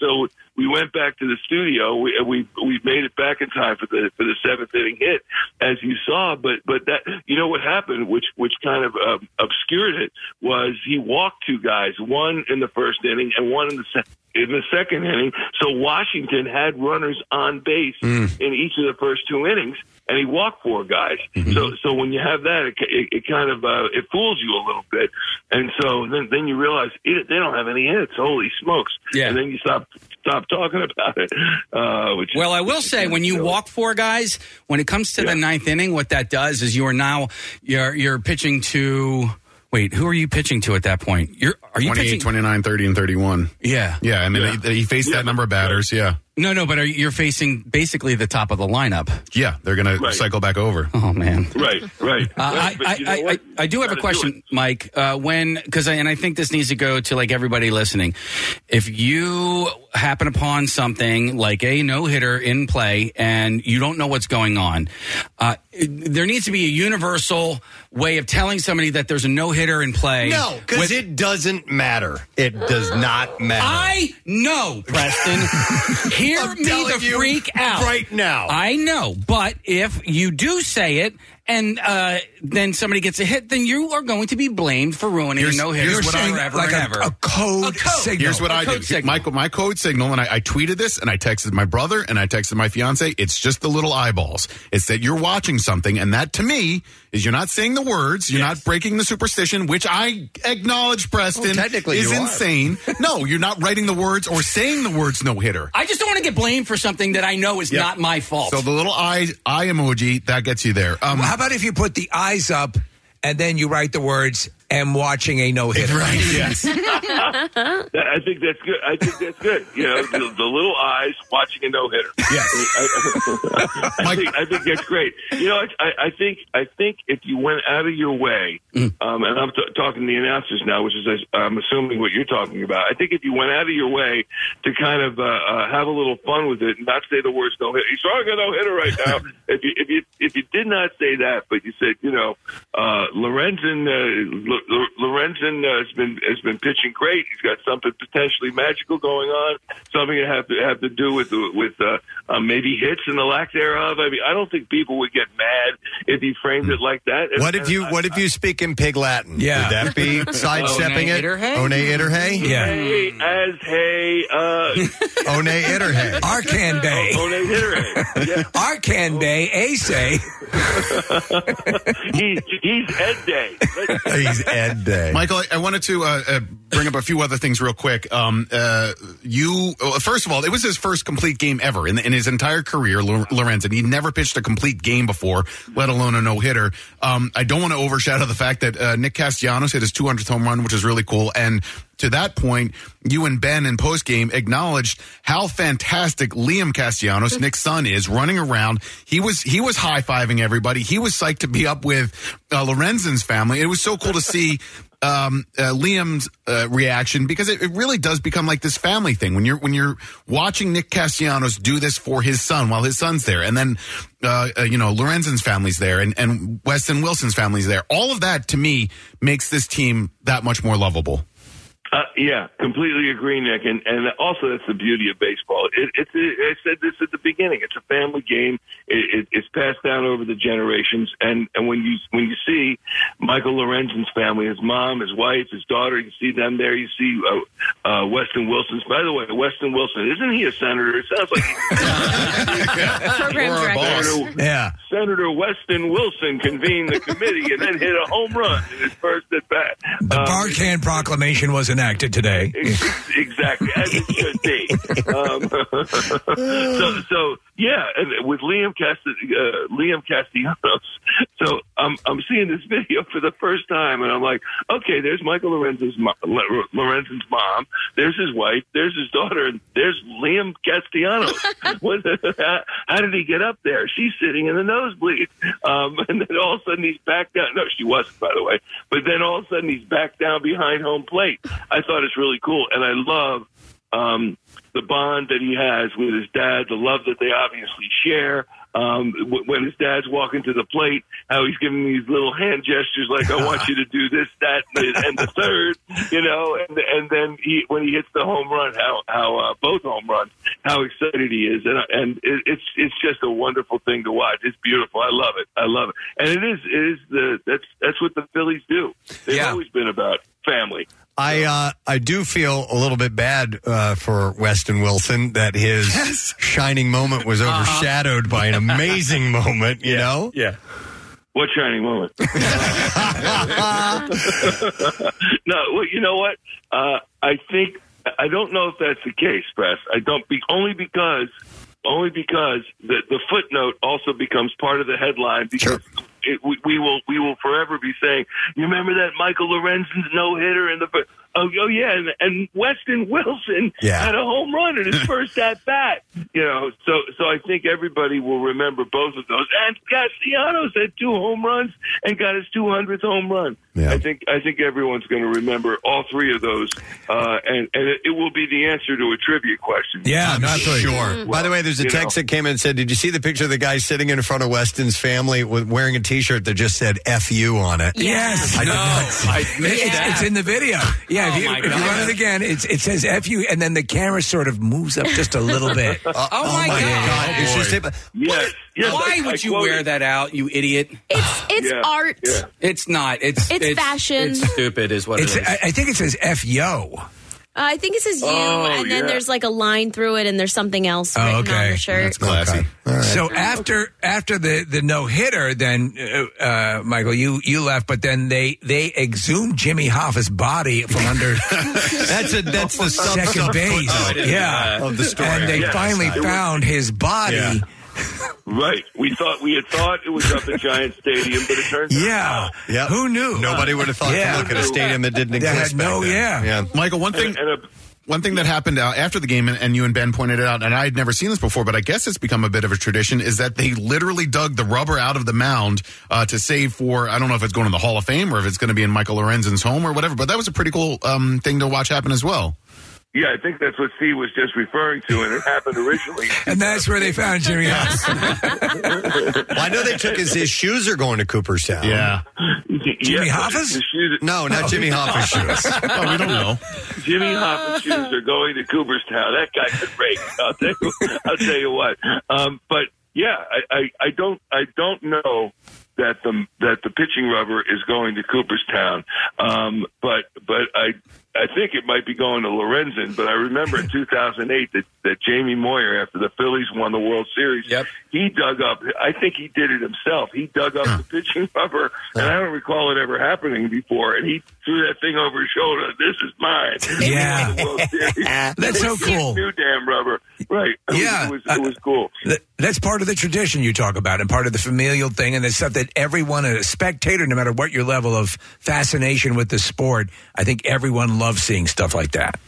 So we went back to the studio. We made it back in time for the seventh inning hit, as you saw. But that, you know what happened, which kind of obscured it, was he walked two guys, one in the first inning and one in the second. In the second inning, so Washington had runners on base in each of the first two innings, and he walked four guys. Mm-hmm. So when you have that, it kind of it fools you a little bit, and so then you realize they don't have any hits. Holy smokes! Yeah. And then you stop talking about it. I will say, when you walk four guys, when it comes to the ninth inning, what that does is you're pitching to. Wait, who are you pitching to at that point? Are you 28, pitching 29, 30, and 31. Yeah. Yeah, I mean, he faced that number of batters, No, but you're facing basically the top of the lineup. Yeah, they're going to cycle back over. Oh, man. Right. I do have a question, Mike, because I think this needs to go to, like, everybody listening. If you happen upon something like a no-hitter in play and you don't know what's going on, there needs to be a universal way of telling somebody that there's a no-hitter in play. No, because it doesn't matter. It does not matter. I know, Preston. Hear me the freak out right now. I know, but if you do say it and then somebody gets a hit, then you are going to be blamed for ruining a no-hitter forever and ever. A code signal. Here's what I did. Michael, my code signal, and I tweeted this, and I texted my brother, and I texted my fiance. It's just the little eyeballs. It's that you're watching something, and that, to me, is you're not saying the words, you're not breaking the superstition, which I acknowledge, Preston, technically is insane. No, you're not writing the words or saying the words no-hitter. I just don't want to get blamed for something that I know is not my fault. So the little eye emoji, that gets you there. How about if you put the eyes up and then you write the words, "am watching a no-hitter"? Right, yes. I think that's good. You know, the little eyes watching a no-hitter. Yes. I think that's great. You know, I think if you went out of your way, and I'm talking to the announcers now, which is, I'm assuming, what you're talking about. I think if you went out of your way to kind of have a little fun with it and not say the words no-hitter. He's throwing a no-hitter right now. If you did not say that, but you said, you know, Lorenzen has been pitching great. He's got something potentially magical going on. Something that have to do with maybe hits and the lack thereof. I mean, I don't think people would get mad if he framed it like that. What if you speak in Pig Latin? Yeah. Would that be sidestepping it? One iter hay. Yeah. Hey, as hey. One iter hay. Arcande. One iter hay. Arcande. Ace. He's Ed Day. He's Ed Day. Michael, I wanted to bring up a few other things real quick. First of all, it was his first complete game ever in his entire career, Lorenzen. He never pitched a complete game before, let alone a no-hitter. I don't want to overshadow the fact that Nick Castellanos hit his 200th home run, which is really cool. And to that point, you and Ben in postgame acknowledged how fantastic Liam Castellanos, Nick's son, is running around. He was high-fiving everybody. He was psyched to be up with Lorenzen's family. It was so cool to see Liam's reaction, because it really does become like this family thing when you're watching Nick Castellanos do this for his son while his son's there, and then you know, Lorenzen's family's there, and Weston Wilson's family's there. All of that, to me, makes this team that much more lovable. Yeah, completely agree, Nick. And also, that's the beauty of baseball. I said this at the beginning. It's a family game. It's passed down over the generations. And when you see Michael Lorenzen's family, his mom, his wife, his daughter, you see them there. You see Weston Wilson's. By the way, Weston Wilson, isn't he a senator? It sounds like Senator Weston Wilson convened the committee and then hit a home run in his first at bat. The Barkann proclamation was enacted today. Exactly, as it should be. Yeah, with Liam Castellanos. So I'm seeing this video for the first time, and I'm like, okay, there's Michael Lorenzen's mom, there's his wife, there's his daughter, and there's Liam Castellanos. How did he get up there? She's sitting in the nosebleed. And then all of a sudden he's back down. No, she wasn't, by the way. But then all of a sudden he's back down behind home plate. I thought it's really cool, and I love the bond that he has with his dad, the love that they obviously share. When his dad's walking to the plate, how he's giving these little hand gestures like, I want you to do this, that, and the third, you know, and then when he hits the home run, how both home runs, how excited he is. And it's just a wonderful thing to watch. It's beautiful. I love it. And that's what the Phillies do. They've always been about family. I do feel a little bit bad for Weston Wilson that his shining moment was overshadowed by an amazing moment, you know? Yeah. What shining moment? No, well, you know what? I don't know if that's the case, Press. Only because the footnote also becomes part of the headline because we will forever be saying, you remember that Michael Lorenzen's no-hitter in the first? Oh, yeah, and Weston Wilson had a home run in his first at-bat. You know, so I think everybody will remember both of those. And Castellanos had two home runs and got his 200th home run. Yeah. I think everyone's going to remember all three of those, and it will be the answer to a trivia question. Yeah, not sure. Well, by the way, there's a text that came in and said, did you see the picture of the guy sitting in front of Weston's family wearing a T-shirt that just said F you on it? Yes. I missed that. It's in the video. Yeah, if you run it again, it says F you, and then the camera sort of moves up just a little bit. Oh my God. Oh, it's just, why would you wear that out, you idiot? It's art. Yeah. It's not. It's fashion. It's stupid is what it is. I think it says F-yo. I think it says you, and then there's like a line through it, and there's something else written on the shirt. That's classy. Okay. Right. So after the no-hitter, then, Michael, you left, but then they exhumed Jimmy Hoffa's body from under that's the second base of the story. And they finally found his body. Yeah. Right. We thought it was up at Giant Stadium, but it turns out. Yeah. Who knew? Nobody would have thought to look at a stadium that didn't exist. Michael, one thing that happened after the game, and you and Ben pointed it out, and I had never seen this before, but I guess it's become a bit of a tradition, is that they literally dug the rubber out of the mound to save for, I don't know if it's going to the Hall of Fame or if it's going to be in Michael Lorenzen's home or whatever, but that was a pretty cool thing to watch happen as well. Yeah, I think that's what Steve was just referring to, and it happened originally. And that's where they found Jimmy Hoffa. Well, I know they took his shoes are going to Cooperstown. Yeah. Jimmy Hoffa's? No, not Jimmy Hoffa's shoes. Oh, we don't know. Jimmy Hoffa's shoes are going to Cooperstown. That guy could break. I'll tell you what. But, yeah, I don't know that the pitching rubber is going to Cooperstown. But I think it might be going to Lorenzen, but I remember in 2008 that Jamie Moyer, after the Phillies won the World Series, he dug up, I think he did it himself, he dug up the pitching rubber, and I don't recall it ever happening before, and he threw that thing over his shoulder, this is mine. Yeah. That's so cool. New damn rubber. Right. Yeah. It was cool. That's part of the tradition you talk about, and part of the familial thing, and it's stuff that everyone, a spectator, no matter what your level of fascination with the sport, I think everyone loves seeing stuff like that.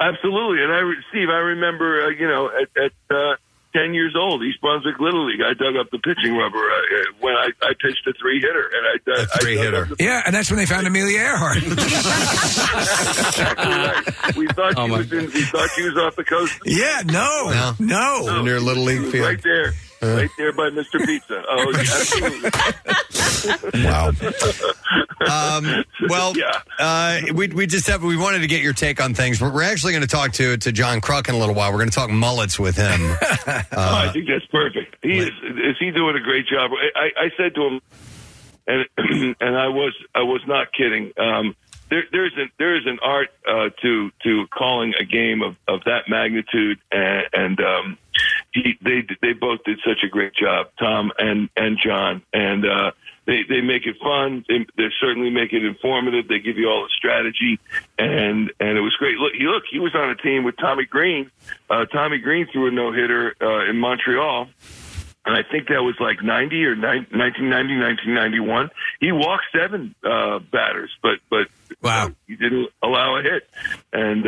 Absolutely. And Steve, I remember, at 10 years old, East Brunswick Little League, I dug up the pitching rubber when I pitched a three-hitter. And and that's when they found Amelia Earhart. Exactly right. We thought she was off the coast. Yeah, no. Near Little League field. Right there. Right there by Mr. Pizza. Oh, yeah, absolutely. Wow. We wanted to get your take on things. We're actually going to talk to John Kruk in a little while. We're going to talk mullets with him. I think that's perfect. Is he doing a great job? I said to him, and I was not kidding. There is an art to calling a game of that magnitude, and they both did such a great job, Tom and John, and they make it fun. They certainly make it informative. They give you all the strategy, and it was great. Look, he was on a team with Tommy Green. Tommy Green threw a no hitter in Montreal. And I think that was like 90 or 1990, 1991. He walked seven batters, but wow. He didn't allow a hit. And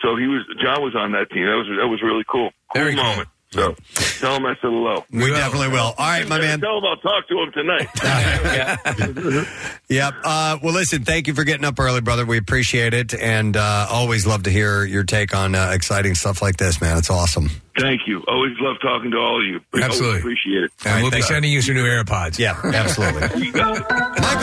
so John was on that team. That was really cool. Very cool moment. So tell him I said hello. We definitely will. All right, my man. Tell him I'll talk to him tonight. Yep. Well, listen, thank you for getting up early, brother. We appreciate it. And always love to hear your take on exciting stuff like this, man. It's awesome. Thank you. Always love talking to all of you. Absolutely. Always appreciate it. All right, we'll be sending you some new AirPods. Yeah, absolutely. Michael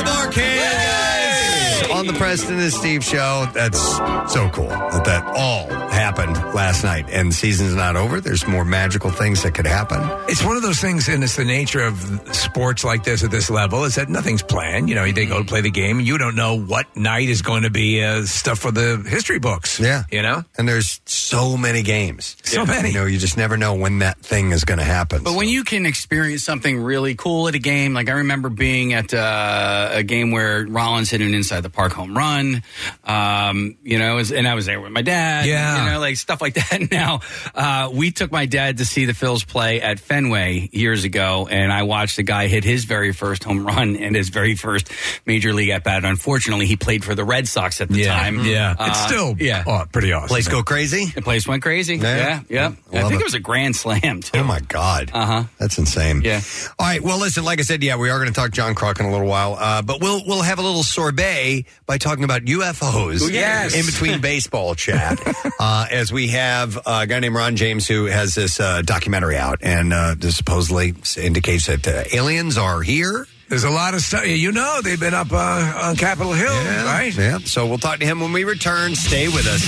Barkann on the Preston and Steve Show. That's so cool that all happened last night. And the season's not over. There's more magical things that could happen. It's one of those things, and it's the nature of sports like this at this level, is that nothing's planned. You know, they go to play the game, and you don't know what night is going to be stuff for the history books. Yeah. You know? And there's so many games. So many. You know, you just never know when that thing is going to happen. But when you can experience something really cool at a game, like I remember being at a game where Rollins hit an inside the park home run, and I was there with my dad, like stuff like that. And now we took my dad to see the Phils play at Fenway years ago, and I watched a guy hit his very first home run and his very first major league at bat. Unfortunately, he played for the Red Sox at the time. Yeah, it's still pretty awesome. Place go crazy. The place went crazy. Yeah. I think it was a grand slam, too. Oh, my God. Uh-huh. That's insane. Yeah. All right. Well, listen, like I said, we are going to talk John Kruk in a little while. But we'll have a little sorbet by talking about UFOs in between baseball chat. As we have a guy named Ron James who has this documentary out. And this supposedly indicates that aliens are here. There's a lot of stuff. You know, they've been up on Capitol Hill, right? Yeah. So we'll talk to him when we return. Stay with us.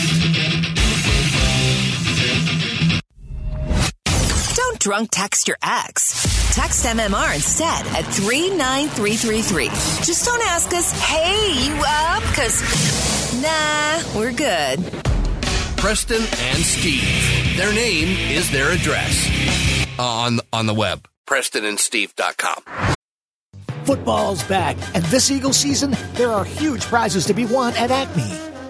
Drunk text your ex. Text MMR instead at 39333. Just don't ask us, hey, you up? Because, nah, we're good. Preston and Steve. Their name is their address. On the web. PrestonandSteve.com. Football's back, and this Eagles season, there are huge prizes to be won at Acme.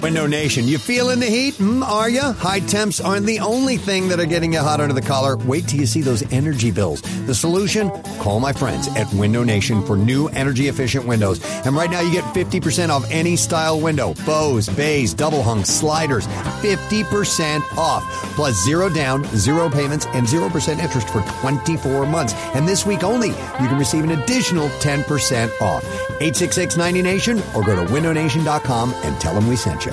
Window Nation, you feeling the heat? Are you? High temps aren't the only thing that are getting you hot under the collar. Wait till you see those energy bills. The solution? Call my friends at Window Nation for new energy-efficient windows. And right now you get 50% off any style window. Bows, bays, double hung, sliders. 50% off. Plus 0 down, 0 payments, and 0% interest for 24 months. And this week only, you can receive an additional 10% off. 866-90-NATION or go to windownation.com and tell them we sent you.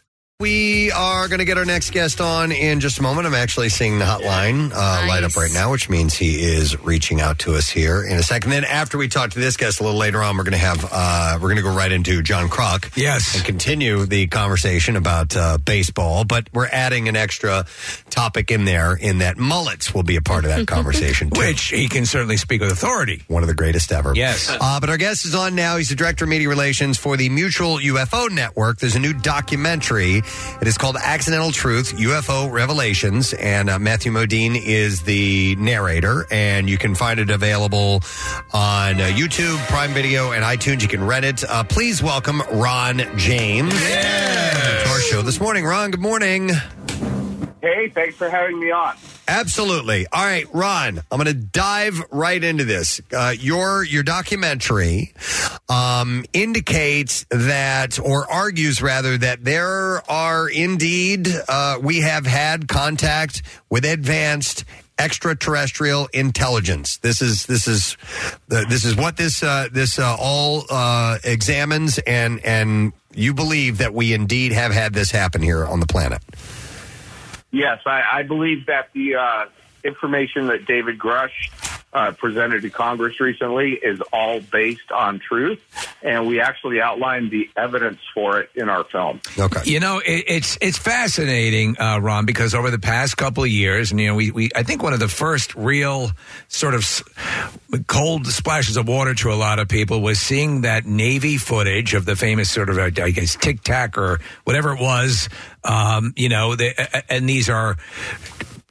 We are going to get our next guest on in just a moment. I'm actually seeing the hotline light up right now, which means he is reaching out to us here in a second. Then after we talk to this guest a little later on, we're going to go right into John Kruk. Yes. And continue the conversation about baseball. But we're adding an extra topic in there in that mullets will be a part of that conversation, too. Which he can certainly speak with authority. One of the greatest ever. Yes. But our guest is on now. He's the Director of Media Relations for the Mutual UFO Network. There's a new documentary. It is called Accidental Truth, UFO Revelations, and Matthew Modine is the narrator, and you can find it available on YouTube, Prime Video, and iTunes. You can rent it. Please welcome Ron James to our show this morning. Ron, good morning. Hey, thanks for having me on. Absolutely. All right, Ron, I'm going to dive right into this. Your documentary indicates that, or argues rather, that there are indeed, we have had contact with advanced extraterrestrial intelligence. This is what this all examines, and you believe that we indeed have had this happen here on the planet. Yes, I believe that the information that David Grush presented to Congress recently is all based on truth, and we actually outlined the evidence for it in our film. Okay, you know, it's fascinating, Ron, because over the past couple of years, and you know, I think one of the first real sort of cold splashes of water to a lot of people was seeing that Navy footage of the famous sort of, I guess, Tic Tac or whatever it was. You know, and these are,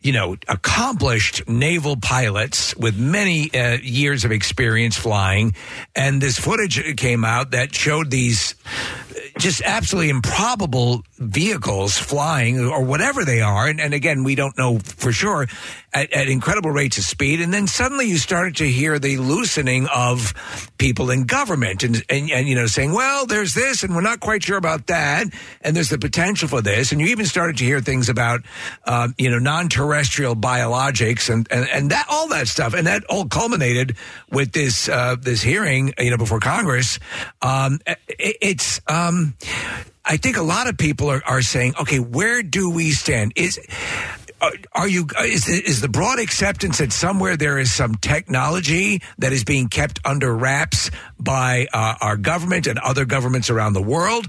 you know, accomplished naval pilots with many years of experience flying. And this footage came out that showed these just absolutely improbable vehicles flying, or whatever they are. And again, we don't know for sure, at incredible rates of speed. And then suddenly you started to hear the loosening of people in government and you know, saying, well, there's this and we're not quite sure about that. And there's the potential for this. And you even started to hear things about, you know, non-terrestrial biologics and that, all that stuff. And that all culminated with this, this hearing, you know, before Congress. I think a lot of people are saying, okay, where do we stand? Is the broad acceptance that somewhere there is some technology that is being kept under wraps by our government and other governments around the world?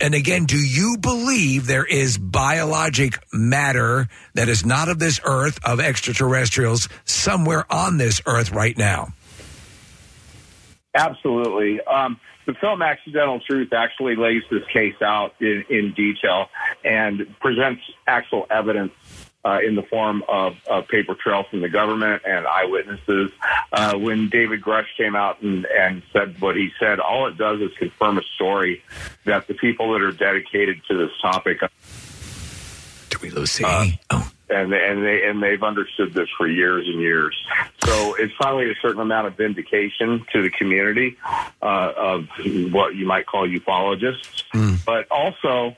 And again, do you believe there is biologic matter that is not of this earth, of extraterrestrials, somewhere on this earth right now? Absolutely. The film Accidental Truth actually lays this case out in detail and presents actual evidence in the form of a paper trail from the government and eyewitnesses. When David Grush came out and said what he said, all it does is confirm a story that the people that are dedicated to this topic. Do we lose Sadie? Oh. And they've understood this for years and years. So it's finally a certain amount of vindication to the community of what you might call ufologists, but also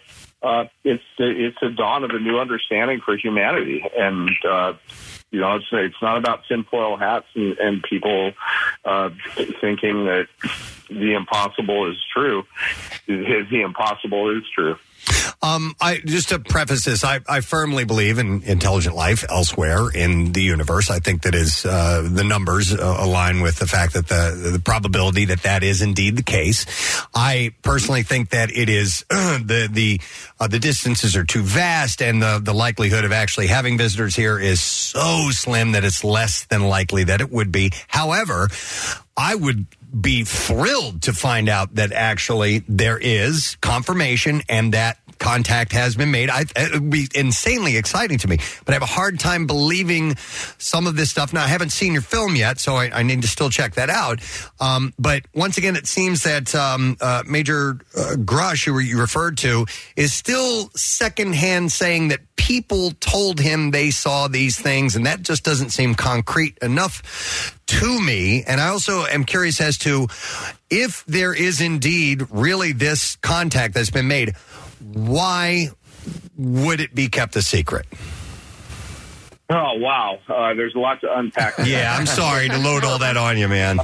it's a dawn of a new understanding for humanity. And you know, I'd say it's not about tinfoil hats and people thinking that the impossible is true. The impossible is true. I just to preface this, I firmly believe in intelligent life elsewhere in the universe. I think that is the numbers align with the fact that the probability that is indeed the case. I personally think that it is the distances are too vast, and the likelihood of actually having visitors here is so slim that it's less than likely that it would be. However, I would be thrilled to find out that actually there is confirmation and that contact has been made. It would be insanely exciting to me, but I have a hard time believing some of this stuff. Now, I haven't seen your film yet, so I need to still check that out. But once again, it seems that Major Grush, who you referred to, is still secondhand saying that people told him they saw these things, and that just doesn't seem concrete enough to me. And I also am curious as to if there is indeed really this contact that's been made, why would it be kept a secret? Oh, wow. There's a lot to unpack. Yeah, I'm sorry to load all that on you, man.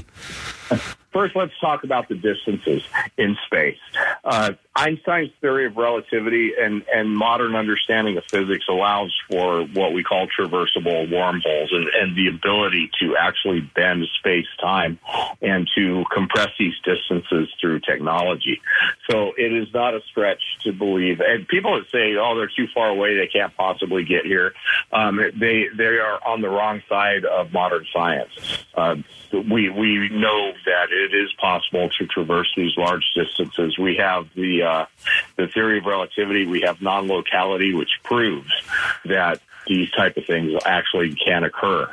First, let's talk about the distances in space. Einstein's theory of relativity and modern understanding of physics allows for what we call traversable wormholes and the ability to actually bend space-time and to compress these distances through technology. So it is not a stretch to believe. And people that say, oh, they're too far away, they can't possibly get here, they are on the wrong side of modern science. We know that it is possible to traverse these large distances. We have the theory of relativity. We have non-locality, which proves that these type of things actually can occur.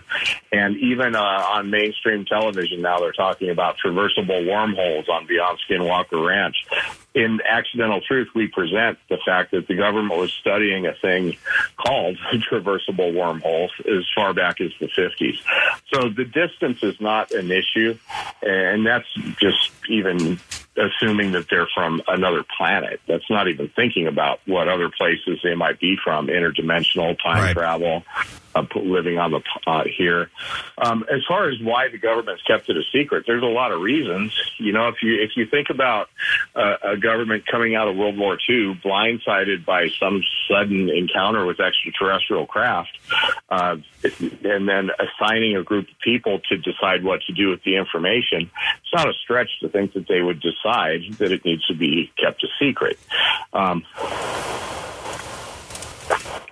And even on mainstream television now, they're talking about traversable wormholes on Beyond Skinwalker Ranch. in Accidental Truth, we present the fact that the government was studying a thing called traversable wormholes as far back as the 50s. So the distance is not an issue, and that's just even assuming that they're from another planet. That's not even thinking about what other places they might be from, interdimensional, time right. travel, living on the here. As far as why the government's kept it a secret, there's a lot of reasons. You know, if you think about a government coming out of World War II blindsided by some sudden encounter with extraterrestrial craft, and then assigning a group of people to decide what to do with the information, it's not a stretch to think that they would decide that it needs to be kept a secret.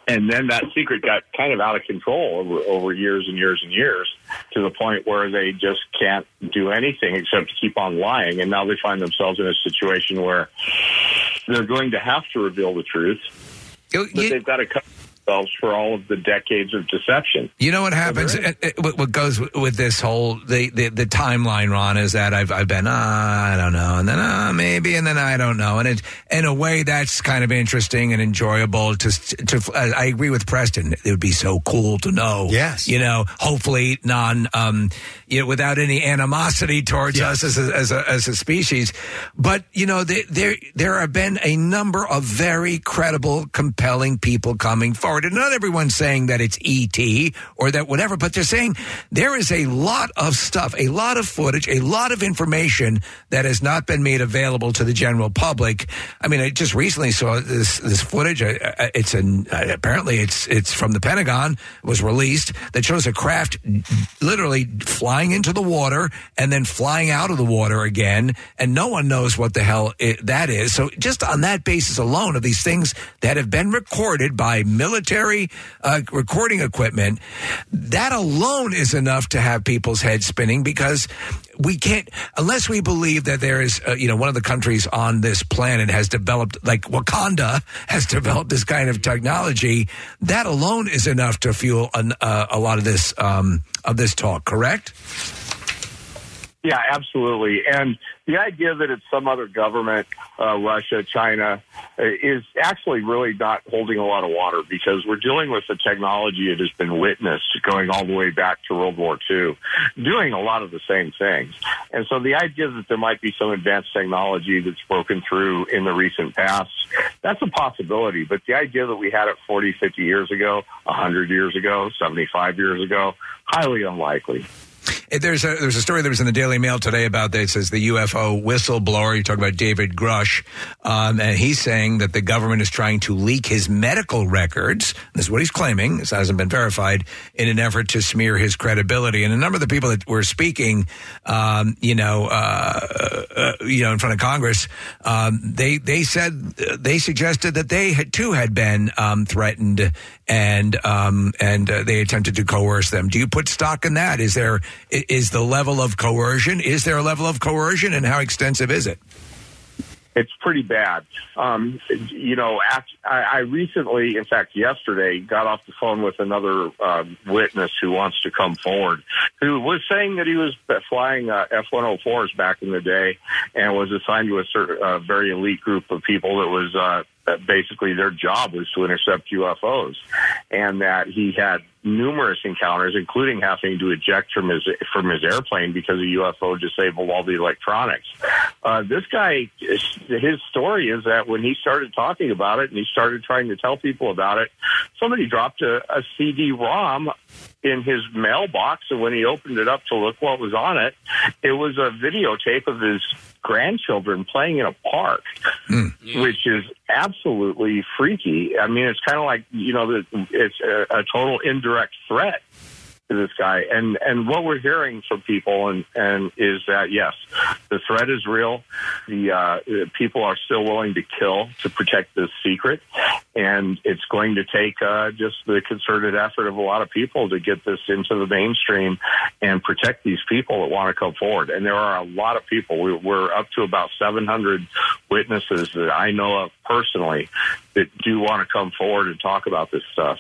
And then that secret got kind of out of control over years and years and years, to the point where they just can't do anything except keep on lying. And now they find themselves in a situation where they're going to have to reveal the truth, but they've got to cut themselves for all of the decades of deception. You know what happens? What goes with this whole the timeline, Ron, is that I've been I don't know, and then maybe, and then I don't know, and it, in a way, that's kind of interesting and enjoyable. I agree with Preston. It would be so cool to know. Yes, you know, hopefully without any animosity towards yes. us as a species. But you know, there have been a number of very credible, compelling people coming forward. And not everyone's saying that it's E.T. or that whatever, but they're saying there is a lot of stuff, a lot of footage, a lot of information that has not been made available to the general public. I mean, I just recently saw this footage. Apparently it's from the Pentagon. It was released, that shows a craft literally flying into the water and then flying out of the water again, and no one knows what the hell that is. So just on that basis alone, of these things that have been recorded by military recording equipment, that alone is enough to have people's heads spinning, because we can't, unless we believe that there is, one of the countries on this planet has developed, like Wakanda has developed this kind of technology, that alone is enough to fuel a lot of this, of this talk, correct? Yeah, absolutely. And the idea that it's some other government, Russia, China, is actually really not holding a lot of water, because we're dealing with a technology that has been witnessed going all the way back to World War II, doing a lot of the same things. And so the idea that there might be some advanced technology that's broken through in the recent past, that's a possibility. But the idea that we had it 40, 50 years ago, 100 years ago, 75 years ago, highly unlikely. There's a story that was in the Daily Mail today about that. It says the UFO whistleblower, you talk about David Grush, and he's saying that the government is trying to leak his medical records. This is what he's claiming. This hasn't been verified, in an effort to smear his credibility. And a number of the people that were speaking, in front of Congress, they suggested that they had been threatened, and they attempted to coerce them. Do you put stock in that? Is there a level of coercion, and how extensive is it? It's pretty bad. I recently, in fact, yesterday, got off the phone with another witness who wants to come forward, who was saying that he was flying F-104s back in the day and was assigned to a very elite group of people that was basically their job was to intercept UFOs, and that he had numerous encounters, including having to eject from his airplane because a UFO disabled all the electronics. This guy, his story is that when he started talking about it and he started trying to tell people about it, somebody dropped a CD-ROM in his mailbox, and when he opened it up to look what was on it, it was a videotape of his grandchildren playing in a park, which is absolutely freaky. I mean, it's kind of like, it's a total indirect threat to this guy. And what we're hearing from people and is that, yes, the threat is real. The people are still willing to kill to protect this secret. And it's going to take just the concerted effort of a lot of people to get this into the mainstream and protect these people that want to come forward. And there are a lot of people. We're up to about 700 witnesses that I know of personally that do want to come forward and talk about this stuff,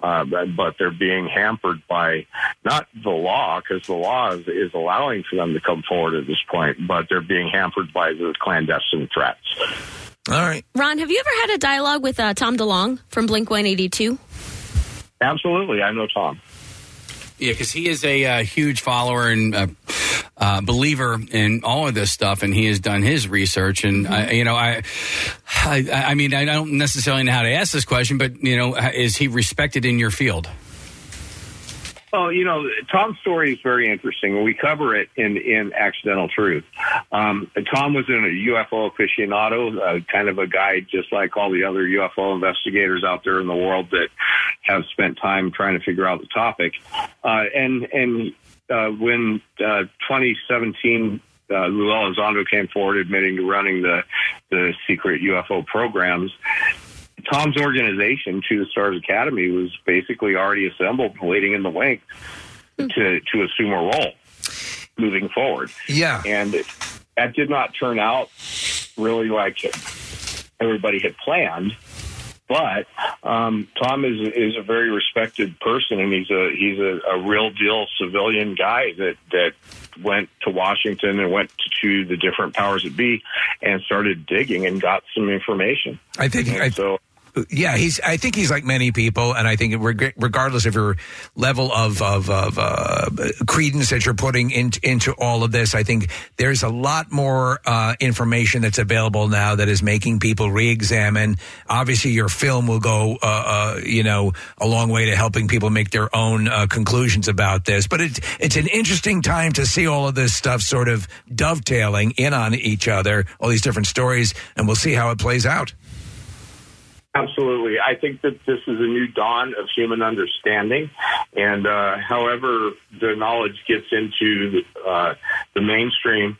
but they're being hampered by not the law, because the law is allowing for them to come forward at this point, but they're being hampered by the clandestine threats. All right. Ron, have you ever had a dialogue with Tom DeLonge from Blink-182? Absolutely. I know Tom. Yeah, because he is a huge follower and believer in all of this stuff, and he has done his research. And I mean, I don't necessarily know how to ask this question, but you know, is he respected in your field? Well, you know, Tom's story is very interesting. We cover it in Accidental Truth. Tom was a UFO aficionado, kind of a guy just like all the other UFO investigators out there in the world that have spent time trying to figure out the topic. When 2017 Lou Elizondo came forward admitting to running the secret UFO programs, Tom's organization, Two Stars Academy, was basically already assembled, waiting in the wings to assume a role moving forward. Yeah. And that did not turn out really like everybody had planned. But Tom is a very respected person, and he's a real deal civilian guy that went to Washington and went to the different powers that be and started digging and got some information. Yeah, I think he's like many people, and I think regardless of your level of credence that you're putting into all of this, I think there's a lot more information that's available now that is making people re-examine. Obviously, your film will go, a long way to helping people make their own conclusions about this. But it's an interesting time to see all of this stuff sort of dovetailing in on each other, all these different stories, and we'll see how it plays out. Absolutely. I think that this is a new dawn of human understanding, and however the knowledge gets into the mainstream,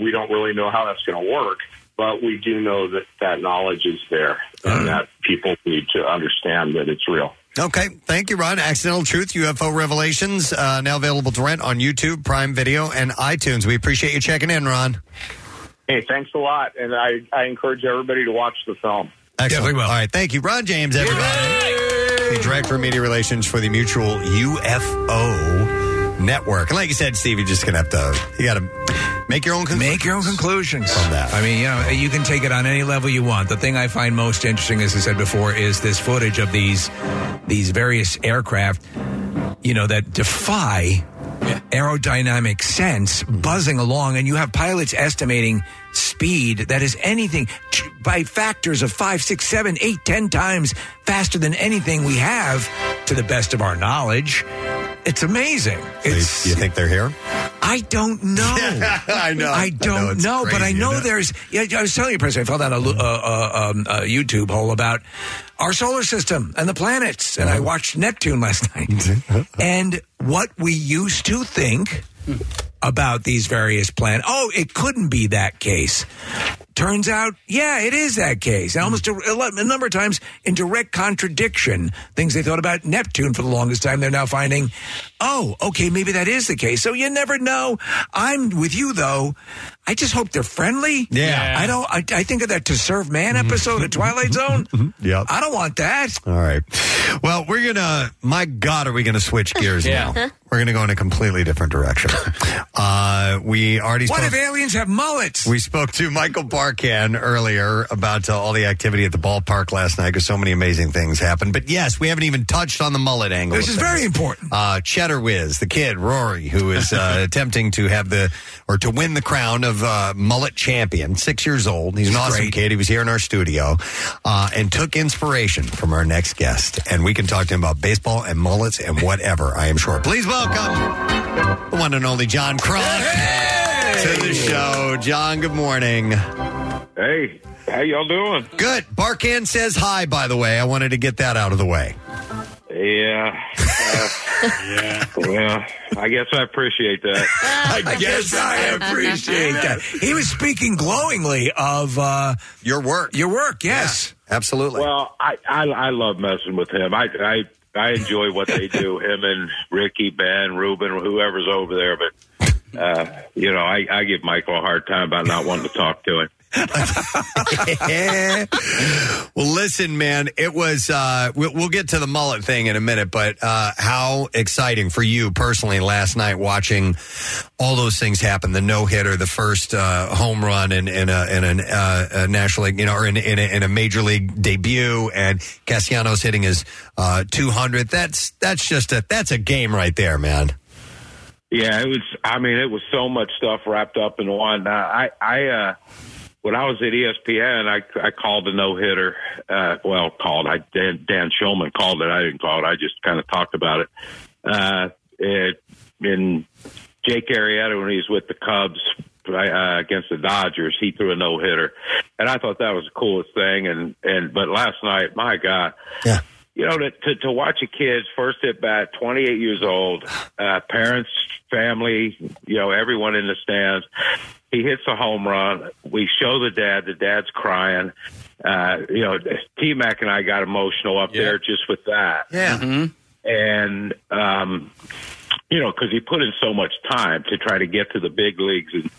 we don't really know how that's going to work, but we do know that knowledge is there and that people need to understand that it's real. Okay. Thank you, Ron. Accidental Truth, UFO Revelations, now available to rent on YouTube, Prime Video, and iTunes. We appreciate you checking in, Ron. Hey, thanks a lot, and I encourage everybody to watch the film. Excellent. Definitely will. All right. Thank you, Ron James, everybody. Yay! The Director of Media Relations for the Mutual UFO Network. And like you said, Steve, you're just going to have to, you got to make your own conclusions. Make your own conclusions from that. I mean, you know, you can take it on any level you want. The thing I find most interesting, as I said before, is this footage of these various aircraft, you know, that defy aerodynamic sense, buzzing along, and you have pilots estimating speed that is anything by factors of 5, 6, 7, 8, 10 times faster than anything we have, to the best of our knowledge. It's amazing. It's, you think they're here? I don't know. I don't know, crazy, but I know there's... Yeah, I was telling you, Preston, I fell down a YouTube hole about our solar system and the planets, and I watched Neptune last night. And what we used to think about these various planets, oh, it couldn't be that case. Turns out, yeah, it is that case. Almost a number of times in direct contradiction, things they thought about Neptune for the longest time, they're now finding, oh, okay, maybe that is the case. So you never know. I'm with you, though. I just hope they're friendly. Yeah. I think of that To Serve Man episode of Twilight Zone. Yep. I don't want that. All right. Well, are we going to switch gears now? We're going to go in a completely different direction. We already spoke. What if aliens have mullets? We spoke to Michael Barkann earlier about all the activity at the ballpark last night because so many amazing things happened. But yes, we haven't even touched on the mullet angle. This is very important. Cheddar Whiz, the kid, Rory, who is attempting to have to win the crown of mullet champion, 6 years old. He's an awesome kid. He was here in our studio and took inspiration from our next guest. And we can talk to him about baseball and mullets and whatever, I am sure. Please welcome the one and only John Crump to the show. John, good morning. Hey, how y'all doing? Good. Barkann says hi, by the way. I wanted to get that out of the way. Yeah. Yeah. I guess I appreciate that. He was speaking glowingly of your work. Your work, yes. Yeah, absolutely. Well, I love messing with him. I enjoy what they do, him and Ricky, Ben, Ruben, whoever's over there. But, I give Michael a hard time about not wanting to talk to him. Well, listen, man, it was, we'll get to the mullet thing in a minute, but how exciting for you personally last night watching all those things happen, the no-hitter, the first home run in a National League, you know, or in a Major League debut, and Castellanos hitting his 200th. That's a game right there, man. Yeah, it was, I mean, it was so much stuff wrapped up in one. When I was at ESPN, I called a no-hitter. Dan Schulman called it. I didn't call it. I just kind of talked about it. In Jake Arrieta, when he was with the Cubs against the Dodgers, he threw a no-hitter. And I thought that was the coolest thing. But last night, my God. Yeah. You know, to watch a kid's first at bat, 28 years old, parents, family, you know, everyone in the stands. He hits a home run. We show the dad. The dad's crying. You know, T-Mac and I got emotional up there just with that. Yeah. Mm-hmm. And, you know, because he put in so much time to try to get to the big leagues and,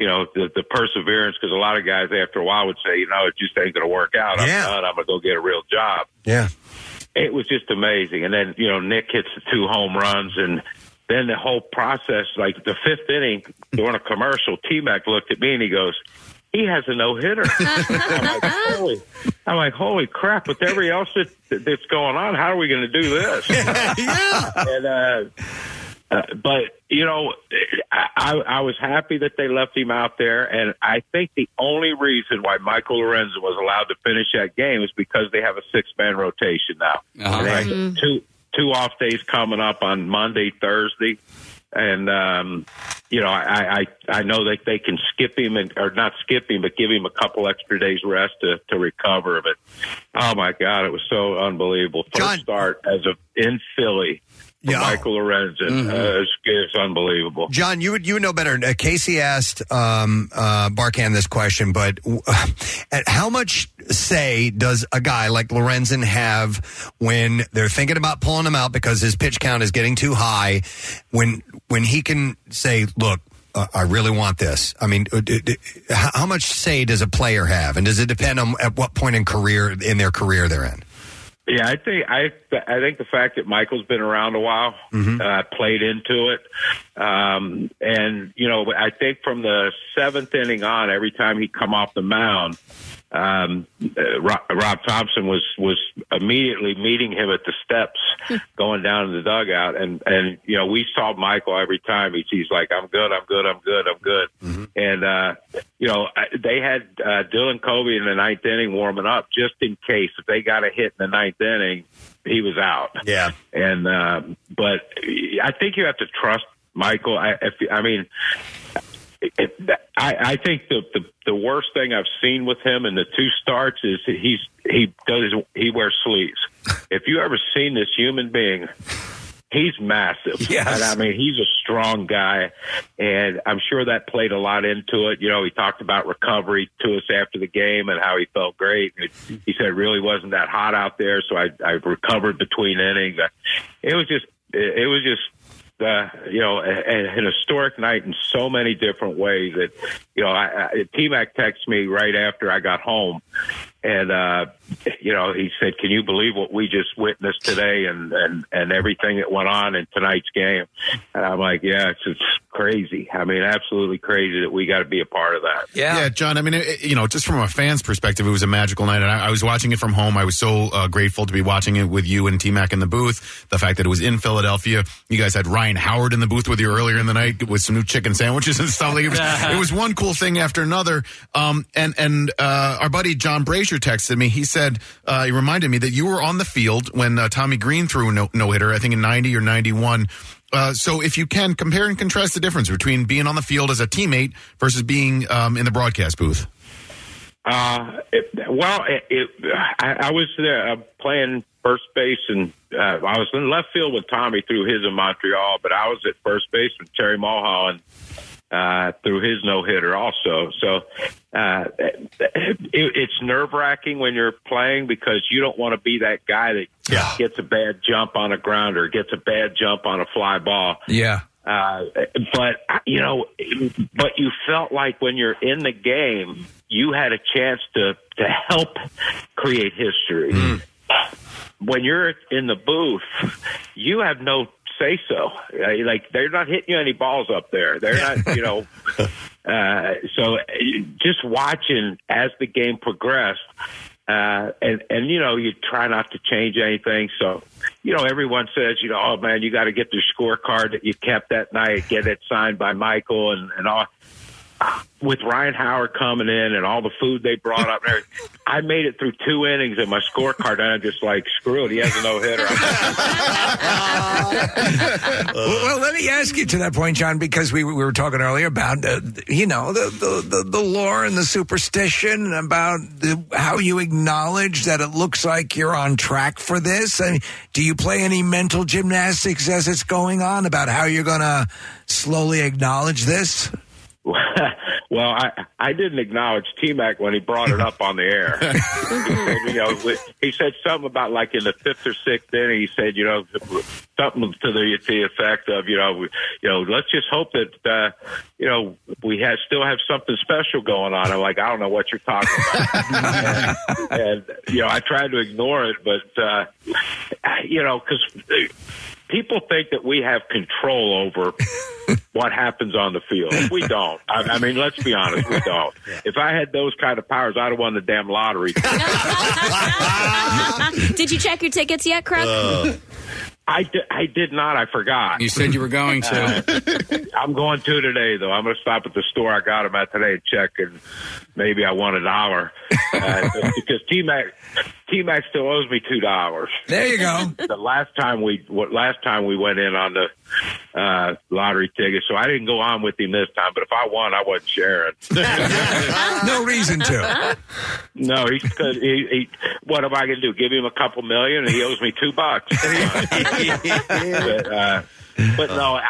you know, the perseverance, because a lot of guys after a while would say, you know, it just ain't going to work out. I'm done. I'm going to go get a real job. Yeah. It was just amazing. And then, you know, Nick hits the 2 home runs, and then the whole process, like the 5th inning, during a commercial, T-Mac looked at me and he goes, he has a no-hitter. I'm like, holy crap, with everything else that's going on, how are we going to do this? Yeah. And, but, you know, I was happy that they left him out there, and I think the only reason why Michael Lorenzen was allowed to finish that game is because they have a 6-man rotation now. Uh-huh. Right? Mm-hmm. Two off days coming up on Monday, Thursday, and you know, I know that they can skip him but give him a couple extra days rest to recover. But oh my God, it was so unbelievable! First start in Philly. Yeah. Michael Lorenzen. Mm-hmm. It's unbelievable. John, you would know better. Casey asked Barkann this question, but how much say does a guy like Lorenzen have when they're thinking about pulling him out because his pitch count is getting too high? When he can say, look, I really want this. I mean, how much say does a player have? And does it depend on at what point in their career they're in? Yeah, I think the fact that Michael's been around a while played into it, and you know, I think from the 7th inning on, every time he come off the mound, Rob Thompson was immediately meeting him at the steps, going down to the dugout, and you know, we saw Michael every time he's like, I'm good, mm-hmm. And you know, they had Dylan Covey in the 9th inning warming up just in case if they got a hit in the 9th inning, he was out. Yeah, and but I think you have to trust Michael. I think the worst thing I've seen with him in the 2 starts is he wears sleeves. If you ever seen this human being, he's massive. Yes. And I mean, he's a strong guy, and I'm sure that played a lot into it. You know, he talked about recovery to us after the game and how he felt great. He said it really wasn't that hot out there, so I recovered between innings. It was just. You know, an historic night in so many different ways that, you know, T-Mac texted me right after I got home, and, you know, he said, can you believe what we just witnessed today and everything that went on in tonight's game? And I'm like, yeah, it's crazy. I mean, absolutely crazy that we got to be a part of that. Yeah, John, I mean, you know, just from a fan's perspective, it was a magical night, and I was watching it from home. I was so grateful to be watching it with you and T-Mac in the booth. The fact that it was in Philadelphia, you guys had Ryan Howard in the booth with you earlier in the night with some new chicken sandwiches and stuff. Like it was one cool thing after another. And our buddy John Brazier texted me. He said he reminded me that you were on the field when Tommy Green threw a no hitter. I think in 90 or 91. So if you can compare and contrast the difference between being on the field as a teammate versus being in the broadcast booth. I was there playing first base, and I was in left field when Tommy threw his in Montreal, but I was at first base with Terry Mulholland threw his no-hitter also. So it's nerve-wracking when you're playing because you don't want to be that guy that gets a bad jump on a grounder, gets a bad jump on a fly ball. Yeah. But you felt like when you're in the game, you had a chance to help create history. Mm. When you're in the booth, you have no say-so. Like, they're not hitting you any balls up there. They're not, you know. So just watching as the game progressed, and you know, you try not to change anything. So, you know, everyone says, you know, oh, man, you got to get the scorecard that you kept that night, get it signed by Michael and all. With Ryan Howard coming in and all the food they brought up, and I made it through 2 innings in my scorecard, and I'm just like, screw it, he has a no-hitter. Well, let me ask you to that point, John, because we were talking earlier about, you know, the lore and the superstition about how you acknowledge that it looks like you're on track for this. I mean, do you play any mental gymnastics as it's going on about how you're going to slowly acknowledge this? Well, I didn't acknowledge T-Mac when he brought it up on the air. You know, he said something about, like, in the 5th or 6th inning, he said, you know, something to the effect of, you know, let's just hope that, you know, we still have something special going on. I'm like, I don't know what you're talking about. and you know, I tried to ignore it, but, you know, because people think that we have control over what happens on the field. We don't. I mean, let's be honest, we don't. If I had those kind of powers, I'd have won the damn lottery. Did you check your tickets yet, Krug? I did not. I forgot. You said you were going to. I'm going to today, though. I'm going to stop at the store I got them at today and check, and maybe I won $1. Because T-Mac still owes me $2. There you go. The last time we went in on the lottery ticket, so I didn't go on with him this time. But if I won, I wasn't sharing. No reason to. No, he what am I going to do? Give him a couple million, and he owes me $2. But no,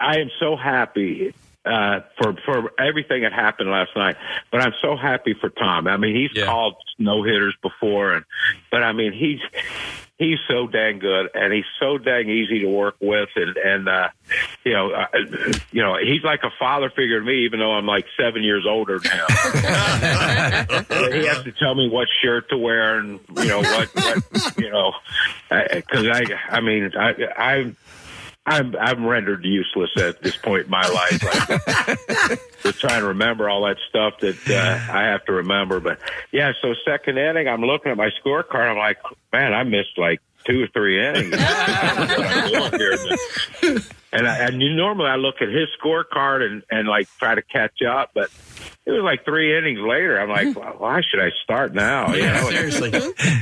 I am so happy for everything that happened last night. But I'm so happy for Tom. I mean, he's called no hitters before, but I mean, he's so dang good, and he's so dang easy to work with, and you know, he's like a father figure to me, even though I'm like 7 years older now. He has to tell me what shirt to wear, and you know what you know, because I'm rendered useless at this point in my life. Just trying to remember all that stuff that I have to remember. But, yeah, so second inning, I'm looking at my scorecard. I'm like, man, I missed like 2 or 3 innings. And normally I look at his scorecard and like, try to catch up. But it was like 3 innings later. I'm like, well, why should I start now? You know? Seriously.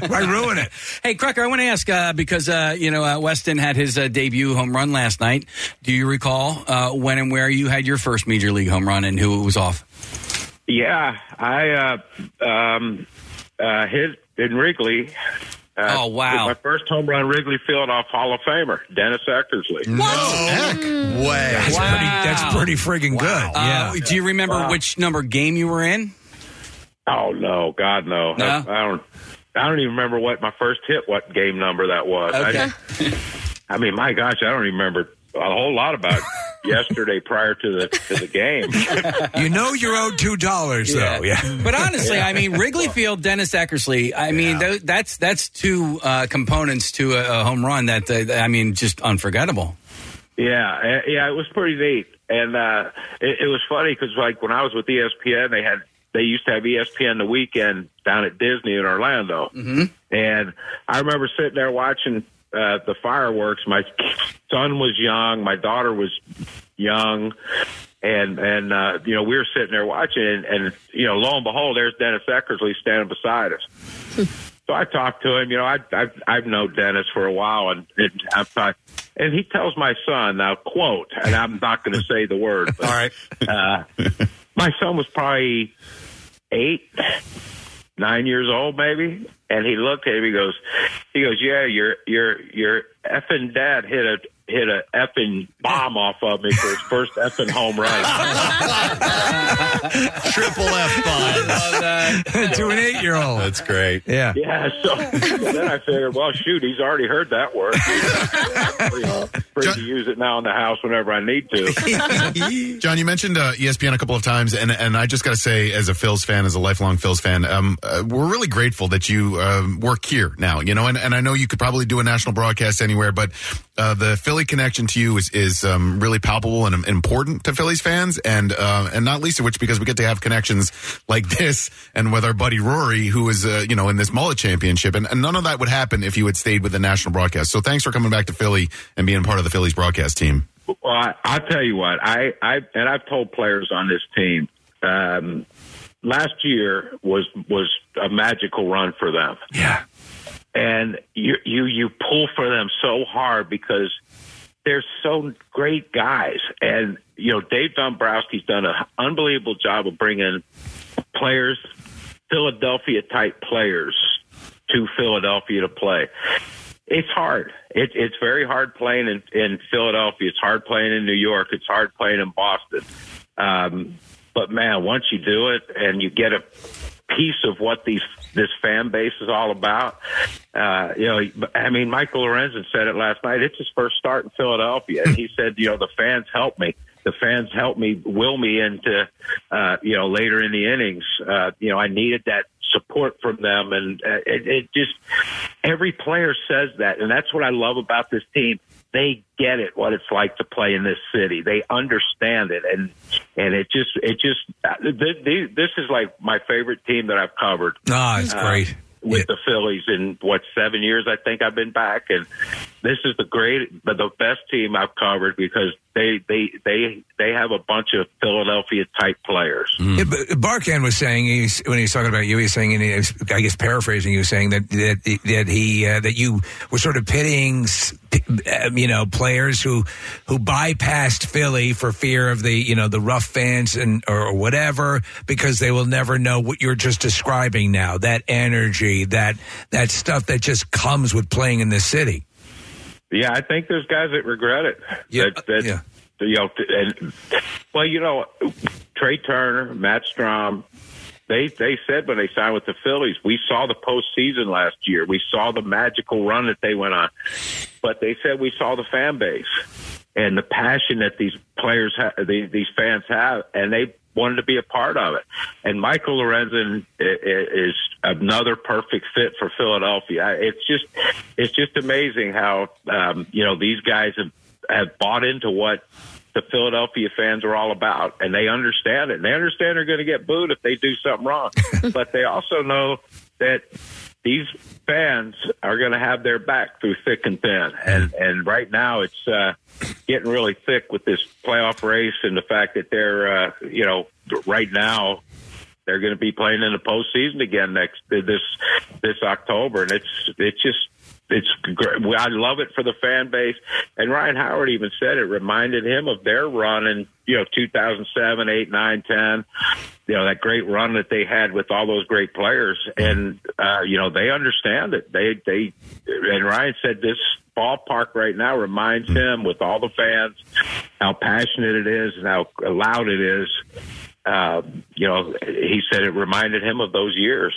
Why ruin it? Hey, Cracker, I want to ask, because, you know, Weston had his debut home run last night. Do you recall when and where you had your first Major League home run and who it was off? Yeah. I hit in Wrigley. Oh, wow. My first home run, Wrigley Field, off Hall of Famer, Dennis Eckersley. No heck way. That's pretty friggin' good. Yeah. Do you remember which number game you were in? Oh, no. God, no. No? I don't even remember what my first hit, what game number that was. Okay. I mean, my gosh, I don't remember a whole lot about it. Yesterday, prior to the game, you know you're owed $2 though. Yeah, but honestly, I mean Wrigley Field, Dennis Eckersley. I mean that's two components to a home run that I mean just unforgettable. Yeah, it was pretty neat, and it was funny because like when I was with ESPN, they used to have ESPN the Weekend down at Disney in Orlando, and I remember sitting there watching. The fireworks. My son was young. My daughter was young, and you know we were sitting there watching, and you know lo and behold, there's Dennis Eckersley standing beside us. So I talked to him. You know, I've known Dennis for a while, and he tells my son now quote, and I'm not going to say the word. But, all right, my son was probably 8, 9 years old maybe. And he looked at him. He goes, yeah, your effing dad hit a hit a effing bomb off of me for his first effing home run. Triple F bomb. To an 8-year-old. That's great. Yeah. Yeah. So then I figured, well, shoot, he's already heard that word. Free to use it now in the house whenever I need to. John, you mentioned ESPN a couple of times, and I just got to say, as a Phils fan, as a lifelong Phils fan, we're really grateful that you work here now. You know, and I know you could probably do a national broadcast anywhere, but the Philly connection to you is really palpable and important to Phillies fans, and not least of which because we get to have connections like this and with our buddy Rory, who is in this mullet championship, and none of that would happen if you had stayed with the national broadcast. So thanks for coming back to Philly and being part of the Phillies broadcast team. Well, I'll tell you what, and I've told players on this team, last year was a magical run for them. Yeah. And you pull for them so hard because they're so great guys. And, you know, Dave Dombrowski's done an unbelievable job of bringing players, Philadelphia-type players, to Philadelphia to play. It's hard. It's very hard playing in Philadelphia. It's hard playing in New York. It's hard playing in Boston. But, man, once you do it and you get a piece of what this fan base is all about. Michael Lorenzen said it last night. It's his first start in Philadelphia. And he said, the fans helped me. The fans helped me will me into, later in the innings. I needed that support from them. And it just, every player says that. And that's what I love about this team. They get it, what it's like to play in this city. They understand it, and it just this is like my favorite team that I've covered. Ah, it's great with the Phillies in 7 years I think I've been back, and this is the best team I've covered because they have a bunch of Philadelphia type players. Mm. Yeah, Barkann was saying when he was talking about you, he was saying, and he was, I guess paraphrasing, he was saying that you were sort of pitying. Players who bypassed Philly for fear of the rough fans or whatever, because they will never know what you're just describing now. That energy, that stuff that just comes with playing in this city. Yeah, I think there's guys that regret it. Yeah, Trey Turner, Matt Strom. They said when they signed with the Phillies, we saw the postseason last year. We saw the magical run that they went on. But they said we saw the fan base and the passion that these players, these fans have, and they wanted to be a part of it. And Michael Lorenzen is another perfect fit for Philadelphia. It's just amazing how these guys have bought into what the Philadelphia fans are all about, and they understand it. And they understand they're going to get booed if they do something wrong. But they also know that these fans are going to have their back through thick and thin. And right now it's getting really thick with this playoff race and the fact that they're, right now they're going to be playing in the postseason again this October. And it's great. I love it for the fan base. And Ryan Howard even said it reminded him of their run in, 2007, 8, 9, 10, that great run that they had with all those great players. And, they understand it. And Ryan said this ballpark right now reminds him with all the fans how passionate it is and how loud it is. He said it reminded him of those years.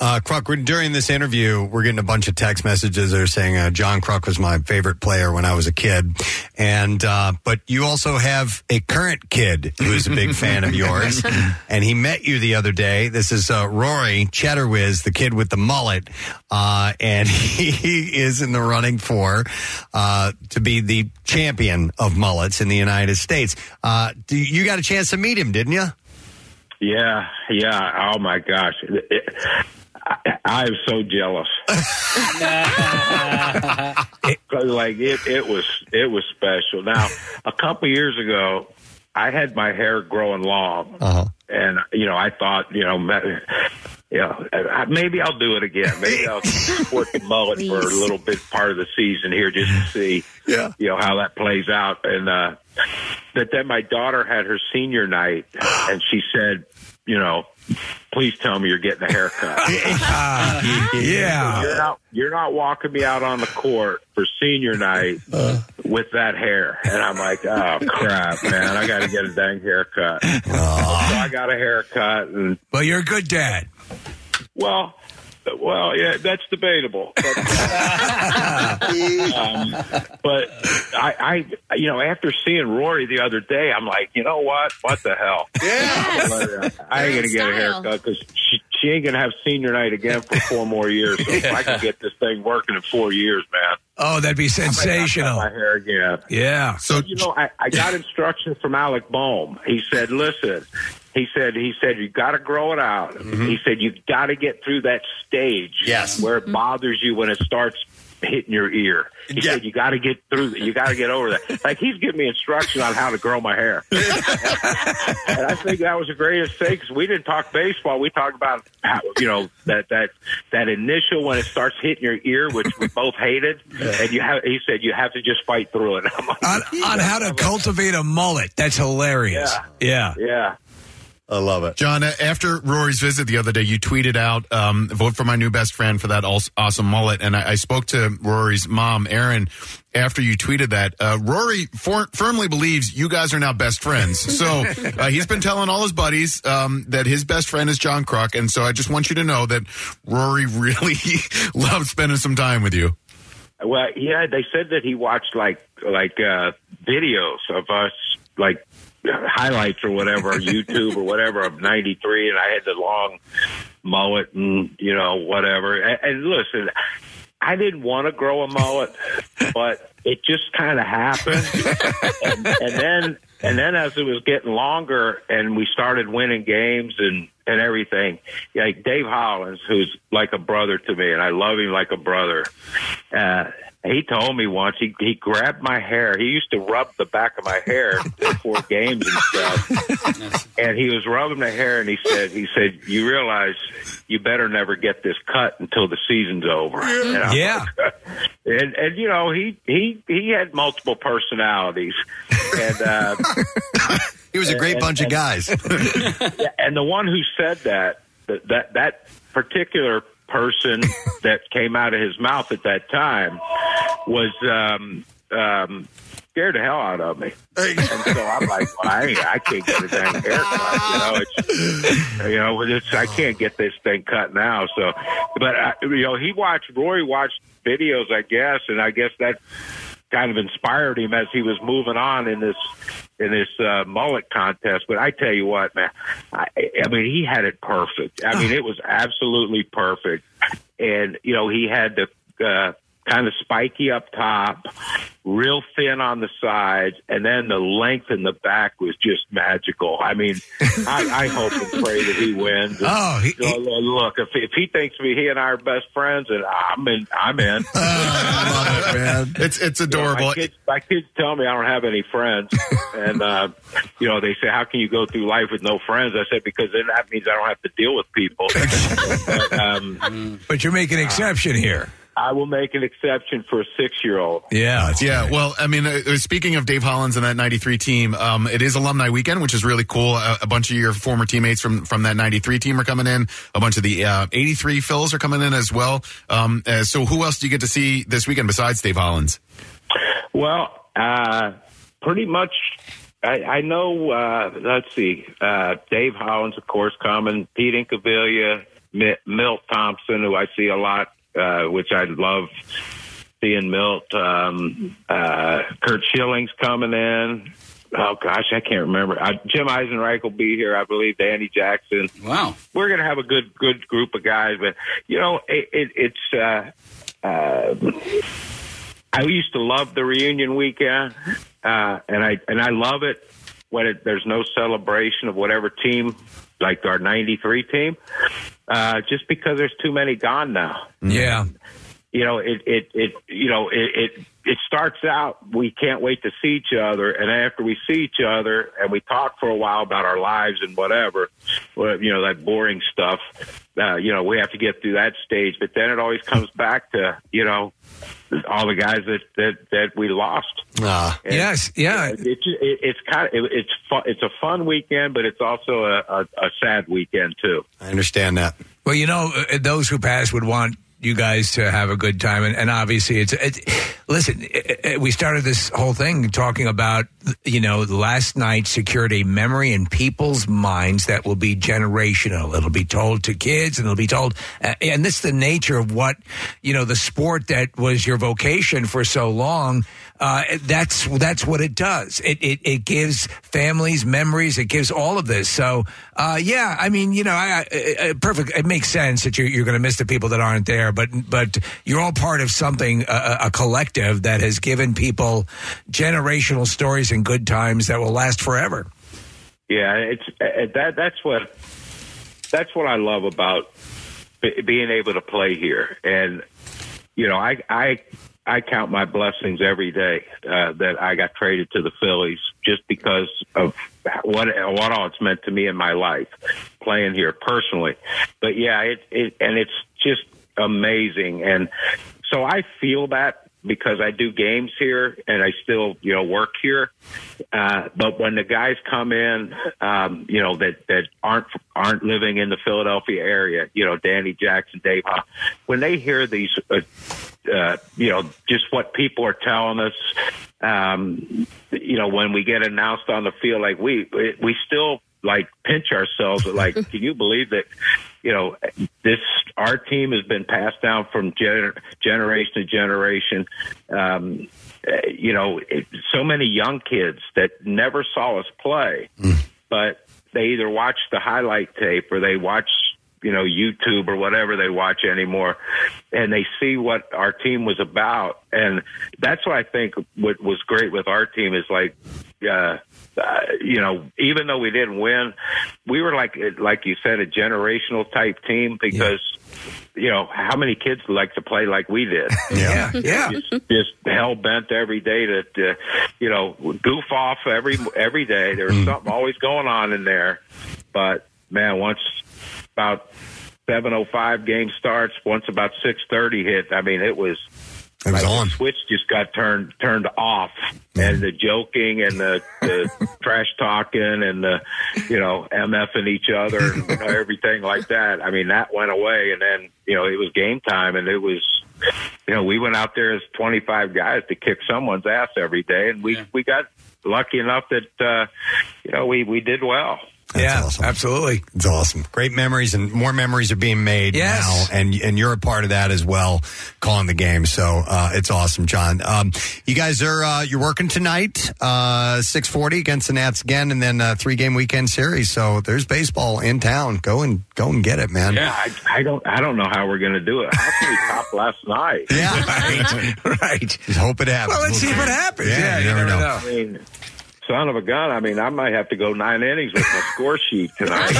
Kruk, during this interview, we're getting a bunch of text messages that are saying John Kruk was my favorite player when I was a kid. And but you also have a current kid who is a big fan of yours, and he met you the other day. This is Rory Cheddar Whiz, the kid with the mullet, and he is in the running for to be the champion of mullets in the United States. You got a chance to meet him, didn't you? Yeah. Oh, my gosh. I am so jealous. It was special. Now, a couple years ago, I had my hair growing long, and I thought, maybe I'll do it again. Maybe I'll sport the mullet for a little bit part of the season here, just to see, how that plays out. And but then my daughter had her senior night, and she said, please tell me you're getting a haircut. You're not walking me out on the court for senior night with that hair. And I'm like, oh, crap, man. I got to get a dang haircut. Aww. So I got a haircut. And, well, you're a good dad. Well, yeah, that's debatable. But, but I, you know, after seeing Rory the other day, I'm like, you know what? What the hell? Yeah. But, I ain't going to get a haircut because she ain't going to have senior night again for 4 more years. So if I can get this thing working in 4 years, man. Oh, that'd be sensational. I might not cut my hair again. Yeah. So, you know, I got instructions from Alec Boehm. He said, listen. He said, you got to grow it out. Mm-hmm. He said, you got to get through that stage where it bothers you when it starts hitting your ear. He said, you got to get through that. You got to get over that. Like, he's giving me instruction on how to grow my hair. And I think that was the greatest thing because we didn't talk baseball. We talked about, how, you know, that initial when it starts hitting your ear, which we both hated. And he said, you have to just fight through it. I'm like, on how to cultivate a mullet. That's hilarious. Yeah. I love it. John, after Rory's visit the other day, you tweeted out, vote for my new best friend for that awesome mullet. And I spoke to Rory's mom, Erin, after you tweeted that. Rory firmly believes you guys are now best friends. So he's been telling all his buddies that his best friend is John Kruk. And so I just want you to know that Rory really loved spending some time with you. Well, yeah, they said that he watched like videos of us, like, highlights or whatever, YouTube or whatever of '93, and I had the long mullet and, you know, whatever. And listen, I didn't want to grow a mullet, but it just kind of happened. And then as it was getting longer and we started winning games and everything, like Dave Hollins, who's like a brother to me, and I love him like a brother, he told me once, he grabbed my hair. He used to rub the back of my hair before games and stuff. And he was rubbing my hair, and he said, you realize you better never get this cut until the season's over. Yeah. And you know, he had multiple personalities. And, he was a great bunch of guys. And the one who said that particular person that came out of his mouth at that time was scared the hell out of me. And so I'm like, well, I can't get a dang haircut. I can't get this thing cut now. So, but Rory watched videos, I guess, and I guess that kind of inspired him as he was moving on in this mullet contest. But I tell you what, man, I mean, he had it perfect. I mean, it was absolutely perfect. And, you know, he had the kind of spiky up top, real thin on the sides, and then the length in the back was just magical. I mean, I hope and pray that he wins. Look, if he thinks he and I are best friends, and I'm in. I love it, man. It's adorable. You know, my kids tell me I don't have any friends, and you know, they say, "How can you go through life with no friends?" I said, "Because then that means I don't have to deal with people." But you're making an exception here. I will make an exception for a 6-year-old. Yeah. Well, I mean, speaking of Dave Hollins and that '93 team, it is alumni weekend, which is really cool. A bunch of your former teammates from that '93 team are coming in. A bunch of the '83 Phils are coming in as well. So, who else do you get to see this weekend besides Dave Hollins? Well, pretty much. I know. Let's see. Dave Hollins, of course, coming. Pete Incaviglia, Milt Thompson, who I see a lot. Which I love seeing Milt. Kurt Schilling's coming in. Oh, gosh, I can't remember. Jim Eisenreich will be here, I believe. Danny Jackson. Wow. We're going to have a good group of guys. But, you know, it's I used to love the reunion weekend, and I love it when there's no celebration of whatever team, like our '93 team. Just because there's too many gone now. Yeah. You know, it starts out, we can't wait to see each other. And after we see each other and we talk for a while about our lives and whatever, you know, that boring stuff, you know, we have to get through that stage. But then it always comes back to, you know, all the guys that we lost. Yes. Yeah. It's a fun weekend, but it's also a sad weekend too. I understand that. Well, you know, those who passed would want you guys to have a good time. And obviously it's Listen, we started this whole thing talking about, you know, last night secured a memory in people's minds that will be generational. It'll be told to kids and it'll be told. And this is the nature of what, you know, the sport that was your vocation for so long. That's what it does. It gives families memories. It gives all of this. So, yeah, I mean, you know, perfect. It makes sense that you're going to miss the people that aren't there, but you're all part of something, a collective that has given people generational stories and good times that will last forever. Yeah, it's that's what I love about being able to play here, and you know, I count my blessings every day that I got traded to the Phillies just because of what all it's meant to me in my life, playing here personally. But, yeah, and it's just amazing. And so I feel that because I do games here and I still, you know, work here. But when the guys come in, you know, that aren't living in the Philadelphia area, you know, Danny Jackson, Dave, when they hear these you know, just what people are telling us, you know, when we get announced on the field, like we still like pinch ourselves. Like, can you believe that, you know, our team has been passed down from generation to generation. You know, so many young kids that never saw us play, but they either watched the highlight tape or they watched, you know, YouTube or whatever they watch anymore, and they see what our team was about. And that's what I think what was great with our team is like, you know, even though we didn't win, we were like you said, a generational type team because, you know, how many kids like to play like we did? Yeah, yeah. Just hell bent every day to, you know, goof off every day. There's something always going on in there, but man, once about 7:05 game starts, once about 6:30 hit, I mean, it was like on. The switch just got turned off, and the joking and the trash talking and the, you know, MFing each other and everything like that. I mean, that went away, and then, you know, it was game time, and it was, you know, we went out there as 25 guys to kick someone's ass every day, and we got lucky enough that, you know, we did well. That's awesome. Absolutely. It's awesome. Great memories, and more memories are being made now, and you're a part of that as well, calling the game. So it's awesome, John. You guys are you're working tonight, 6:40 against the Nats again, and then 3-game weekend series. So there's baseball in town. Go and get it, man. Yeah, I don't know how we're gonna do it. How can we top last night? Yeah, right. Just hope it happens. Well, let's see what happens. Yeah, you never know. I mean, son of a gun. I mean, I might have to go 9 innings with my score sheet tonight.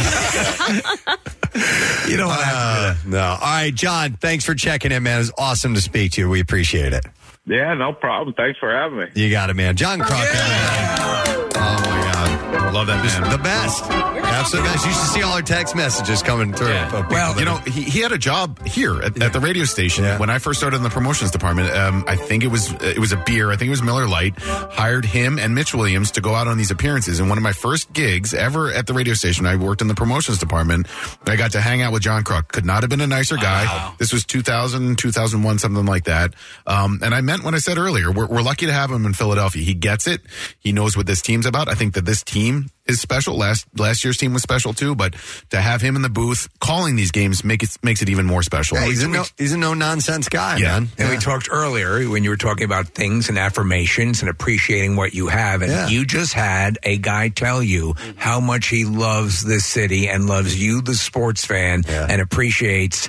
You don't want to have to do that. No. All right, John, thanks for checking in, man. It was awesome to speak to you. We appreciate it. Yeah, no problem. Thanks for having me. You got it, man. John Crocker. Yeah. Oh, my God. I love that man. The best. Absolutely best. You should see all our text messages coming through. Yeah. Well, you know, he had a job here at the radio station when I first started in the promotions department. I think it was a beer. I think it was Miller Lite. Hired him and Mitch Williams to go out on these appearances. And one of my first gigs ever at the radio station, I worked in the promotions department. I got to hang out with John Kruk. Could not have been a nicer guy. Wow. This was 2000, 2001, something like that. And I meant what I said earlier. We're lucky to have him in Philadelphia. He gets it. He knows what this team's about. I think that this team is special. Last year's team was special too, but to have him in the booth calling these games makes it even more special. Yeah, he's a no nonsense guy, man. And we talked earlier when you were talking about things and affirmations and appreciating what you have, and you just had a guy tell you how much he loves this city and loves you, the sports fan, and appreciates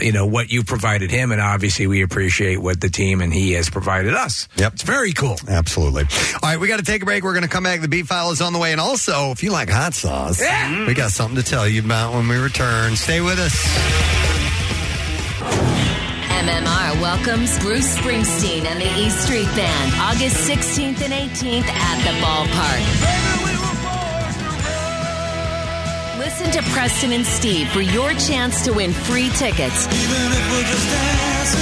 you know what you provided him, and obviously we appreciate what the team and he has provided us. Yep, it's very cool. Absolutely. All right, we got to take a break. We're going to come back. The Beat File is on the way, and also, if you like hot sauce, we got something to tell you about when we return. Stay with us. MMR welcomes Bruce Springsteen and the E Street Band August 16th and 18th at the ballpark. Listen to Preston and Steve for your chance to win free tickets. Even if we're just dancing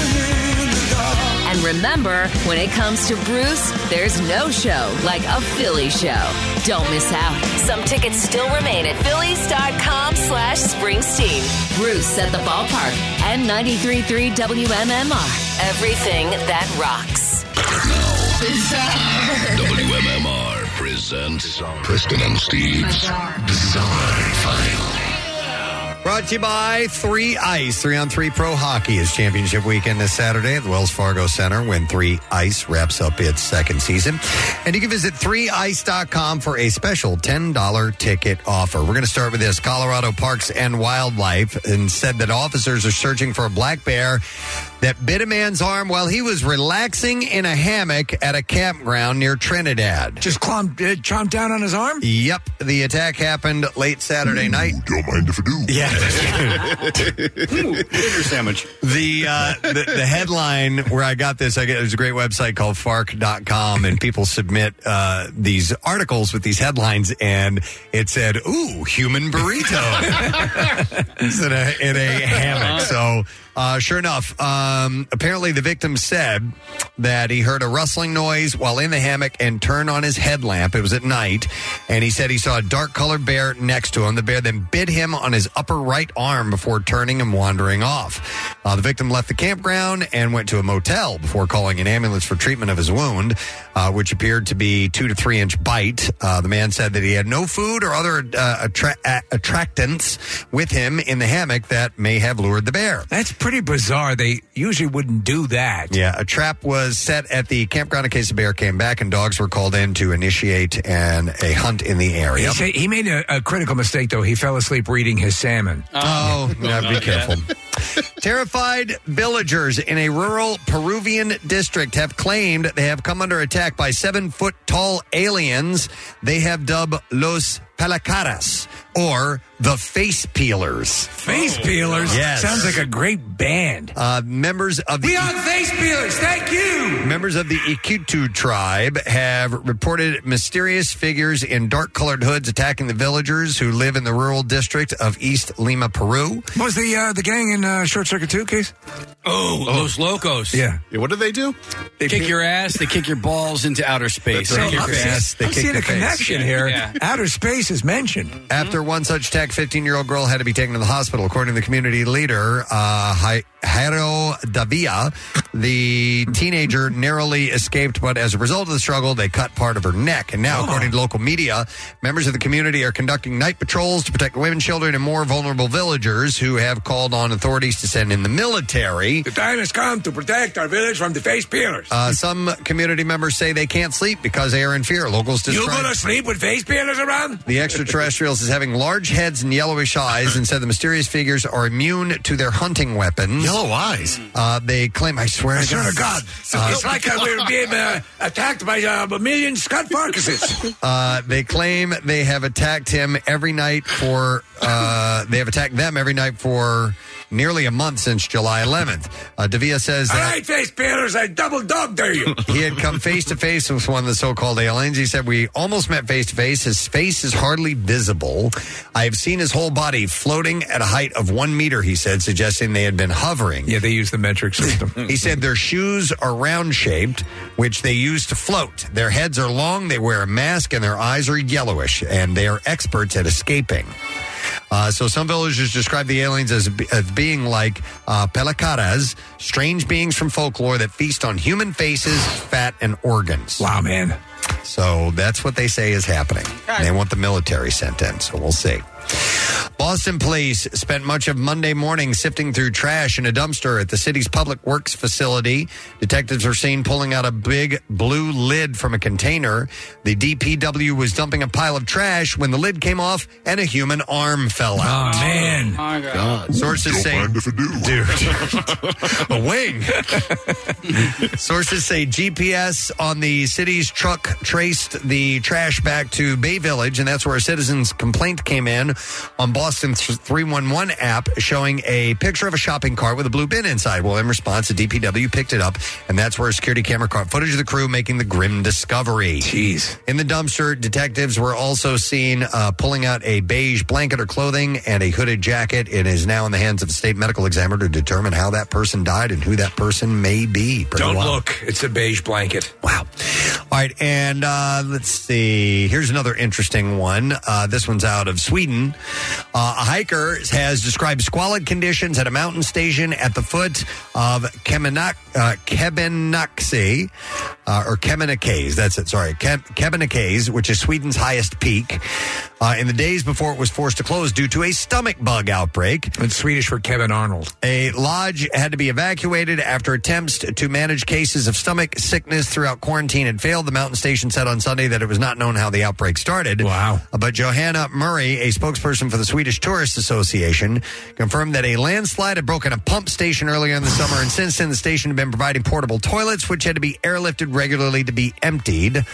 in the dark. And remember, when it comes to Bruce, there's no show like a Philly show. Don't miss out. Some tickets still remain at Phillies.com/Springsteen. Bruce at the ballpark and 93.3 WMMR. Everything that rocks. Bizarre. WMMR presents Preston and Steve's Bizarre File. Brought to you by 3 Ice. 3-on-3 Pro Hockey is championship weekend this Saturday at the Wells Fargo Center when 3 Ice wraps up its second season. And you can visit 3ice.com for a special $10 ticket offer. We're going to start with this. Colorado Parks and Wildlife said that officers are searching for a black bear that bit a man's arm while he was relaxing in a hammock at a campground near Trinidad. Just chomped down on his arm? Yep. The attack happened late Saturday night. Don't mind if I do. Yeah. Ooh, finger sandwich. The headline where I got this, there's a great website called FARC.com, and people submit these articles with these headlines, and it said, ooh, human burrito. in a hammock. So... sure enough, apparently the victim said that he heard a rustling noise while in the hammock and turned on his headlamp. It was at night, and he said he saw a dark-colored bear next to him. The bear then bit him on his upper right arm before turning and wandering off. The victim left the campground and went to a motel before calling an ambulance for treatment of his wound, which appeared to be 2 to 3 inch bite. The man said that he had no food or other attractants with him in the hammock that may have lured the bear. That's pretty bizarre. They usually wouldn't do that. Yeah, a trap was set at the campground in case the bear came back, and dogs were called in to initiate a hunt in the area. He made a critical mistake, though. He fell asleep reading his salmon. Be careful. Terrified villagers in a rural Peruvian district have claimed they have come under attack by 7-foot-tall aliens they have dubbed Los Palacaras, or the Face Peelers. Face Peelers? Yes. Sounds like a great band. We are Face Peelers, thank you! Members of the Iquitu tribe have reported mysterious figures in dark-colored hoods attacking the villagers who live in the rural district of East Lima, Peru. What was the gang in Short Circuit 2, Case? Oh, Los Locos. Yeah. What do? They kick your ass, they kick your balls into outer space. Right. I'm seeing a connection here. Yeah. Outer space is mentioned. After one such attack, 15-year-old girl had to be taken to the hospital. According to the community leader, Jairo Davila, the teenager narrowly escaped, but as a result of the struggle, they cut part of her neck. And now, according to local media, members of the community are conducting night patrols to protect women, children, and more vulnerable villagers who have called on authorities to send in the military. The time has come to protect our village from the Face Peelers. Some community members say they can't sleep because they are in fear. Locals describe... You gonna sleep with Face Peelers around? The extraterrestrials is having large heads and yellowish eyes and said the mysterious figures are immune to their hunting weapons. Yellow eyes? They claim, I swear to God. It's like we're being attacked by a million Scott Farkases. They claim they have attacked him every night for... they have attacked them every night for... nearly a month since July 11th. Davia says that... All right, Face Peelers, I double dog dare you. He had come face-to-face with one of the so-called aliens. He said, we almost met face-to-face. His face is hardly visible. I have seen his whole body floating at a height of 1 meter, he said, suggesting they had been hovering. Yeah, they use the metric system. He said their shoes are round-shaped, which they use to float. Their heads are long, they wear a mask, and their eyes are yellowish, and they are experts at escaping. So some villagers describe the aliens as being like pelacaras, strange beings from folklore that feast on human faces, fat, and organs. Wow, man. So that's what they say is happening. They want the military sent in, so we'll see. Boston police spent much of Monday morning sifting through trash in a dumpster at the city's public works facility. Detectives were seen pulling out a big blue lid from a container. The DPW was dumping a pile of trash when the lid came off and a human arm fell out. Oh, man. Oh, my God. Sources say... Don't mind if I do. Dude. A wing. Sources say GPS on the city's truck traced the trash back to Bay Village, and that's where a citizen's complaint came in on Boston's 311 app showing a picture of a shopping cart with a blue bin inside. Well, in response, the DPW picked it up, and that's where a security camera caught footage of the crew making the grim discovery. Jeez. In the dumpster, detectives were also seen pulling out a beige blanket or clothing and a hooded jacket. It is now in the hands of the state medical examiner to determine how that person died and who that person may be. Don't look. It's a beige blanket. Wow. All right, and let's see. Here's another interesting one. This one's out of Sweden. A hiker has described squalid conditions at a mountain station at the foot of Kebnekaise. or Kebnekaise, that's it, sorry, Kebnekaise, which is Sweden's highest peak, in the days before it was forced to close due to a stomach bug outbreak. It's Swedish for Kevin Arnold. A lodge had to be evacuated after attempts to manage cases of stomach sickness throughout quarantine had failed. The mountain station said on Sunday that it was not known how the outbreak started. Wow. But Johanna Murray, a spokesperson for the Swedish Tourist Association, confirmed that a landslide had broken a pump station earlier in the summer, and since then the station had been providing portable toilets, which had to be airlifted regularly to be emptied.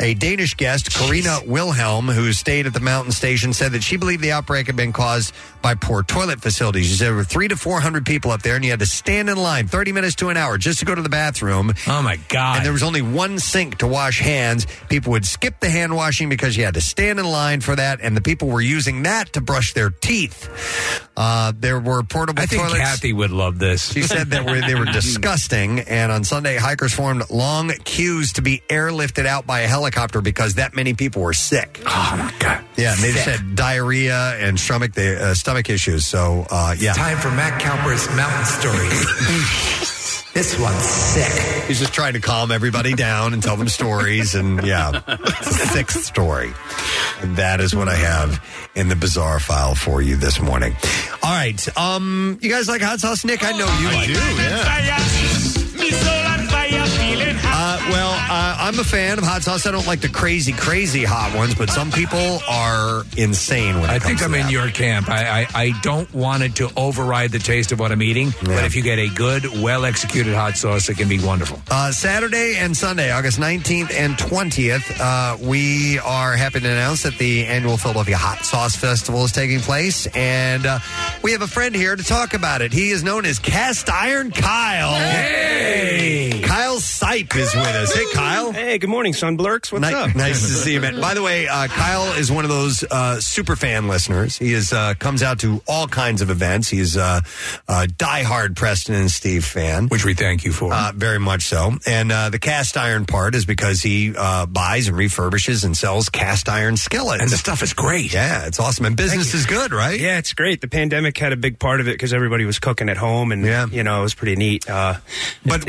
A Danish guest, Karina Wilhelm, who stayed at the mountain station, said that she believed the outbreak had been caused by poor toilet facilities. She said there were 300 to 400 people up there, and you had to stand in line 30 minutes to an hour just to go to the bathroom. Oh, my God. And there was only one sink to wash hands. People would skip the hand washing because you had to stand in line for that, and the people were using that to brush their teeth. There were portable toilets. I think Kathy would love this. She said that they were disgusting, and on Sunday, hikers formed long queues to be airlifted out by a helicopter because that many people were sick. Oh, my God. Yeah, and they just had diarrhea and stomach issues, so, yeah. Time for Matt Cowper's Mountain Story. This one's sick. He's just trying to calm everybody down and tell them stories. And, yeah, sixth story. And that is what I have in the bizarre file for you this morning. All right. You guys like hot sauce, Nick? I know you do. Yeah. I'm a fan of hot sauce. I don't like the crazy, crazy hot ones, but some people are insane when it comes to that. I think I'm in your camp. I don't want it to override the taste of what I'm eating, but if you get a good, well-executed hot sauce, it can be wonderful. Saturday and Sunday, August 19th and 20th, we are happy to announce that the annual Philadelphia Hot Sauce Festival is taking place, and we have a friend here to talk about it. He is known as Cast Iron Kyle. Hey! Kyle Sipe is with us. Hey, Kyle. Hey, good morning, Son Blurks. What's up? Nice to see you, man. By the way, Kyle is one of those super fan listeners. He comes out to all kinds of events. He's a diehard Preston and Steve fan. Which we thank you for. Very much so. And the cast iron part is because he buys and refurbishes and sells cast iron skillets. And the stuff is great. Yeah, it's awesome. And business is good, right? Yeah, it's great. The pandemic had a big part of it because everybody was cooking at home, and, it was pretty neat. But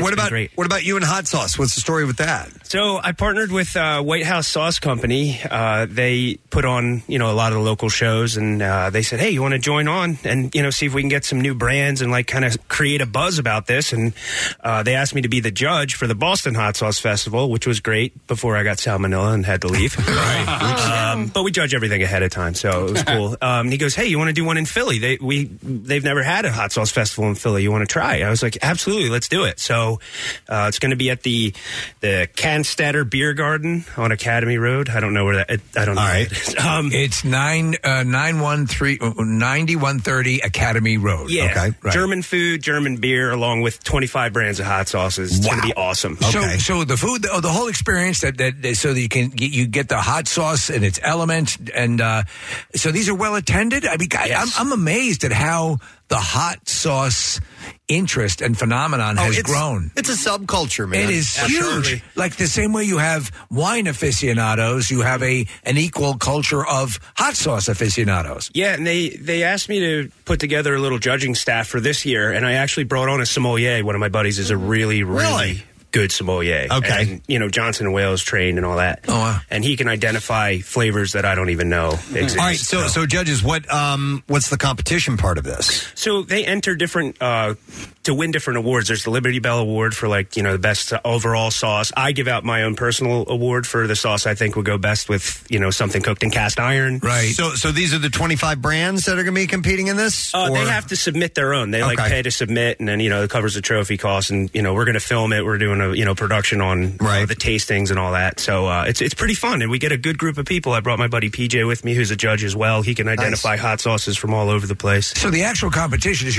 what about you and hot sauce? What's the story with that? So I partnered with White House Sauce Company. They put on, a lot of the local shows, and they said, hey, you want to join on and, see if we can get some new brands and, kind of create a buzz about this. And they asked me to be the judge for the Boston Hot Sauce Festival, which was great before I got salmonella and had to leave. Right. But we judge everything ahead of time, so it was cool. He goes, hey, you want to do one in Philly? They've never had a hot sauce festival in Philly. You want to try? I was like, absolutely, let's do it. So it's going to be at the Statter Beer Garden on Academy Road. I don't know where that. I don't know. All right, it's 9130 Academy Road. Yeah, okay, right. German food, German beer, along with 25 brands of hot sauces. It's going to be awesome. Okay. So the food, the whole experience that you can get the hot sauce and its element, and so these are well attended. I mean, I'm amazed at how the hot sauce interest and phenomenon has grown. It's a subculture, man. It is huge. Like the same way you have wine aficionados, you have an equal culture of hot sauce aficionados. Yeah, and they asked me to put together a little judging staff for this year, and I actually brought on a sommelier. One of my buddies is a really good sommelier. Okay. And, Johnson & Wales trained and all that. Oh, wow. And he can identify flavors that I don't even know exist. All right, so judges, what's the competition part of this? So they enter different, to win different awards. There's the Liberty Bell Award for, the best overall sauce. I give out my own personal award for the sauce I think will go best with, something cooked in cast iron. Right. So these are the 25 brands that are going to be competing in this? They have to submit their own. They, pay to submit, and then, it covers the trophy costs, and, we're going to film it. We're doing production on the tastings and all that. So it's pretty fun, and we get a good group of people. I brought my buddy PJ with me, who's a judge as well. He can identify hot sauces from all over the place. So the actual competition is,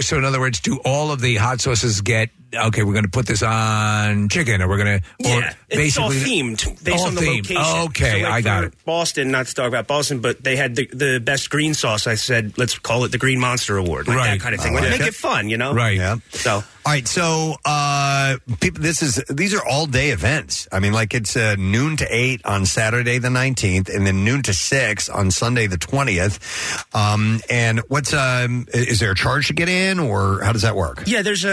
so in other words, do all of the hot sauces get, okay, we're going to put this on chicken, or we're going to... Yeah, it's all themed based on the location. Okay, so I got it. Boston, not to talk about Boston, but they had the best green sauce. I said, let's call it the Green Monster Award. That kind of thing. Like make it fun, Right. Yeah. So... All right, so people, these are all-day events. I mean, it's noon to 8 on Saturday the 19th, and then noon to 6 on Sunday the 20th. And is there a charge to get in, or how does that work? Yeah, it's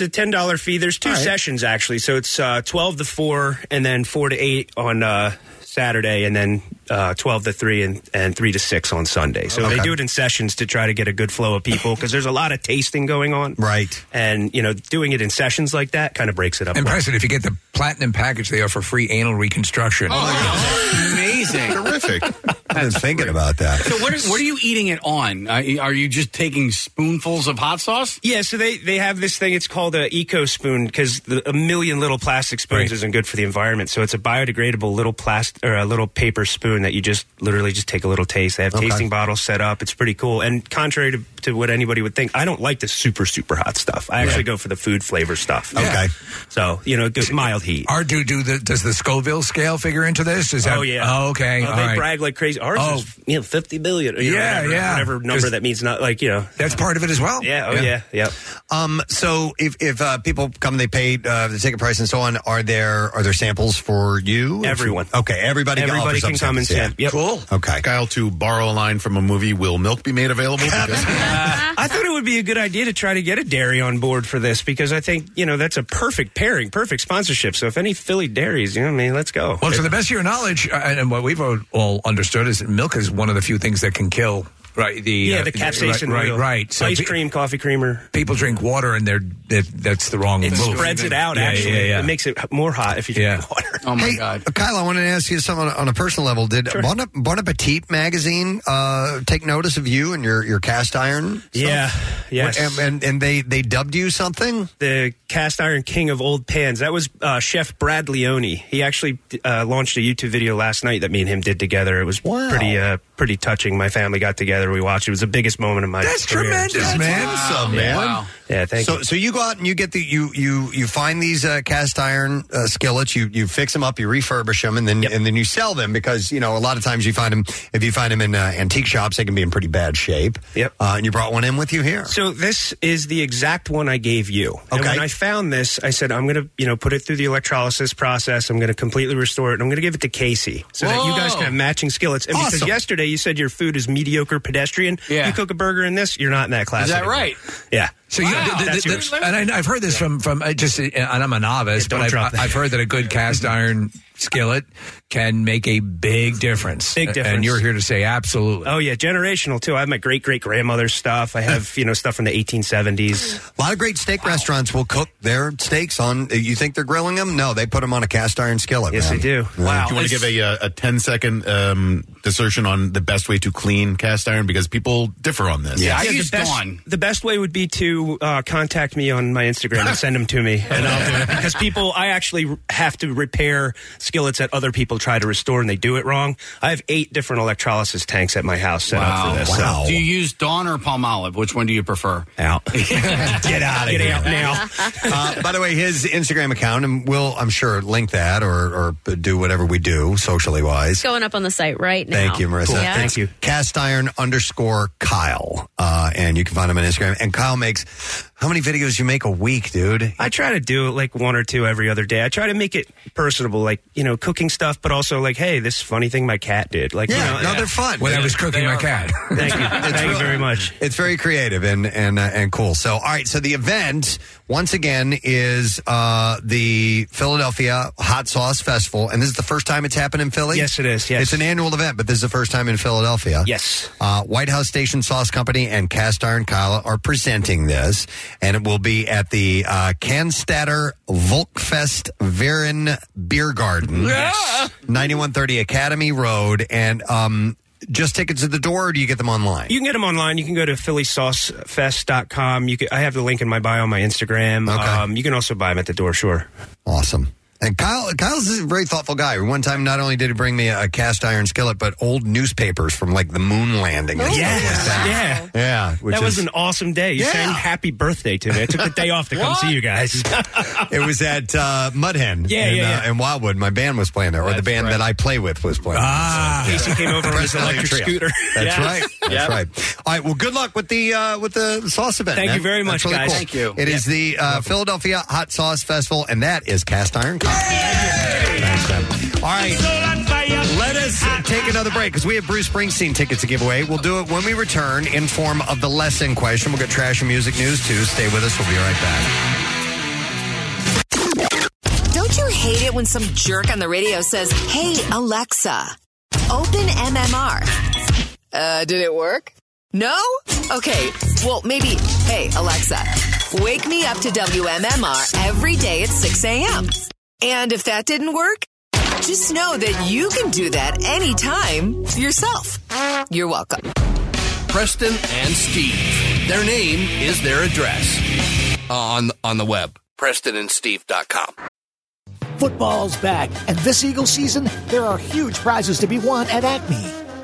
a $10 $15 fee. There's two sessions, actually. So it's 12 to 4 and then 4 to 8 on Saturday, and then 12 to 3 and 3 to 6 on Sunday. So they do it in sessions to try to get a good flow of people, because there's a lot of tasting going on. Right. And, you know, doing it in sessions like that kind of breaks it up. And Preston, if you get the platinum package, they offer free anal reconstruction. Oh, amazing. Terrific. I've been thinking about that. So what are you eating it on? Are you just taking spoonfuls of hot sauce? Yeah, so they have this thing. It's called an eco spoon, because a million little plastic spoons isn't good for the environment. So it's a biodegradable little plastic or a little paper spoon that you just literally just take a little taste. They have tasting bottles set up. It's pretty cool. And contrary to what anybody would think, I don't like the super, super hot stuff. I actually go for the food flavor stuff. Yeah. Okay. So, you know, it goes mild heat. Does the Scoville scale figure into this? Is that, Oh, okay. They brag like crazy. Ours is, you know, 50 billion. Or, you know, whatever number that means, not like, you know. That's part of it as well. Yeah. Oh, yeah. So if people come, they pay the ticket price and so on, are there samples for you? Everyone. Okay. Everybody can come and sample. Yep. Cool. Okay. Kyle, to borrow a line from a movie, will milk be made available? I thought it would be a good idea to try to get a dairy on board for this, because I think, you know, that's a perfect pairing, perfect sponsorship. So if any Philly dairies, you know what I mean, let's go. Well, to the best of your knowledge, and what we've all understood is that milk is one of the few things that can kill. Right. The capsaicin. Right. So ice cream, coffee creamer. People drink water, and that's the wrong move. It spreads it out, actually. Yeah. It makes it more hot if you drink water. Oh, my God. Kyle, I wanted to ask you something on a personal level. Did Bon Appetit magazine take notice of you and your cast iron stuff? Yeah. Yes. And they dubbed you something? The cast iron king of old pans. That was Chef Brad Leone. He actually launched a YouTube video last night that me and him did together. It was pretty touching. My family got together. We watched. It was the biggest moment of my career. That's tremendous, man. That's awesome, man. Wow. Yeah, thank you. So you go out and you get you find these cast iron skillets. You fix them up, you refurbish them, and then you sell them, because, you know, a lot of times you find them, if you find them in antique shops, they can be in pretty bad shape. Yep. And you brought one in with you here. So this is the exact one I gave you. Okay. And when I found this, I said, I'm going to, you know, put it through the electrolysis process. I'm going to completely restore it, and I'm going to give it to Casey so that you guys can have matching skillets. And awesome. Because yesterday you said your food is mediocre pedestrian. Yeah. You cook a burger in this, you're not in that class. Is that anymore. Right? Yeah. So I've heard this from just, and I'm a novice, but I've heard that a good cast iron skillet can make a big difference. Big difference. And you're here to say absolutely. Oh yeah, generational too. I have my great grandmother's stuff. I have stuff from the 1870s. A lot of great steak restaurants will cook their steaks on. You think they're grilling them? No, they put them on a cast iron skillet. Yes, man. They do. Yeah. Wow. Do you want to give a 10-second dissertation on the best way to clean cast iron, because people differ on this? Yeah, I use Dawn. The best way would be to contact me on my Instagram and send them to me, and I'll do it, because I actually have to repair skillets that other people try to restore and they do it wrong. I have 8 different electrolysis tanks at my house set up for this. Wow. So. Do you use Dawn or palm olive? Which one do you prefer? Out. Get out of here. Get out now. By the way, his Instagram account, and we'll, I'm sure, link that or do whatever we do socially wise. It's going up on the site right now. Thank you, Marissa. Cool. Yeah. Thank you. Castiron_Kyle. And you can find him on Instagram. And Kyle makes... How many videos you make a week, dude? I try to do like 1 or 2 every other day. I try to make it personable, like, you know, cooking stuff, but also like, hey, this funny thing my cat did. Like, they're fun. When I was cooking my cat. Thank you. Thank you very much. It's very creative and cool. So, all right. So the event, once again, is the Philadelphia Hot Sauce Festival. And this is the first time it's happened in Philly? Yes, it is. Yes. It's an annual event, but this is the first time in Philadelphia. Yes. White House Station Sauce Company and Cast Iron Kyle are presenting this. And it will be at the Cannstatter Volkfest Verein Beer Garden, 9130 Academy Road. And just tickets at the door, or do you get them online? You can get them online. You can go to phillysaucefest.com. I have the link in my bio on my Instagram. Okay. You can also buy them at the door, sure. Awesome. And Kyle's a very thoughtful guy. One time, not only did he bring me a cast iron skillet, but old newspapers from, like, the moon landing. And stuff like that. Yeah. That was an awesome day. You sang happy birthday to me. I took the day off to come see you guys. It was at Mud Hen in Wildwood. My band was playing there, or the band that I play with was playing. Casey came over on his electric scooter. That's right. That's right. All right. Well, good luck with the sauce event. Thank you very much, really guys. Cool. Thank you. It is the Philadelphia Hot Sauce Festival, and that is Cast Iron. All right, let us take another break, because we have Bruce Springsteen tickets to give away. We'll do it when we return in form of the lesson question. We'll get trash and music news, too. Stay with us. We'll be right back. hate it when some jerk on the radio says, "Hey, Alexa, open MMR." Did it work? No? Okay. Well, maybe, "Hey, Alexa, wake me up to WMMR every day at 6 a.m. And if that didn't work, just know that you can do that anytime yourself. You're welcome. Preston and Steve. Their name is their address on the web. PrestonandSteve.com. Football's back, and this Eagles season, there are huge prizes to be won at Acme.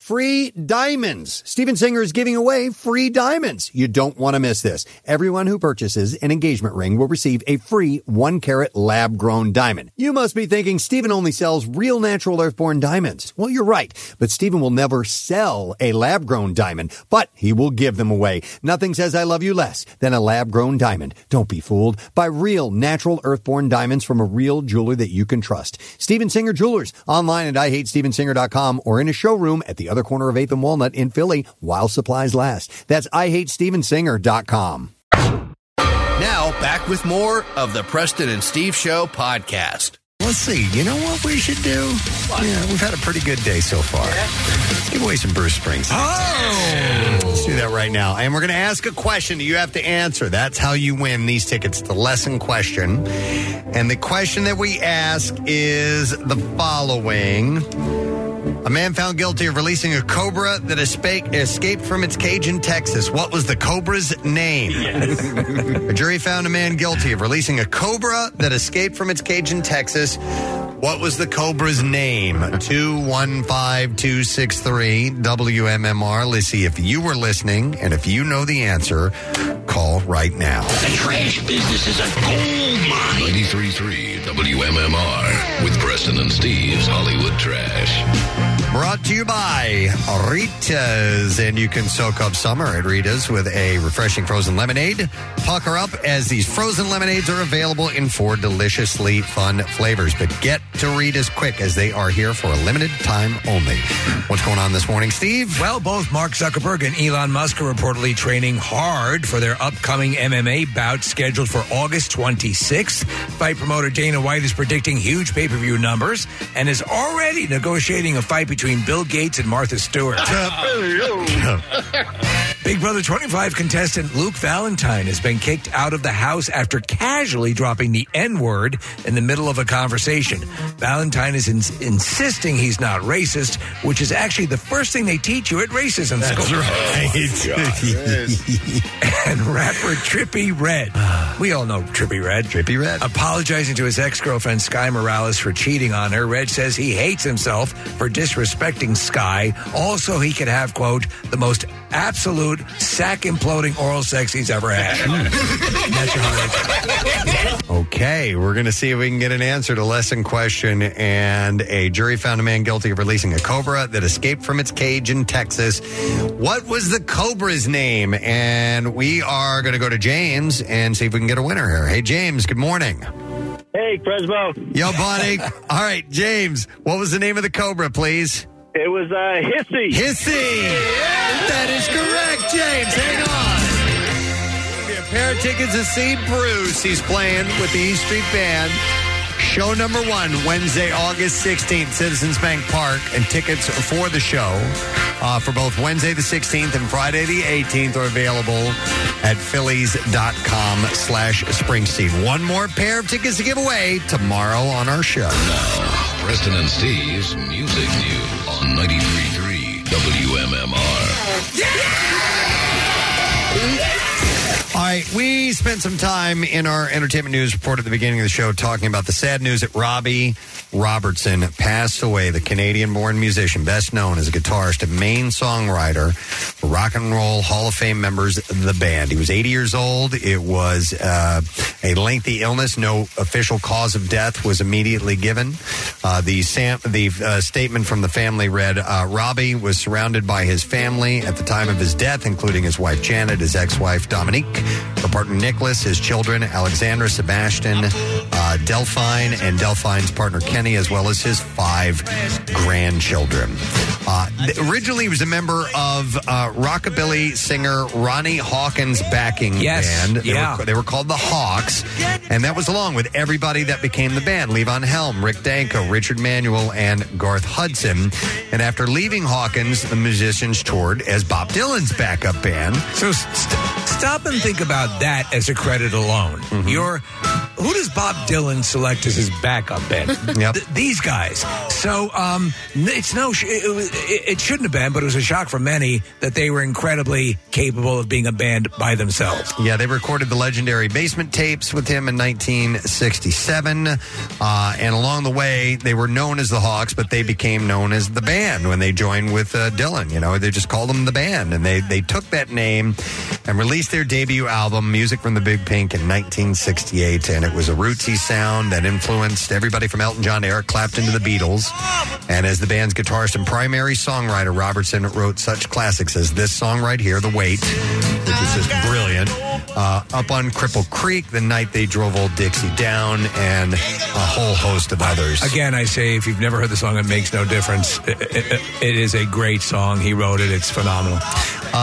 Free diamonds. Steven Singer is giving away free diamonds. You don't want to miss this. Everyone who purchases an engagement ring will receive a free 1-carat lab-grown diamond. You must be thinking Steven only sells real natural earth-born diamonds. Well, you're right, but Steven will never sell a lab-grown diamond, but he will give them away. Nothing says I love you less than a lab-grown diamond. Don't be fooled by real natural earth-born diamonds from a real jeweler that you can trust. Steven Singer Jewelers, online at IHateStevenSinger.com or in a showroom at the other corner of 8th and Walnut in Philly while supplies last. That's IHateStevenSinger.com. Now, back with more of the Preston and Steve Show podcast. Let's see. You know what we should do? What? Yeah, we've had a pretty good day so far. Yeah. Let's give away some Bruce Springsteen. Oh! Let's do that right now. And we're going to ask a question that you have to answer. That's how you win these tickets, the lesson question. And the question that we ask is the following. A man found guilty of releasing a cobra that escaped from its cage in Texas. What was the cobra's name? Yes. A jury found a man guilty of releasing a cobra that escaped from its cage in Texas. What was the cobra's name? 215263 WMMR. Lissy, if you were listening and if you know the answer, call right now. The trash business is a gold mine. 93.3 WMMR with Preston and Steve's Hollywood Trash. Brought to you by Rita's. And you can soak up summer at Rita's with a refreshing frozen lemonade. Pucker up as these frozen lemonades are available in 4 deliciously fun flavors. But get to Rita's quick as they are here for a limited time only. What's going on this morning, Steve? Well, both Mark Zuckerberg and Elon Musk are reportedly training hard for their upcoming MMA bout scheduled for August 26th. Fight promoter Dana White is predicting huge pay-per-view numbers and is already negotiating a fight between Bill Gates and Martha Stewart. Big Brother 25 contestant Luke Valentine has been kicked out of the house after casually dropping the N-word in the middle of a conversation. Valentine is insisting he's not racist, which is actually the first thing they teach you at racism school. Right. And rapper Trippie Redd. We all know Trippie Redd. Trippie Redd. Apologizing to his ex-girlfriend Skye Morales for cheating on her, Redd says he hates himself for disrespecting Skye. Also, he could have, quote, the most absolute sack-imploding oral sex he's ever had. Okay, we're going to see if we can get an answer to lesson question. And a jury found a man guilty of releasing a cobra that escaped from its cage in Texas. What was the cobra's name? And we are going to go to James and see if we can get a winner here. Hey, James, good morning. Hey, Presbo. Yo, buddy. All right, James, what was the name of the cobra, please? It was Hissy. Hissy. Yeah. That is correct, James. Hang on. A pair of tickets to see Bruce. He's playing with the E Street Band. Show number 1, Wednesday, August 16th, Citizens Bank Park. And tickets for the show for both Wednesday the 16th and Friday the 18th are available at phillies.com/Springsteen. One more pair of tickets to give away tomorrow on our show. Now, Preston and Steve's Music News on 93.3 WMMR. Yeah! Yeah! All right, right, we spent some time in our entertainment news report at the beginning of the show talking about the sad news that Robbie Robertson passed away, the Canadian-born musician, best known as a guitarist and main songwriter for Rock and Roll Hall of Fame members, The Band. He was 80 years old. It was a lengthy illness. No official cause of death was immediately given. The statement from the family read, Robbie was surrounded by his family at the time of his death, including his wife Janet, his ex-wife Dominique, her partner Nicholas, his children Alexandra, Sebastian, Delphine, and Delphine's partner Kenny, as well as his 5 grandchildren. Originally, he was a member of rockabilly singer Ronnie Hawkins' backing band. They were called the Hawks, and that was along with everybody that became the band: Levon Helm, Rick Danko, Richard Manuel, and Garth Hudson. And after leaving Hawkins, the musicians toured as Bob Dylan's backup band. So stop and think about that as a credit alone. Mm-hmm. Who does Bob Dylan select as his backup band? Yep. These guys. So it shouldn't have been, but it was a shock for many that they were incredibly capable of being a band by themselves. Yeah, they recorded the legendary Basement Tapes with him in 1967. And along the way, they were known as the Hawks, but they became known as the Band when they joined with Dylan. You know, they just called them the Band. And they took that name and released their debut album, Music from the Big Pink, in 1968. And it was a rootsy sound that influenced everybody from Elton John to Eric Clapton to the Beatles. And as the band's guitarist and primary songwriter, Robertson wrote such classics as this song right here, The Wait, which is just brilliant, Up on Cripple Creek, The Night They Drove Old Dixie Down, and a whole host of others. Again, I say, if you've never heard the song, it makes no difference. It is a great song. He wrote it. It's phenomenal.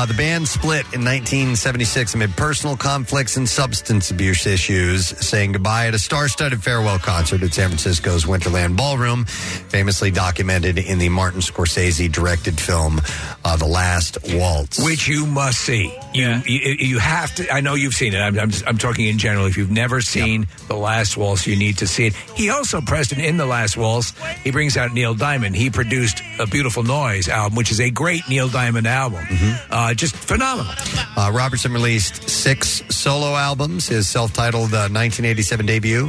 The band split in 1976 amid personal conflicts and substance abuse issues, saying goodbye at a star-studded farewell concert at San Francisco's Winterland Ballroom, famously documented in the Martin Scorsese-directed film The Last Waltz. Which you must see. You have to. I know you've seen it. I'm talking in general. If you've never seen The Last Waltz, you need to see it. He also, Preston, in The Last Waltz, he brings out Neil Diamond. He produced a Beautiful Noise album, which is a great Neil Diamond album. Mm-hmm. Just phenomenal. Robertson released 6 solo albums. His self-titled 1987 debut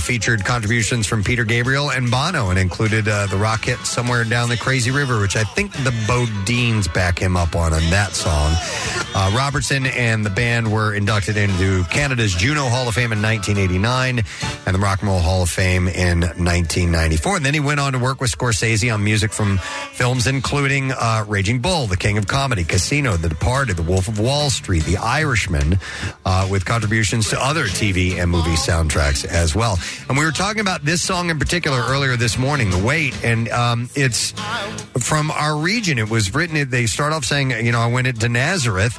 featured contributions from Peter Gabriel and Bono, and included the rock hit Somewhere Down the Crazy River, which I think the Bodines back him up on that song. Robertson and the band were inducted into Canada's Juno Hall of Fame in 1989 and the Rock and Roll Hall of Fame in 1994. And then he went on to work with Scorsese on music from films including Raging Bull, The King of Comedy, Casino, The Departed, The Wolf of Wall Street, The Irishman, with contributions to other TV and movie soundtracks as well. And we were talking about this song in particular earlier this morning, The Wait, and it's from our region. It was written, they start off saying, you know, I went into Nazareth.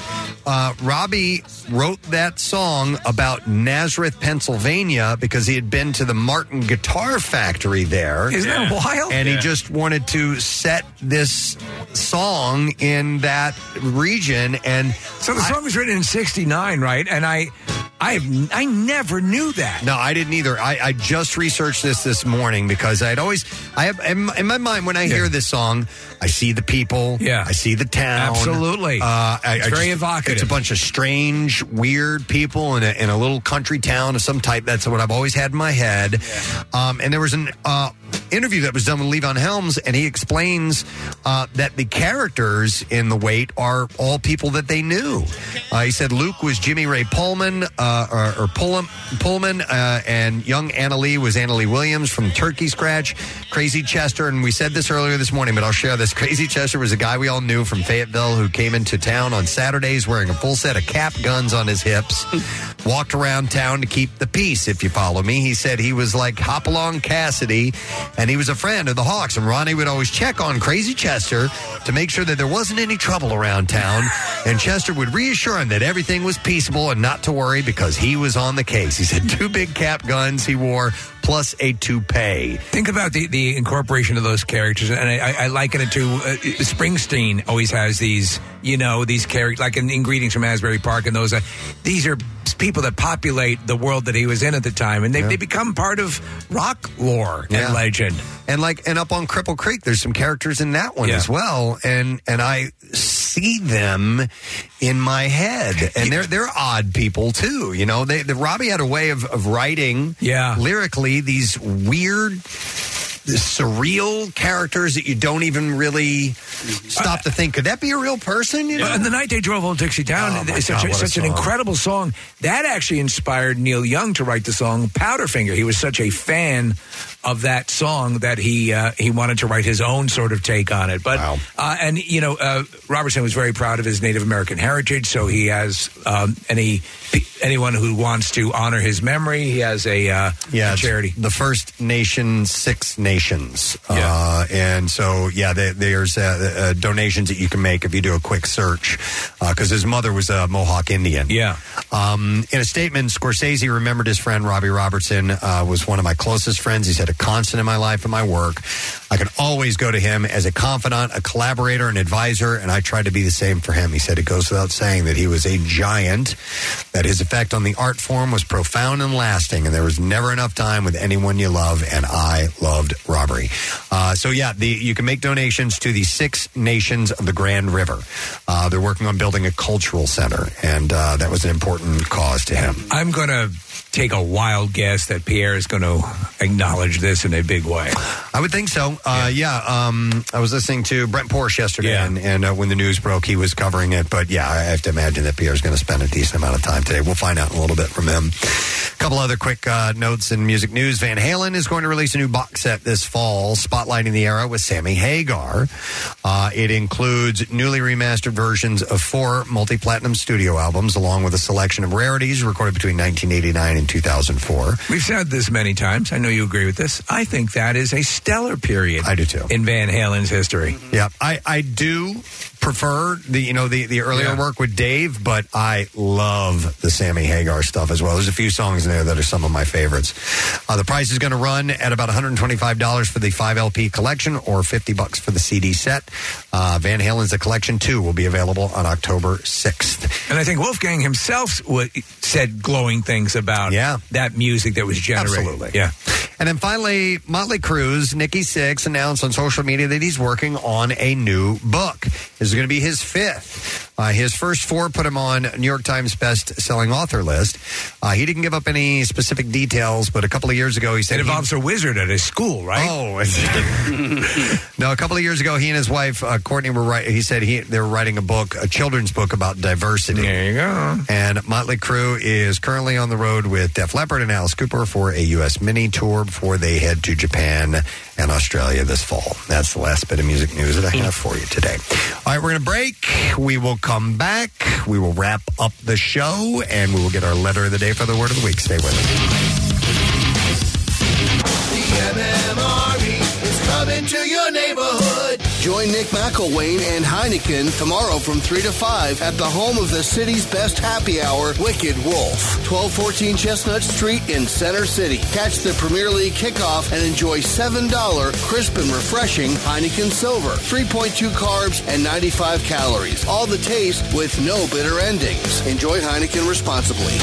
Robbie wrote that song about Nazareth, Pennsylvania, because he had been to the Martin Guitar Factory there. Isn't that wild? And he just wanted to set this song in that region. And so the song was written in 69, right? And I never knew that. No, I didn't either. I just researched this morning because I'd always, I have in my mind when I hear this song, I see the people. Yeah. I see the town. Absolutely. It's very evocative. It's a bunch of strange, weird people in a little country town of some type. That's what I've always had in my head. Yeah. And there was an interview that was done with Levon Helms, and he explains that the characters in The Wait are all people that they knew. He said Luke was Jimmy Ray Pullman, Pullman, and young Anna Lee was Anna Lee Williams from Turkey Scratch. Crazy Chester, and we said this earlier this morning, but I'll share this. Crazy Chester was a guy we all knew from Fayetteville who came into town on Saturdays wearing a full set of cap guns on his hips, walked around town to keep the peace, if you follow me. He said he was like Hopalong Cassidy, and he was a friend of the Hawks, and Ronnie would always check on Crazy Chester to make sure that there wasn't any trouble around town, and Chester would reassure him that everything was peaceable and not to worry because he was on the case. He said 2 big cap guns he wore, plus a toupee. Think about the incorporation of those characters, and I liken it to Springsteen always has these, you know, these characters, like in Greetings from Asbury Park and those. These are people that populate the world that he was in at the time, and they become part of rock lore and legend. And Up on Cripple Creek, there's some characters in that one as well, and I see them in my head. And they're odd people, too. You know, Robbie had a way of writing lyrically these weird... surreal characters that you don't even really stop to think, could that be a real person? You know? And the night they drove Old Dixie Down, such an incredible song. That actually inspired Neil Young to write the song Powderfinger. He was such a fan of that song that he wanted to write his own sort of take on it. But Robertson was very proud of his Native American heritage, so he has anyone who wants to honor his memory, he has a charity. The First Nation, Six Nations. And so, there's donations that you can make if you do a quick search, because his mother was a Mohawk Indian. Yeah. In a statement, Scorsese remembered his friend Robbie Robertson was one of my closest friends. He said, a constant in my life and my work. I could always go to him as a confidant, a collaborator, an advisor, and I tried to be the same for him. He said it goes without saying that he was a giant, that his effect on the art form was profound and lasting, and there was never enough time with anyone you love, and I loved Robbie. You can make donations to the Six Nations of the Grand River. They're working on building a cultural center, and that was an important cause to him. I'm going to take a wild guess that Pierre is going to acknowledge this in a big way. I would think so. I was listening to Brent Porsche yesterday, and when the news broke, he was covering it. But I have to imagine that Pierre's going to spend a decent amount of time today. We'll find out in a little bit from him. A couple other quick notes in music news. Van Halen is going to release a new box set this fall, spotlighting the era with Sammy Hagar. It includes newly remastered versions of 4 multi-platinum studio albums, along with a selection of rarities recorded between 1989 and 2004. We've said this many times. I know you agree with this. I think that is a stellar period. I do too. In Van Halen's history. Mm-hmm. Yeah, I do prefer the earlier work with Dave, but I love the Sammy Hagar stuff as well. There's a few songs in there that are some of my favorites. The price is going to run at about $125 for the 5 LP collection or $50 for the CD set. Van Halen's The Collection 2 will be available on October 6th. And I think Wolfgang himself said glowing things about that music that was generated. Absolutely. Yeah. And then finally, Motley Crue's Nikki Sixx announced on social media that he's working on a new book. This is going to be his 5th. His first 4 put him on New York Times best-selling author list. He didn't give up any specific details, but a couple of years ago he said... It involves a wizard at his school, right? Oh. No, a couple of years ago he and his wife, Courtney, were writing... He said they were writing a book, a children's book about diversity. There you go. And Motley Crue is currently on the road with Def Leppard and Alice Cooper for a U.S. mini tour before they head to Japan and Australia this fall. That's the last bit of music news that I have for you today. All right, we're going to break. We will come back. We will wrap up the show, and we will get our letter of the day for the word of the week. Stay with us. The MMRE is coming to your neighborhood. Join Nick McElwain and Heineken tomorrow from 3 to 5 at the home of the city's best happy hour, Wicked Wolf, 1214 Chestnut Street in Center City. Catch the Premier League kickoff and enjoy $7 crisp and refreshing Heineken Silver, 3.2 carbs and 95 calories. All the taste with no bitter endings. Enjoy Heineken responsibly.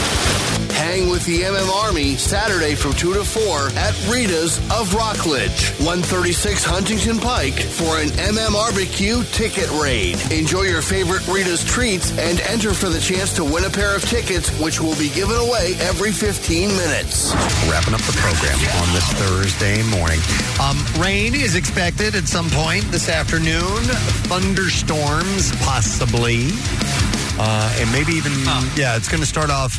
Hang with the MMRE Saturday from 2 to 4 at Rita's of Rockledge, 136 Huntington Pike for an MMRBQ ticket raid. Enjoy your favorite Rita's treats and enter for the chance to win a pair of tickets, which will be given away every 15 minutes. Wrapping up the program on this Thursday morning. Rain is expected at some point this afternoon. Thunderstorms, possibly. And maybe even, it's going to start off,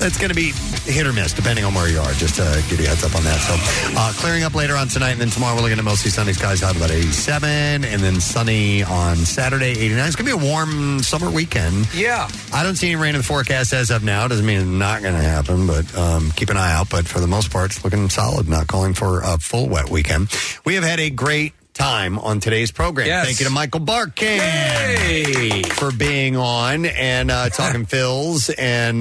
it's going to be hit or miss, depending on where you are, just to give you a heads up on that. So clearing up later on tonight, and then tomorrow we're looking at mostly sunny skies out about 87, and then sunny on Saturday, 89. It's going to be a warm summer weekend. Yeah. I don't see any rain in the forecast as of now. Doesn't mean it's not going to happen, but keep an eye out. But for the most part, it's looking solid, not calling for a full wet weekend. We have had a great time on today's program. Yes. Thank you to Michael Barkann for being on and talking Phil's and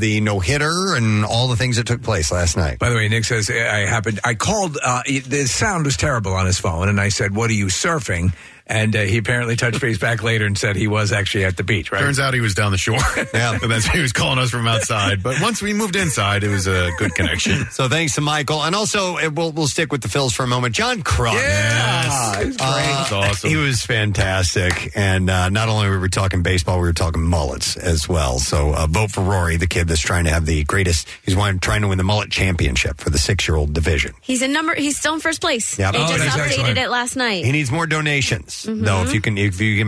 the no-hitter and all the things that took place last night. By the way, Nick says, I called, the sound was terrible on his phone, and I said, what are you surfing? And he apparently touched base back later and said he was actually at the beach, right? Turns out he was down the shore. Yeah. So that's why he was calling us from outside. But once we moved inside, it was a good connection. So thanks to Michael. And also, we'll stick with the Phils for a moment. John Crumb. Yes. He was great. Awesome. He was fantastic. And not only were we talking baseball, we were talking mullets as well. So vote for Rory, the kid that's trying to have the greatest. He's trying to win the mullet championship for the 6-year-old division. He's still in first place. Yep. They just updated it last night. He needs more donations. Mm-hmm. No, if you can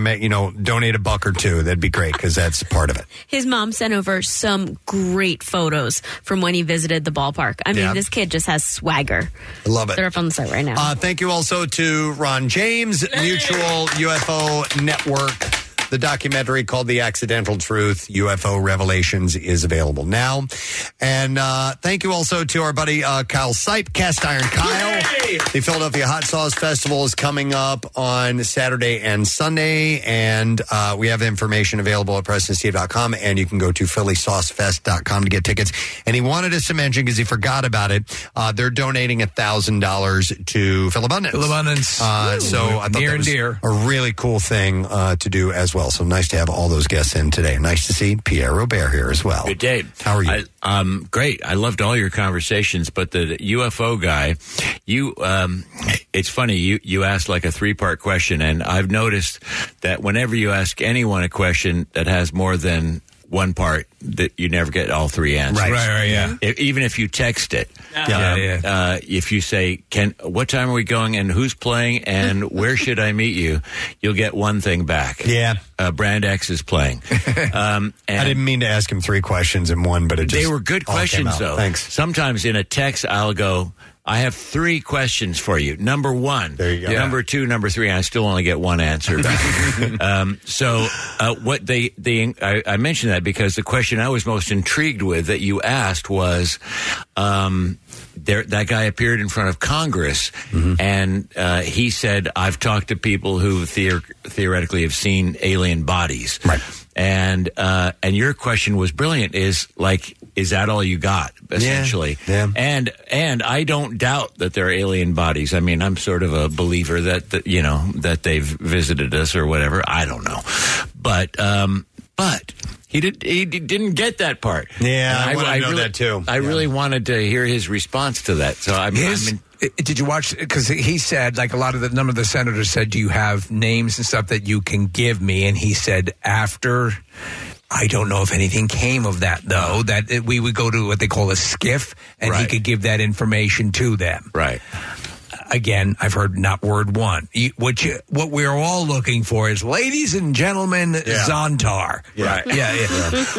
make, donate a buck or two, that'd be great because that's part of it. His mom sent over some great photos from when he visited the ballpark. I mean, this kid just has swagger. I love it. They're up on the site right now. Thank you also to Ron James, Mutual UFO Network. The documentary called The Accidental Truth, UFO Revelations, is available now. And thank you also to our buddy Kyle Sipe, Cast Iron Kyle. Yay! The Philadelphia Hot Sauce Festival is coming up on Saturday and Sunday. And we have information available at PrestonandSteve.com. And you can go to PhillySauceFest.com to get tickets. And he wanted us to mention, because he forgot about it, they're donating $1,000 to Philabundance. So I thought that was a really cool thing to do as well. So nice to have all those guests in today. Nice to see Pierre Robert here as well. Good day. How are you? Great. I loved all your conversations, but the UFO guy, it's funny, you asked like a 3-part question, and I've noticed that whenever you ask anyone a question that has more than one part, that you never get all 3 answers. Right, yeah. Even if you text it. Yeah. If you say, what time are we going and who's playing and where should I meet you, you'll get one thing back. Yeah. Brand X is playing. I didn't mean to ask him 3 questions in one, but they were good questions, though. Thanks. Sometimes in a text, I'll go, I have 3 questions for you. Number 1, there you go. Number 2, number 3. And I still only get one answer. What I mentioned that because the question I was most intrigued with that you asked was, that guy appeared in front of Congress, and he said, "I've talked to people who theoretically have seen alien bodies." Right. And your question was brilliant. Is that all you got, essentially? Yeah. And I don't doubt that they're alien bodies. I mean, I'm sort of a believer that they've visited us or whatever. I don't know, but. He didn't get that part. Yeah, and I know that too. I really wanted to hear his response to that. So did you watch? Because he said, like a number of the senators said, "Do you have names and stuff that you can give me?" And he said, "After." I don't know if anything came of that, though, we would go to what they call a skiff, and he could give that information to them. Right. Again, I've heard not word one. What we're all looking for is, ladies and gentlemen, Zontar. Yeah. Right. Yeah.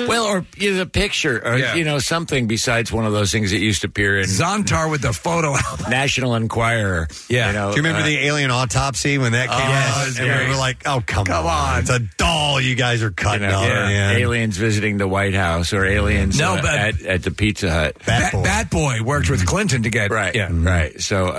Well, or a picture or, something besides one of those things that used to appear in... Zontar with the photo album. National Enquirer. Yeah. Do you remember the alien autopsy when that came out? Yes. And we were like, oh, come on. It's a doll you guys are cutting out. Yeah. Aliens visiting the White House or aliens at the Pizza Hut. Bat Boy worked with Clinton to get... Right. Yeah. Mm-hmm. Right. So,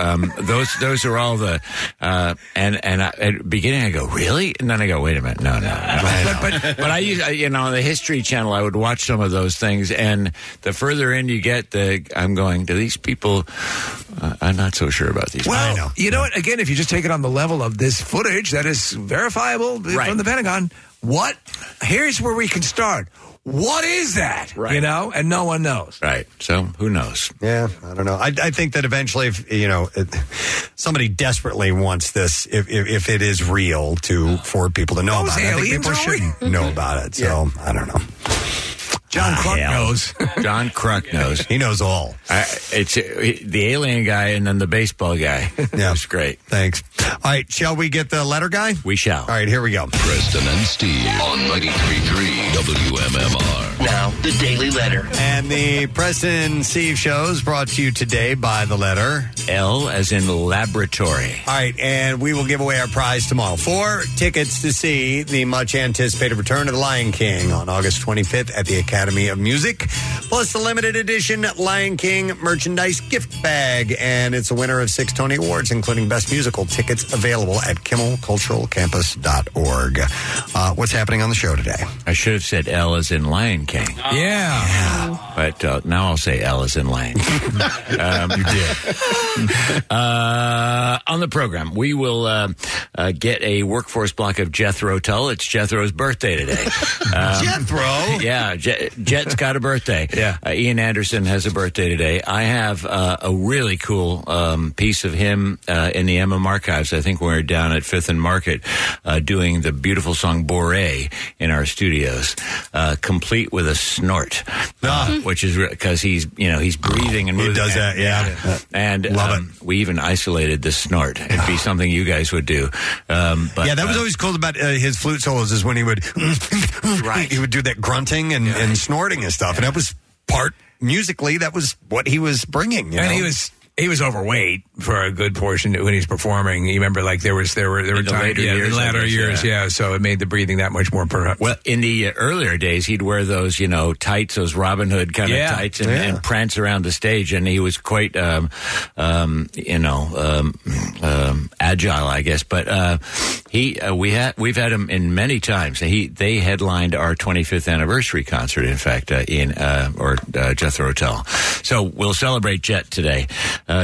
Those are all the at the beginning I go, really? And then I go, wait a minute, no. But I used on the History Channel I would watch some of those things, and the further in you get, I'm going to these people. I'm not so sure about these. Well, people. What? Again, if you just take it on the level of this footage that is verifiable from the Pentagon, here's where we can start. What is that? Right. And no one knows. Right. So who knows? Yeah, I don't know. I think that eventually, if somebody desperately wants this, if it is real, for people to know about it. I think people shouldn't know about it. So I don't know. John Kruk knows. He knows all. It's the alien guy and then the baseball guy. Yeah. That's great. Thanks. All right. Shall we get the letter guy? We shall. All right. Here we go. Preston and Steve on 93.3 WMMR. Now, the Daily Letter. And the Preston and Steve Show is brought to you today by the letter L as in laboratory. All right. And we will give away our prize tomorrow. 4 tickets to see the much anticipated return of The Lion King on August 25th at the Academy of Music, plus the limited edition Lion King merchandise gift bag, and it's a winner of 6 Tony Awards, including Best Musical. Tickets available at KimmelCulturalCampus.org. What's happening on the show today? I should have said L as in Lion King. Oh. Yeah. But now I'll say L as in Lion. You did. On the program, we will get a workforce block of Jethro Tull. It's Jethro's birthday today. Jethro? Yeah, Jet's got a birthday. Yeah. Ian Anderson has a birthday today. I have a really cool piece of him in the MM archives. I think we're down at 5th and Market doing the beautiful song Boré in our studios, complete with a snort, which is because he's breathing and moving. He does that, yeah. And love it. We even isolated the snort. It'd be something you guys would do. But, yeah, that was always cool about his flute solos is when he would, right. He would do that grunting and snorting and stuff. Yeah. And that was musically, that was what he was bringing. You know? He was overweight for a good portion when he was performing. You remember, like there were times in the latter years, yeah. So it made the breathing that much more perhaps. Well, in the earlier days, he'd wear those, tights, those Robin Hood kind of tights, and prance around the stage. And he was quite, agile, I guess. But we've had him in many times. They headlined our 25th anniversary concert. In fact, Jethro Tull. So we'll celebrate Jet today.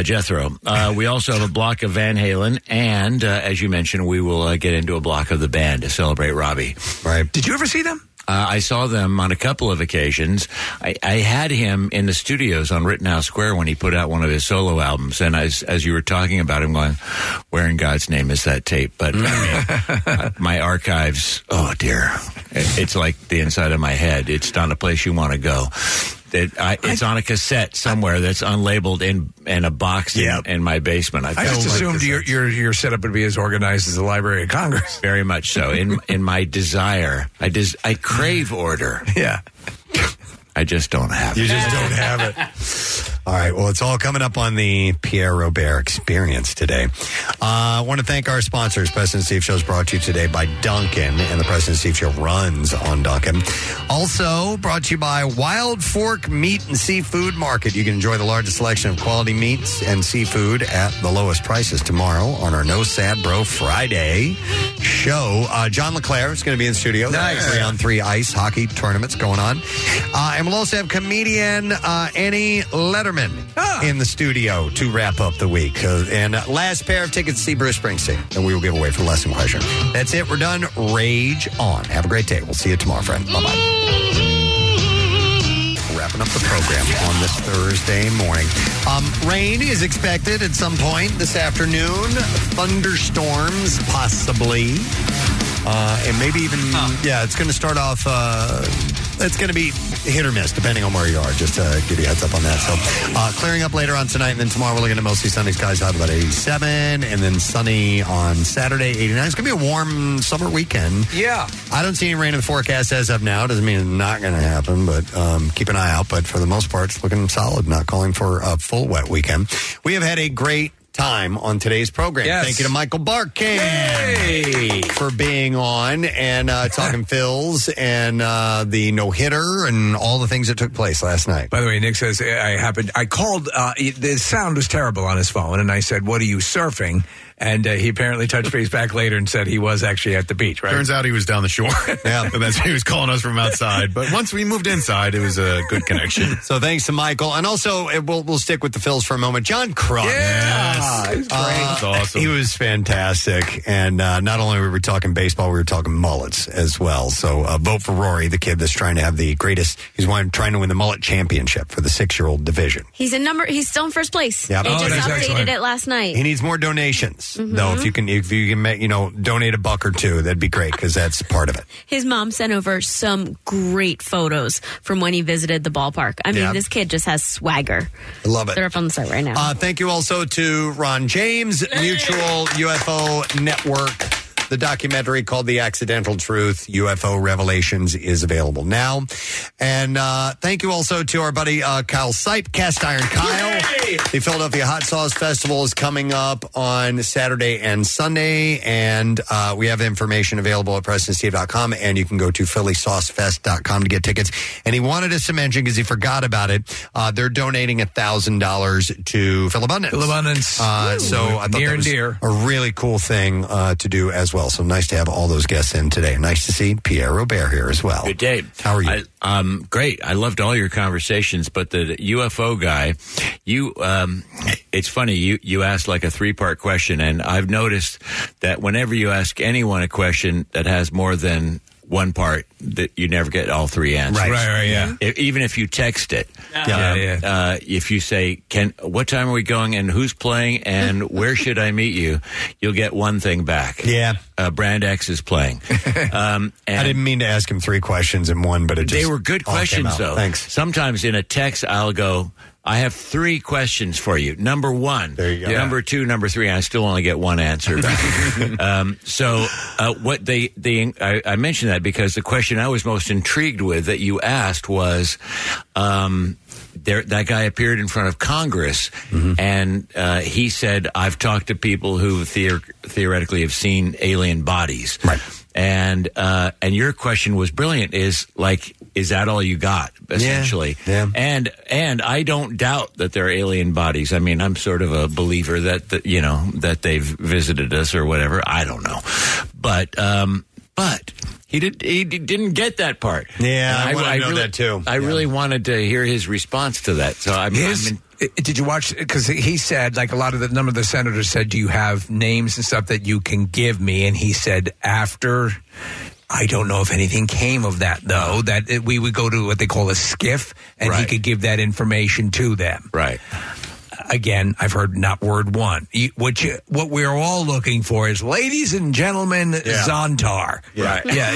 Jethro. We also have a block of Van Halen, and as you mentioned, we will get into a block of the band to celebrate Robbie. Right. Did you ever see them? I saw them on a couple of occasions. I had him in the studios on Rittenhouse Square when he put out one of his solo albums. And as you were talking about him, going, where in God's name is that tape? But my archives, oh dear. It's like the inside of my head. It's not a place you want to go. It's on a cassette somewhere that's unlabeled in a box in my basement. I just assumed your setup would be as organized as the Library of Congress. Very much so. In my desire, I crave order. Yeah. I just don't have it. You just don't have it. All right. Well, it's all coming up on the Pierre Robert Experience today. I want to thank our sponsors. Preston and Steve Show is brought to you today by Dunkin', and the Preston and Steve Show runs on Dunkin'. Also brought to you by Wild Fork Meat and Seafood Market. You can enjoy the largest selection of quality meats and seafood at the lowest prices tomorrow on our No Sad Bro Friday show. John LeClaire is going to be in studio. Nice. 3-on-3 ice hockey tournaments going on. And we'll also have comedian Annie Letterman in the studio to wrap up the week. And last pair of tickets to see Bruce Springsteen. And we will give away for less than question. That's it. We're done. Rage on. Have a great day. We'll see you tomorrow, friend. Bye-bye. Wrapping up the program on this Thursday morning. Rain is expected at some point this afternoon. Thunderstorms, possibly. And maybe even, it's going to start off... it's going to be hit or miss, depending on where you are. Just to give you a heads up on that. So clearing up later on tonight, and then tomorrow we're looking at mostly sunny skies out about 87, and then sunny on Saturday, 89. It's going to be a warm summer weekend. Yeah. I don't see any rain in the forecast as of now. Doesn't mean it's not going to happen, but keep an eye out. But for the most part, it's looking solid, not calling for a full wet weekend. We have had a great time on today's program. Yes. Thank you to Michael Barkann for being on and talking Phil's and the no-hitter and all the things that took place last night. By the way, Nick says, I called, the sound was terrible on his phone, and I said, what are you surfing? And he apparently touched base back later and said he was actually at the beach, right? Turns out he was down the shore. Yeah. And that's he was calling us from outside. But once we moved inside, it was a good connection. So thanks to Michael. And also, we'll stick with the Phils for a moment. John Crumb. Yes. He was great. That's awesome. He was fantastic. And not only were we talking baseball, we were talking mullets as well. So vote for Rory, the kid that's trying to have the greatest. He's trying to win the mullet championship for the 6-year-old division. He's still in first place. Yep. They just updated it last night. He needs more donations. Mm-hmm. No, if you can make, donate a buck or two, that'd be great because that's part of it. His mom sent over some great photos from when he visited the ballpark. I mean, this kid just has swagger. I love it. They're up on the site right now. Thank you also to Ron James, Mutual UFO Network. The documentary called The Accidental Truth, UFO Revelations, is available now. And thank you also to our buddy Kyle Sipe, Cast Iron Kyle. Yay! The Philadelphia Hot Sauce Festival is coming up on Saturday and Sunday. And we have information available at PrestonSteve.com. And you can go to PhillySauceFest.com to get tickets. And he wanted us to mention, because he forgot about it, they're donating $1,000 to Philabundance. So I thought that was a really cool thing to do as well. as well. So nice to have all those guests in today. Nice to see Pierre Robert here as well. Good day. How are you? Great. I loved all your conversations, but the UFO guy, it's funny. You asked like a 3-part question, and I've noticed that whenever you ask anyone a question that has more than one part, that you never get all 3 answers. Right, yeah. Even if you text it. Yeah. If you say, what time are we going and who's playing and where should I meet you, you'll get one thing back. Yeah. Brand X is playing. And I didn't mean to ask him 3 questions in one, but it just... They were good questions, though. Thanks. Sometimes in a text, I'll go... I have 3 questions for you. Number 1, there you go. Number 2, number 3. And I still only get one answer. What I mentioned that because the question I was most intrigued with that you asked was, that guy appeared in front of Congress, and he said, "I've talked to people who theoretically have seen alien bodies." Right. And your question was brilliant. Is that all you got, essentially? Yeah. And I don't doubt that they're alien bodies. I mean, I'm sort of a believer that they've visited us or whatever. I don't know, but he didn't get that part. Yeah, and I want to know that too. I really wanted to hear his response to that. So did you watch? Because he said, like a number of the senators said, "Do you have names and stuff that you can give me?" And he said, after. I don't know if anything came of that, though, we would go to what they call a skiff, and he could give that information to them. Right. Again, I've heard not word one. What we're all looking for is, ladies and gentlemen, Zontar. Yeah. Right. Yeah.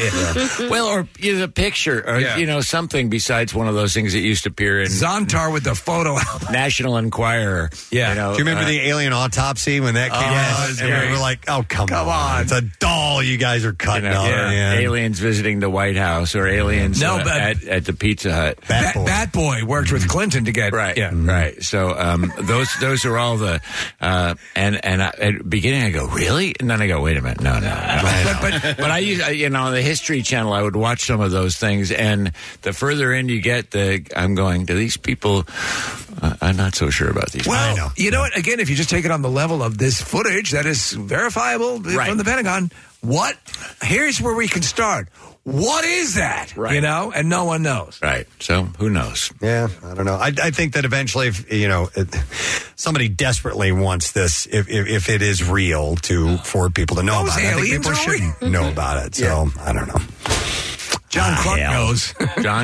Well, or a picture or, something besides one of those things that used to appear in... Zontar with the photo album. National Enquirer. Yeah. Do you remember the alien autopsy when that came out? Yes. And we were like, oh, come on. It's a doll you guys are cutting out. Yeah. Aliens visiting the White House or aliens at the Pizza Hut. Bat Boy worked with Clinton to get... Right. Yeah. Mm-hmm. Right. So, Those are all the at the beginning I go, really? And then I go, wait a minute, no. But I used on the History Channel I would watch some of those things, and the further in you get, I'm going to these people. I'm not so sure about these. Well, people. You know what? Again, if you just take it on the level of this footage that is verifiable from the Pentagon, here's where we can start. What is that? Right. And no one knows. Right. So who knows? Yeah, I don't know. I think that eventually, if somebody desperately wants this, if it is real, for people to know about it. I think people shouldn't know about it. So I don't know. John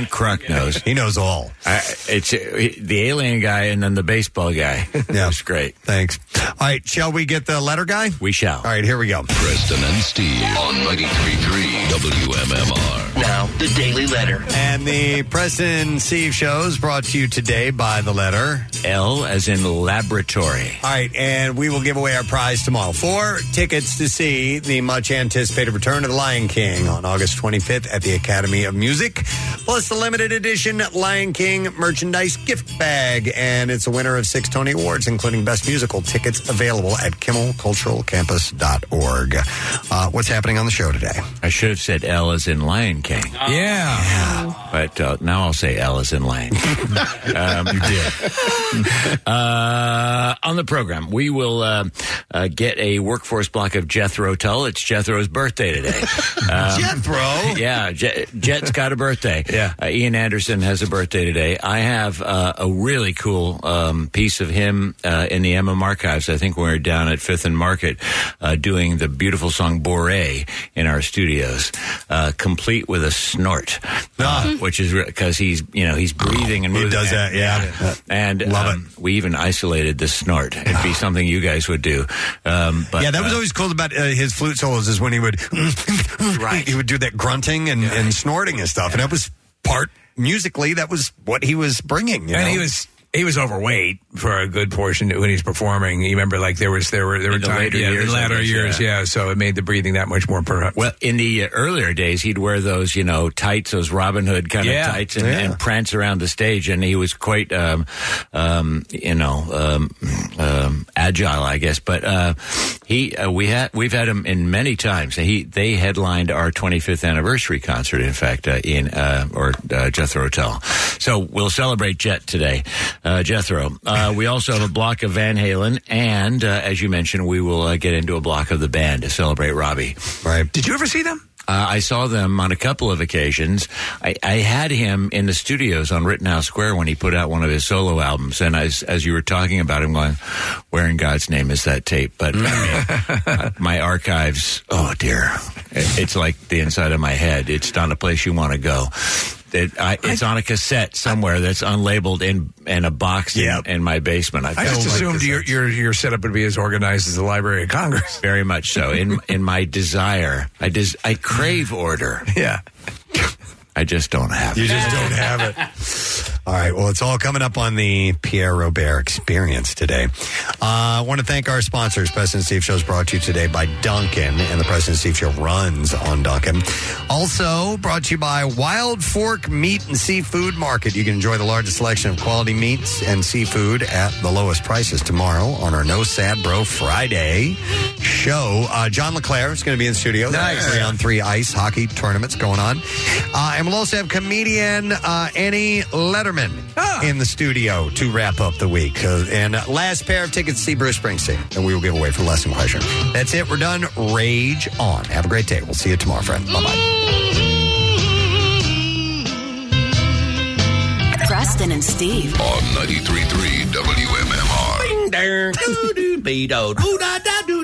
Kruk knows. He knows all. It's the alien guy and then the baseball guy. Yeah. That's great. Thanks. All right. Shall we get the letter guy? We shall. All right. Here we go. Preston and Steve on 93.3 WMMR. Now, the Daily Letter. And the Preston and Steve Show is brought to you today by the letter L as in laboratory. All right. And we will give away our prize tomorrow. 4 tickets to see the much anticipated return of the Lion King on August 25th at the Academy of Music, plus the limited edition Lion King merchandise gift bag, and it's a winner of 6 Tony Awards, including Best Musical. Tickets available at KimmelCulturalCampus.org. What's happening on the show today? I should have said L as in Lion King. Oh. Yeah. But now I'll say L as in Lion. You did. On the program, we will get a workforce block of Jethro Tull. It's Jethro's birthday today. Jethro? Yeah, Jet's got a birthday. Yeah. Ian Anderson has a birthday today. I have a really cool piece of him in the MM archives. I think we're down at 5th and Market doing the beautiful song Boré in our studios, complete with a snort, which is because he's breathing and moving. He does that, yeah. And love it. We even isolated the snort. It'd be something you guys would do. But, yeah, that was always cool about his flute solos is when he would he would do that grunting and snorting and stuff, and that was part musically. That was what he was bringing. He was overweight for a good portion when he was performing. You remember, there were times in latter years, so it made the breathing that much more perhaps. Well, in the earlier days, he'd wear those, tights, those Robin Hood kind of tights, and prance around the stage. And he was quite, agile, I guess. But we've had him in many times. They headlined our 25th anniversary concert. In fact, Jethro Tull. So we'll celebrate Jet today. Jethro. We also have a block of Van Halen, and as you mentioned, we will get into a block of the band to celebrate Robbie. Right. Did you ever see them? I saw them on a couple of occasions. I had him in the studios on Rittenhouse Square when he put out one of his solo albums. And as you were talking about him, going, where in God's name is that tape? But I mean, my archives, oh dear. It's like the inside of my head. It's not a place you want to go. It's on a cassette somewhere that's unlabeled in a box in my basement. I just assumed your setup would be as organized as the Library of Congress. Very much so. In my desire, I crave order. Yeah. I just don't have it. You just don't have it. All right. Well, it's all coming up on the Pierre Robert Experience today. I want to thank our sponsors. Preston and Steve Show is brought to you today by Dunkin', and the Preston and Steve Show runs on Dunkin'. Also brought to you by Wild Fork Meat and Seafood Market. You can enjoy the largest selection of quality meats and seafood at the lowest prices tomorrow on our No Sad Bro Friday show. John LeClaire is going to be in the studio. Nice. 3-on-3 ice hockey tournaments going on. And we'll also have comedian Annie Letterman in the studio to wrap up the week. And last pair of tickets to see Bruce Springsteen. And we will give away for less than question. That's it. We're done. Rage on. Have a great day. We'll see you tomorrow, friend. Bye-bye. Preston and Steve. On 93.3 WMMR. Bing, dang. Doo-doo, be-do. Doo-da-da-doo,